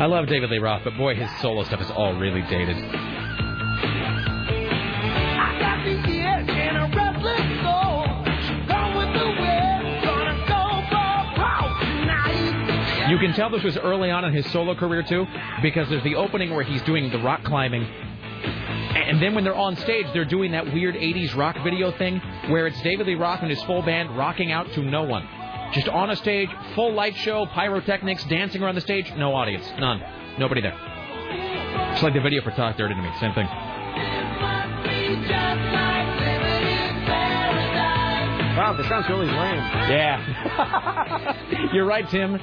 I love David Lee Roth, but boy, his solo stuff is all really dated. I got the ears and a restless soul. You can tell this was early on in his solo career, too, because there's the opening where he's doing the rock climbing. And then when they're on stage, they're doing that weird 80s rock video thing where it's David Lee Roth and his full band rocking out to no one. Just on a stage, full light show, pyrotechnics, dancing around the stage, no audience, none. Nobody there. It's like the video for Talk Dirty to Me, same thing. Wow, that sounds really lame. Yeah. You're right, Tim.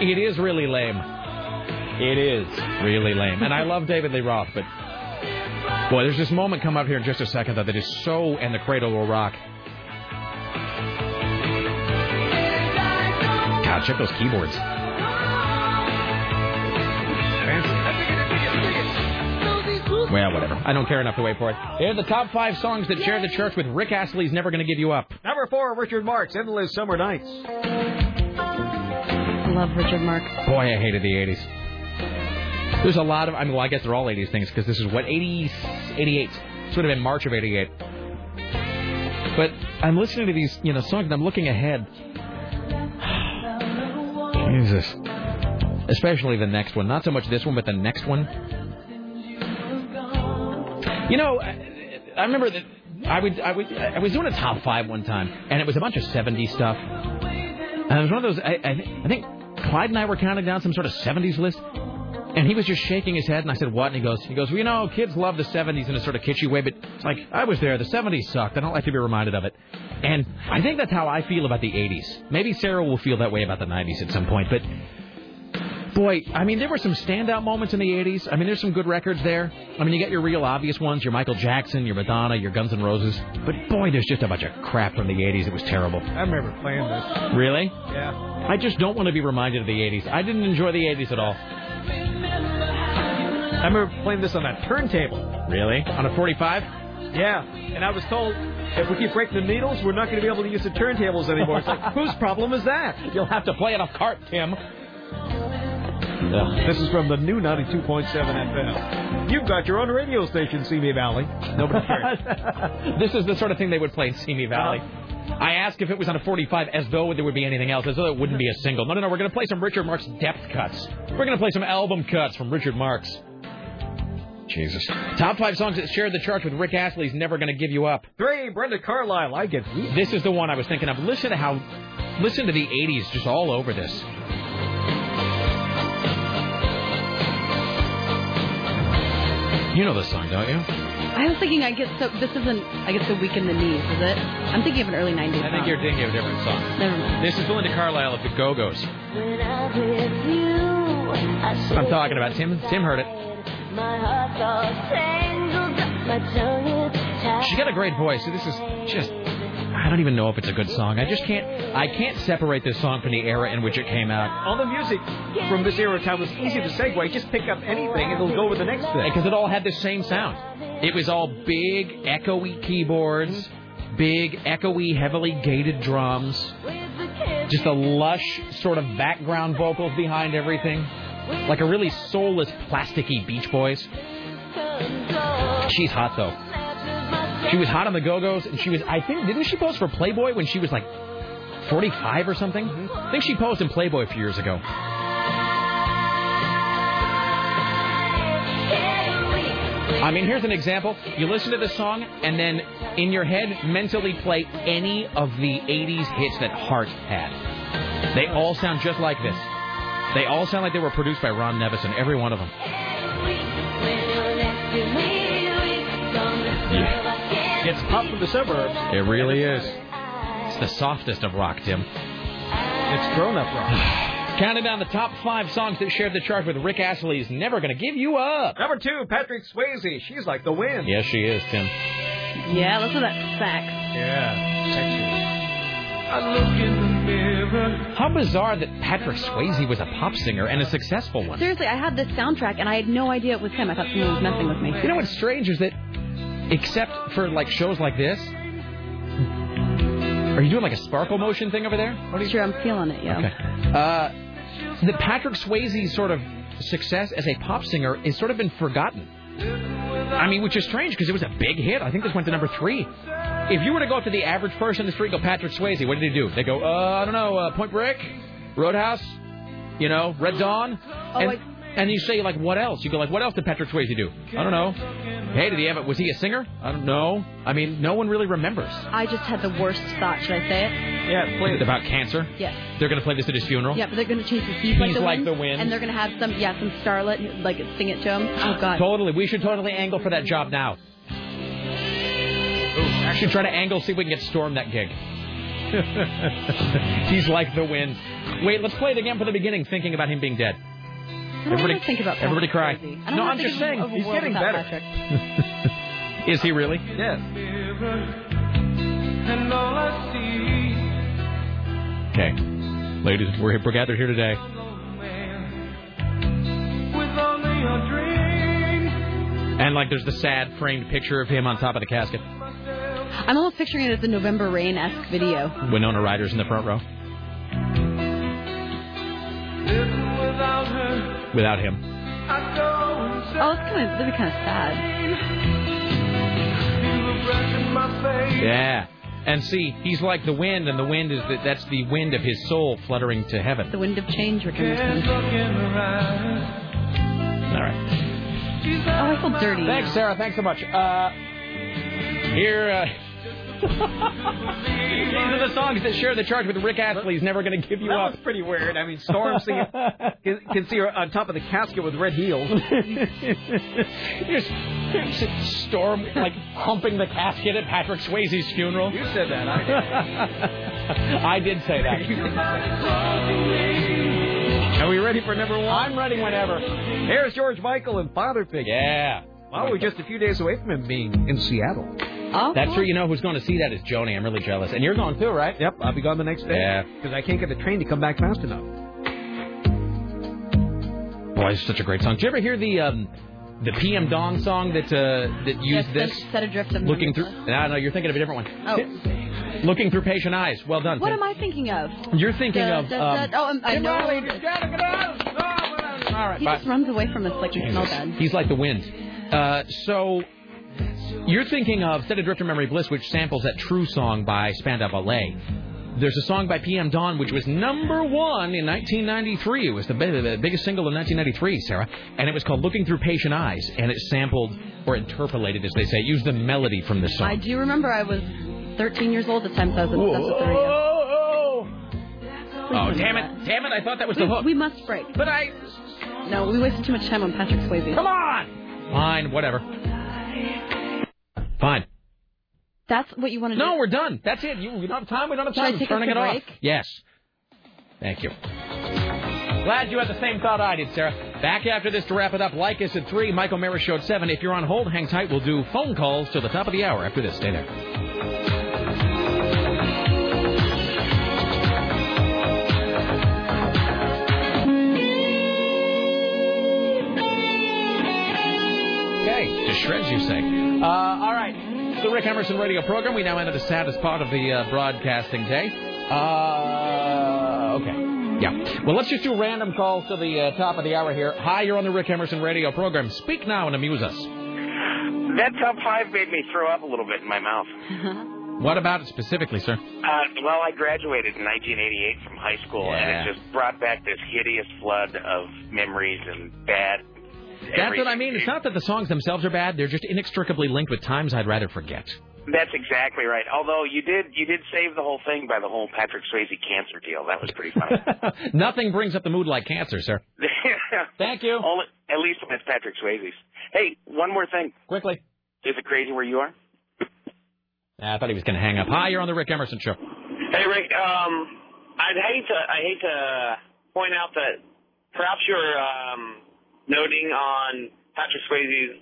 It is really lame. It is really lame. And I love David Lee Roth, but boy, there's this moment come up here in just a second that is so And the Cradle Will Rock. God, check those keyboards. Well, whatever. I don't care enough to wait for it. They're the top five songs that share the church with Rick Astley's Never Gonna Give You Up. Number four, Richard Marx, Endless Summer Nights. Love Richard Marx. Boy, I hated the 80s. There's a lot of, I mean, well, I guess they're all 80s things because this is what, 80s, 88. This would have been March of 88. But I'm listening to these, you know, songs and I'm looking ahead. Jesus. especially the next one. Not so much this one, but the next one. You know, I remember that I was doing a top five one time, and it was a bunch of 70s stuff. And it was one of those, I think Clyde and I were counting down some sort of 70s list. And he was just shaking his head, and I said, what? And he goes, well, you know, kids love the 70s in a sort of kitschy way, but it's like, I was there. The 70s sucked. I don't like to be reminded of it. And I think that's how I feel about the 80s. Maybe Sarah will feel that way about the 90s at some point. But, boy, I mean, there were some standout moments in the 80s. I mean, there's some good records there. I mean, you get your real obvious ones, your Michael Jackson, your Madonna, your Guns N' Roses. But, boy, there's just a bunch of crap from the 80s. It was terrible. I remember playing this. Really? Yeah. I just don't want to be reminded of the 80s. I didn't enjoy the 80s at all. I remember playing this on a turntable. Really? On a 45? Yeah. And I was told, if we keep breaking the needles, we're not going to be able to use the turntables anymore. It's like, whose problem is that? You'll have to play it off cart, Tim. Yeah. This is from the new 92.7 FM. You've got your own radio station, Simi Valley. Nobody cares. This is the sort of thing they would play in Simi Valley. I asked if it was on a 45 as though there would be anything else, as though it wouldn't be a single. No, we're going to play some Richard Marx depth cuts. We're going to play some album cuts from Richard Marx. Jesus. Top five songs that shared the charts with Rick Astley's Never Gonna Give You Up. 3, Brenda Carlisle, I Get Weak. This is the one I was thinking of. Listen to the 80s just all over this. You know this song, don't you? I was thinking I Get So Weak in the Knees, is it? I'm thinking of an early 90s song. I think you're thinking of a different song. Never mind. This is Belinda Carlisle of the Go-Go's. When I'm with you, that's what I'm talking about. Tim heard it. My heart's all tangled up, my tongue is tied. She got a great voice. This is just, I don't even know if it's a good song. I can't separate this song from the era in which it came out. All the music from this era of time was easy to segue. Just pick up anything and it'll go with the next thing. Because it all had the same sound. It was all big, echoey keyboards, big, echoey, heavily gated drums, just a lush sort of background vocals behind everything. Like a really soulless, plasticky Beach Boys. She's hot, though. She was hot on the Go-Go's, and she was, I think, didn't she pose for Playboy when she was, like, 45 or something? Mm-hmm. I think she posed in Playboy a few years ago. I mean, here's an example. You listen to this song, and then in your head, mentally play any of the 80s hits that Hart had. They all sound just like this. They all sound like they were produced by Ron Nevison, every one of them. Yeah. It's pop from the suburbs. It really is. It's the softest of rock, Tim. It's grown-up rock. Counting down the top five songs that shared the chart with Rick Astley's Never Gonna Give You Up. Number 2, Patrick Swayze. She's like the wind. Yes, she is, Tim. Yeah, listen to that sax. Yeah, sexy. I look in the mirror. How bizarre that Patrick Swayze was a pop singer and a successful one. Seriously, I had this soundtrack and I had no idea it was him. I thought someone was messing with me. You know what's strange is that, except for like shows like this, are you doing like a sparkle motion thing over there? Sure, I'm feeling it, yeah. Okay. The Patrick Swayze's sort of success as a pop singer has sort of been forgotten. I mean, which is strange because it was a big hit. I think this went to number 3. If you were to go up to the average person in the street and go, Patrick Swayze, what did he do? They go, I don't know, Point Break, Roadhouse, you know, Red Dawn. And you say, like, what else? You go, like, what else did Patrick Swayze do? I don't know. Hey, was he a singer? I don't know. I mean, no one really remembers. I just had the worst thought. Should I say it? Yeah, please. Is it about cancer? Yes. They're going to play this at his funeral? Yeah, but they're going to change his He's like the wind. And they're going to have some starlet, like, sing it to him. Oh, God. Totally. We should totally angle for that job now. I should try to angle, see if we can get Storm that gig. He's like the wind. Wait, let's play it again from the beginning, thinking about him being dead. Everybody cry. No, I'm just saying, he's getting better. Is he really? Yes. Okay. Ladies, we're gathered here today. And, like, there's the sad framed picture of him on top of the casket. I'm almost picturing it as a November Rain-esque video. Winona Ryder's in the front row. Without him. Oh, it's going to be kind of sad. Yeah. And see, he's like the wind, and the wind is that's the wind of his soul fluttering to heaven. The wind of change returns. All right. Oh, I feel dirty. Thanks, Sarah. Thanks so much. Here, these are the songs that share the charge with Rick Astley's Never Gonna Give You Up. That was pretty weird. I mean, Storm singing, can see her on top of the casket with red heels. Storm, like, humping the casket at Patrick Swayze's funeral. You said that. I did say that. Are we ready for number one? I'm ready whenever. Here's George Michael and Father Figure. Yeah. Wow, we're just a few days away from him being in Seattle. Oh, that's true. You know who's going to see that is Joni. I'm really jealous. And you're going too, right? Yep, I'll be gone the next day. Yeah. Because I can't get the train to come back fast enough. Boy, it's such a great song. Did you ever hear the PM Dong song that used this? Set Adrift of Looking Through... No, you're thinking of a different one. Oh. Looking Through Patient Eyes. Well done. What am I thinking of? You're thinking of... I know. All right, bye. Just runs away from us like he smells bad. He's like the wind. So... You're thinking of Set Adrift to Memory Bliss, which samples that True song by Spandau Ballet. There's a song by PM Dawn, which was number one in 1993. It was the biggest single in 1993, Sarah. And it was called Looking Through Patient Eyes. And it sampled, or interpolated, as they say. It used the melody from this song. I do remember I was 13 years old at the time, so I was obsessed with the radio. Oh, damn it. Damn it. I thought that was the hook. We must break. But I... No, we wasted too much time on Patrick Swayze. Come on! Fine, whatever. Fine. That's what you want to do? No, we're done. That's it. We don't have time. We don't have time. I'm turning it off. Yes. Thank you. Glad you had the same thought I did, Sarah. Back after this to wrap it up. Like us at 3. Michael Mara Show at 7. If you're on hold, hang tight. We'll do phone calls till the top of the hour after this. Stay there. To shreds, you say. All right. It's the Rick Emerson radio program. We now enter the saddest part of the broadcasting day. Okay. Yeah. Well, let's just do random calls to the top of the hour here. Hi, you're on the Rick Emerson radio program. Speak now and amuse us. That top five made me throw up a little bit in my mouth. What about it specifically, sir? Well, I graduated in 1988 from high school, and it just brought back this hideous flood of memories and bad... That's what I mean. It's not that the songs themselves are bad. They're just inextricably linked with times I'd rather forget. That's exactly right. Although you did save the whole thing by the whole Patrick Swayze cancer deal. That was pretty funny. Nothing brings up the mood like cancer, sir. Thank you. At least when it's Patrick Swayze's. Hey, one more thing. Quickly. Is it crazy where you are? I thought he was going to hang up. Hi, you're on the Rick Emerson Show. Hey, Rick. I hate to point out that perhaps you're... noting on Patrick Swayze's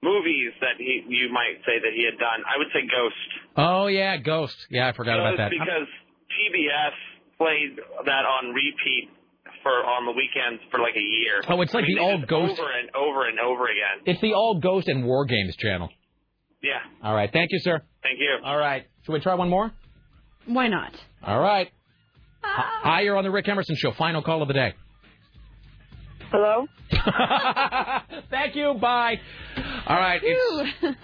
movies that you might say that he had done. I would say Ghost. Oh, yeah, Ghost. Yeah, I forgot about that. Because PBS played that on repeat on the weekends for like a year. Oh, it's like the old Ghost. Over and over and over again. It's the old Ghost and War Games channel. Yeah. All right. Thank you, sir. Thank you. All right. Should we try one more? Why not? All right. Hi, you're on the Rick Emerson Show. Final call of the day. Hello? Thank you. Bye. All right. It's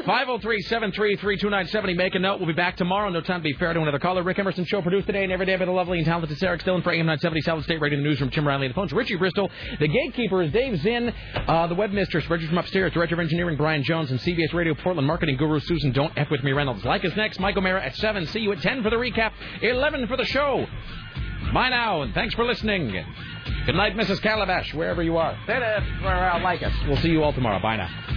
503-733-2970. Make a note. We'll be back tomorrow. No time to be fair to another caller. Rick Emerson Show produced today and every day by the lovely and talented Sarah Dillon for AM 970 Solid State Radio. The newsroom, Tim Riley. The phones, Richie Bristol. The gatekeeper is Dave Zinn. The web mistress, Reggie from upstairs. Director of Engineering, Brian Jones. And CBS Radio Portland marketing guru, Susan Don't F With Me Reynolds. Like us next. Michael Mara at 7. See you at 10 for the recap. 11 for the show. Bye now, and thanks for listening. Good night, Mrs. Calabash, wherever you are. Like us. We'll see you all tomorrow. Bye now.